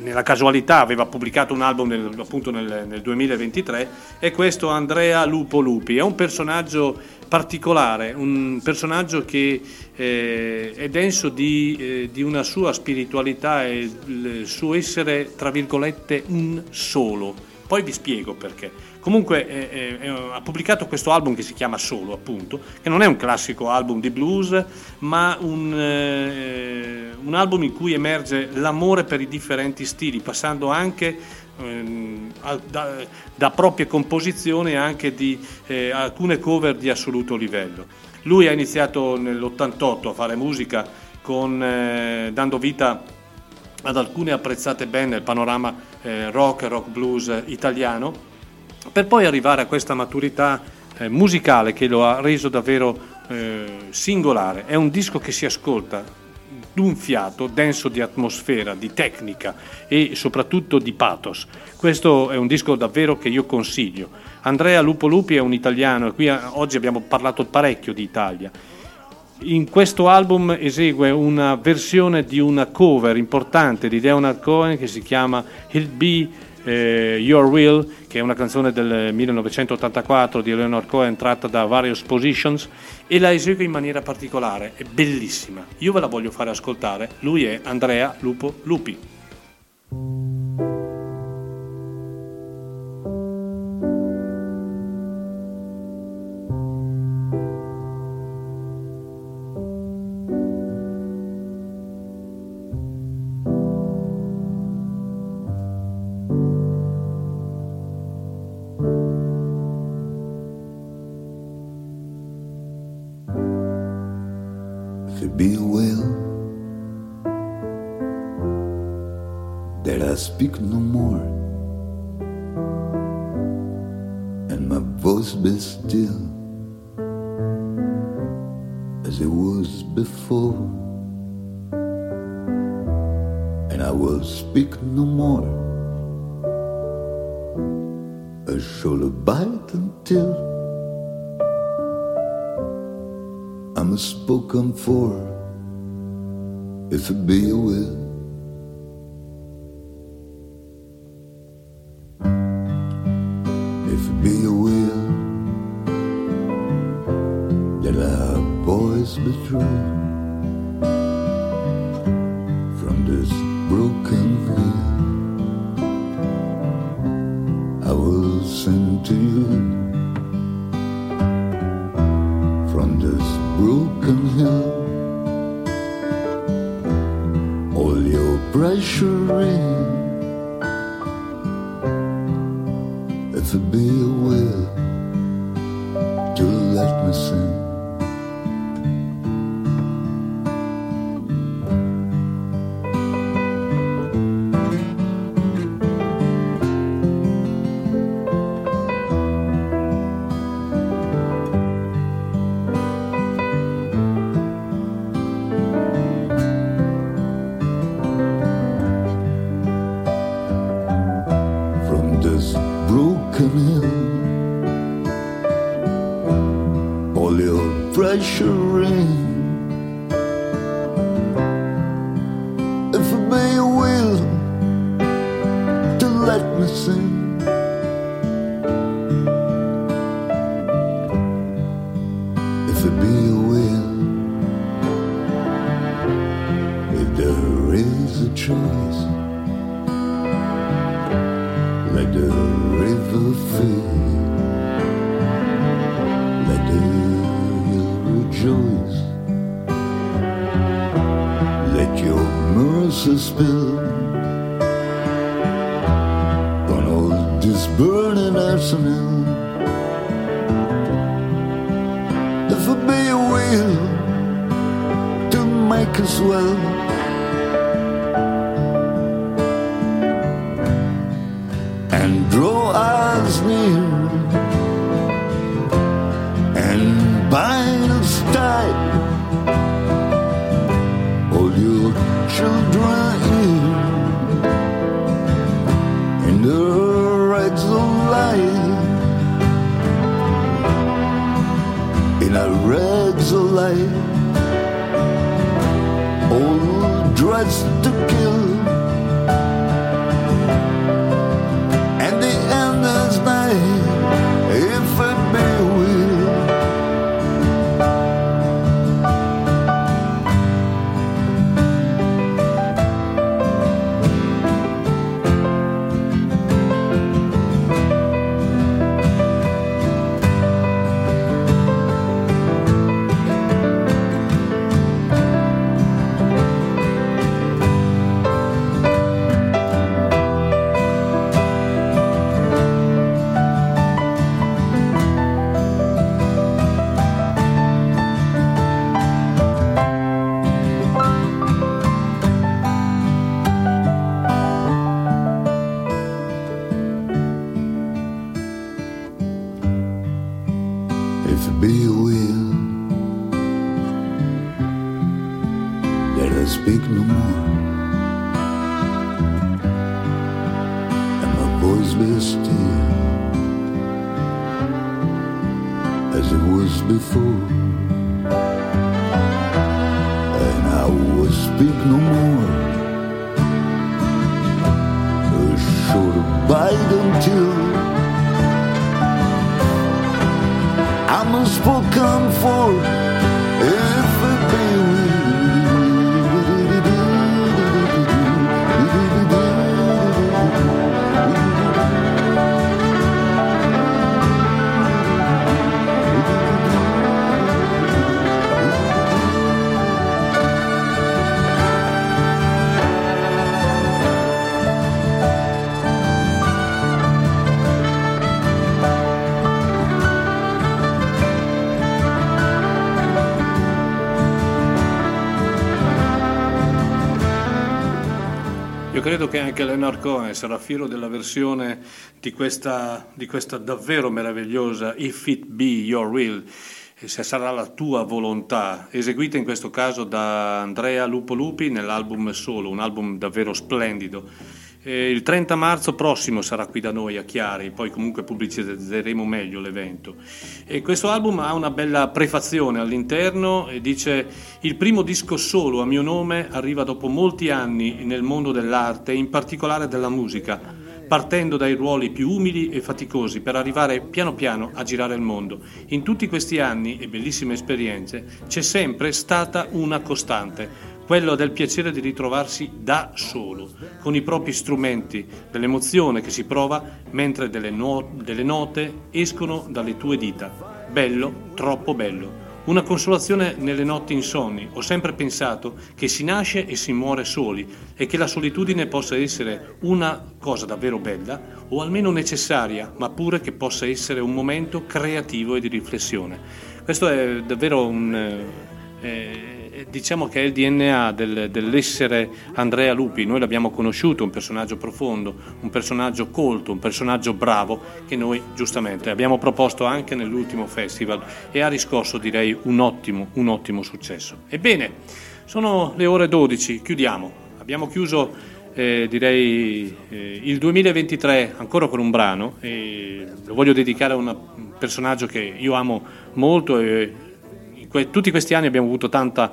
nella casualità aveva pubblicato un album nel 2023, è questo Andrea Lupo Lupi. È un personaggio particolare, un personaggio che è denso di una sua spiritualità e il suo essere, tra virgolette, un solo. Poi vi spiego perché. Comunque ha pubblicato questo album che si chiama Solo, appunto, che non è un classico album di blues, ma un album in cui emerge l'amore per i differenti stili, passando anche da proprie composizioni anche di alcune cover di assoluto livello. Lui ha iniziato nell'88 a fare musica dando vita ad alcune apprezzate band nel panorama rock blues italiano, per poi arrivare a questa maturità musicale che lo ha reso davvero singolare. È un disco che si ascolta d'un fiato, denso di atmosfera, di tecnica e soprattutto di pathos. Questo è un disco davvero che io consiglio. Andrea Lupo Lupi è un italiano e qui oggi abbiamo parlato parecchio di Italia. In questo album esegue una versione di una cover importante di Leonard Cohen che si chiama He'll Be Your Will, che è una canzone del 1984 di Leonard Cohen tratta da Various Positions, e la esegue in maniera particolare, è bellissima. Io ve la voglio fare ascoltare, lui è Andrea Lupo Lupi. Speak no more, and my voice be still as it was before, and I will speak no more, I shall abide until I'm spoken for, if it be your will. be a wheel that our boys betray from this broken wheel. I will send to you from this broken hill all your pressure rain. To be a will to let me sing. Credo che anche Leonard Cohen sarà fiero della versione di questa davvero meravigliosa If It Be Your Will, se sarà la tua volontà, eseguita in questo caso da Andrea Lupo Lupi nell'album Solo, un album davvero splendido. Il 30 marzo prossimo sarà qui da noi a Chiari, poi comunque pubblicizzeremo meglio l'evento. E questo album ha una bella prefazione all'interno e dice: il primo disco solo a mio nome arriva dopo molti anni nel mondo dell'arte, in particolare della musica. partendo dai ruoli più umili e faticosi per arrivare piano piano a girare il mondo. In tutti questi anni e bellissime esperienze c'è sempre stata una costante, quello del piacere di ritrovarsi da solo, con i propri strumenti, dell'emozione che si prova mentre delle note escono dalle tue dita. Bello, troppo bello. Una consolazione nelle notti insonni. Ho sempre pensato che si nasce e si muore soli e che la solitudine possa essere una cosa davvero bella o almeno necessaria, ma pure che possa essere un momento creativo e di riflessione. Questo è davvero diciamo che è il DNA dell'essere Andrea Lupi. Noi l'abbiamo conosciuto, un personaggio profondo, un personaggio colto, un personaggio bravo che noi giustamente abbiamo proposto anche nell'ultimo festival e ha riscosso, direi, un ottimo successo. Ebbene, sono le ore 12, chiudiamo. Abbiamo chiuso il 2023 ancora con un brano e lo voglio dedicare a un personaggio che io amo molto e tutti questi anni abbiamo avuto tanta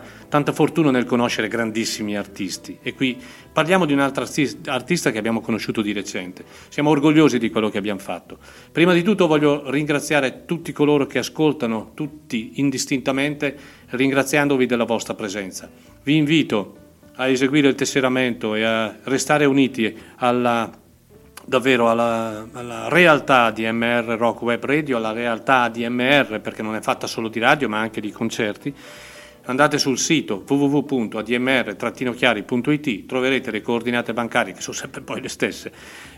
fortuna nel conoscere grandissimi artisti e qui parliamo di un'altra artista che abbiamo conosciuto di recente. Siamo orgogliosi di quello che abbiamo fatto. Prima di tutto voglio ringraziare tutti coloro che ascoltano, tutti indistintamente, ringraziandovi della vostra presenza. Vi invito a eseguire il tesseramento e a restare uniti alla realtà ADMR Rock Web Radio, alla realtà ADMR, perché non è fatta solo di radio ma anche di concerti. Andate sul sito www.admr-chiari.it, troverete le coordinate bancarie che sono sempre poi le stesse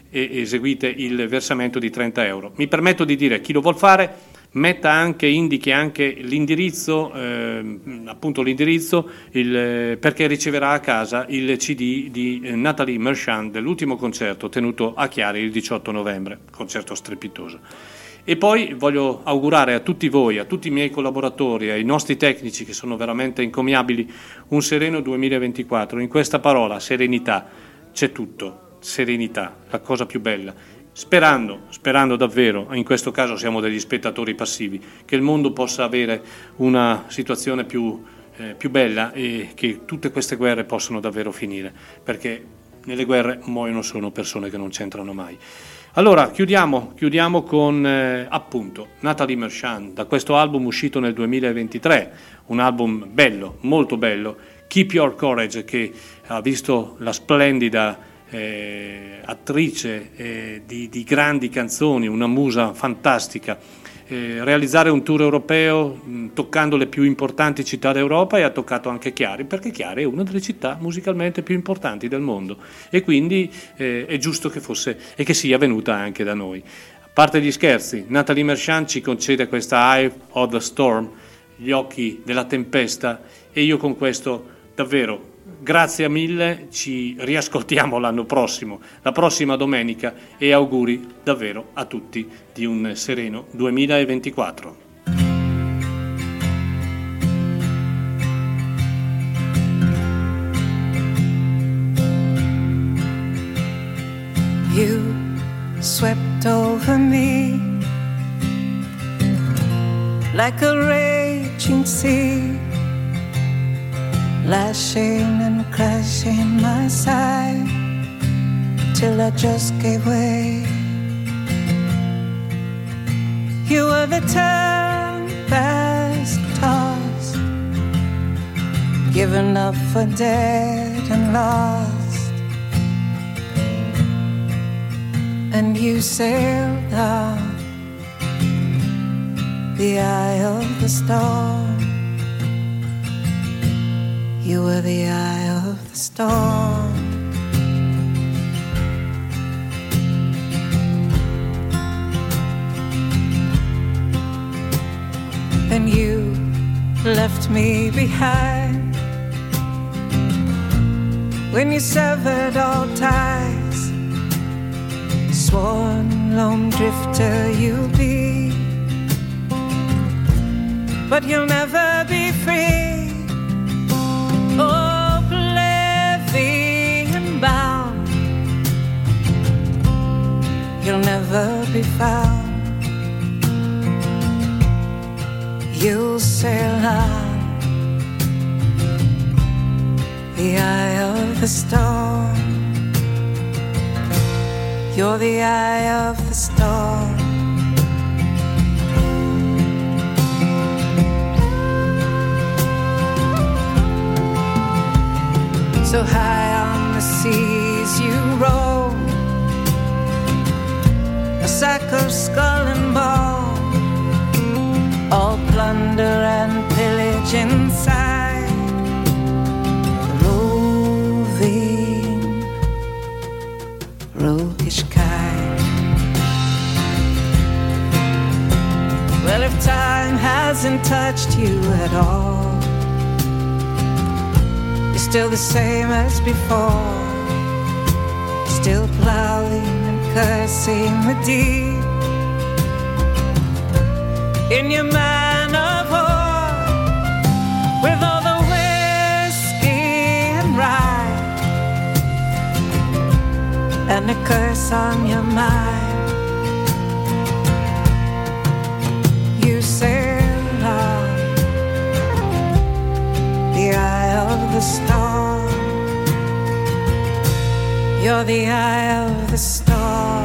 e eseguite il versamento di €30. Mi permetto di dire, chi lo vuol fare metta anche, indichi anche l'indirizzo, perché riceverà a casa il CD di Natalie Merchant dell'ultimo concerto tenuto a Chiari il 18 novembre, concerto strepitoso. E poi voglio augurare a tutti voi, a tutti i miei collaboratori, ai nostri tecnici che sono veramente encomiabili, un sereno 2024. In questa parola, serenità, c'è tutto, serenità, la cosa più bella. Sperando davvero, in questo caso siamo degli spettatori passivi, che il mondo possa avere una situazione più bella e che tutte queste guerre possano davvero finire, perché nelle guerre muoiono solo persone che non c'entrano mai. Allora, chiudiamo con appunto Natalie Merchant, da questo album uscito nel 2023, un album bello, molto bello, Keep Your Courage, che ha visto la splendida attrice di grandi canzoni, una musa fantastica, realizzare un tour europeo toccando le più importanti città d'Europa, e ha toccato anche Chiari, perché Chiari è una delle città musicalmente più importanti del mondo e quindi è giusto che fosse e che sia venuta anche da noi. A parte gli scherzi, Natalie Merchant ci concede questa Eye of the Storm, gli occhi della tempesta, e io con questo davvero grazie mille, ci riascoltiamo l'anno prossimo, la prossima domenica, e auguri davvero a tutti di un sereno 2024. You swept over me like a raging sea, lashing and crashing my side till I just gave way. You were the tempest tossed, given up for dead and lost, and you sailed on the eye of the storm. You were the eye of the storm. Then you left me behind when you severed all ties. Sworn lone drifter you'll be, but you'll never be free. Oblivion bound, you'll never be found. You'll sail on the eye of the storm. You're the eye of the storm. So high on the seas you roll, a sack of skull and bone, all plunder and pillage inside the roving, roguish kind. Well, if time hasn't touched you at all, still the same as before, still plowing and cursing the deep in your man of war, with all the whiskey and rye and a curse on your mind. You sail on the eye of the storm. You're the eye of the storm.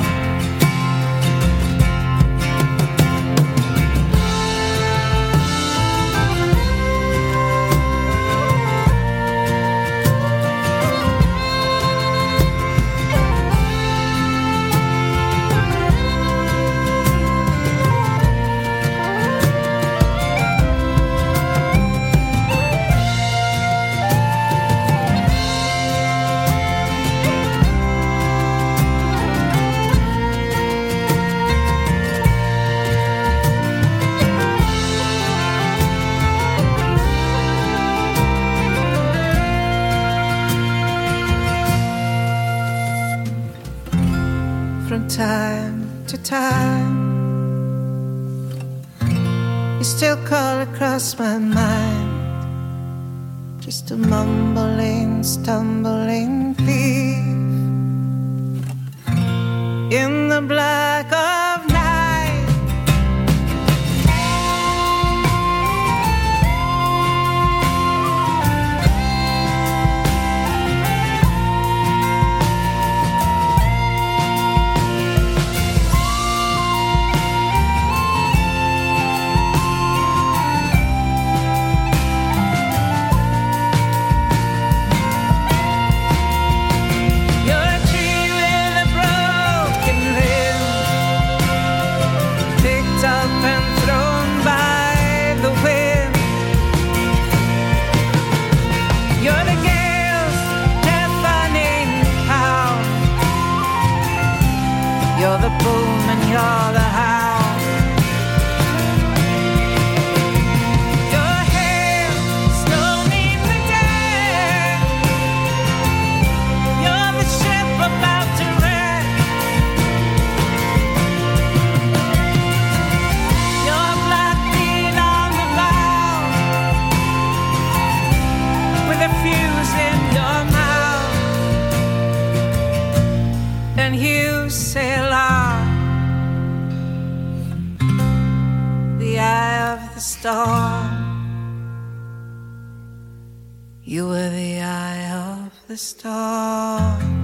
Time to time, you still call across my mind, just a mumbling, stumbling thief in the black of night. You were the eye of the storm.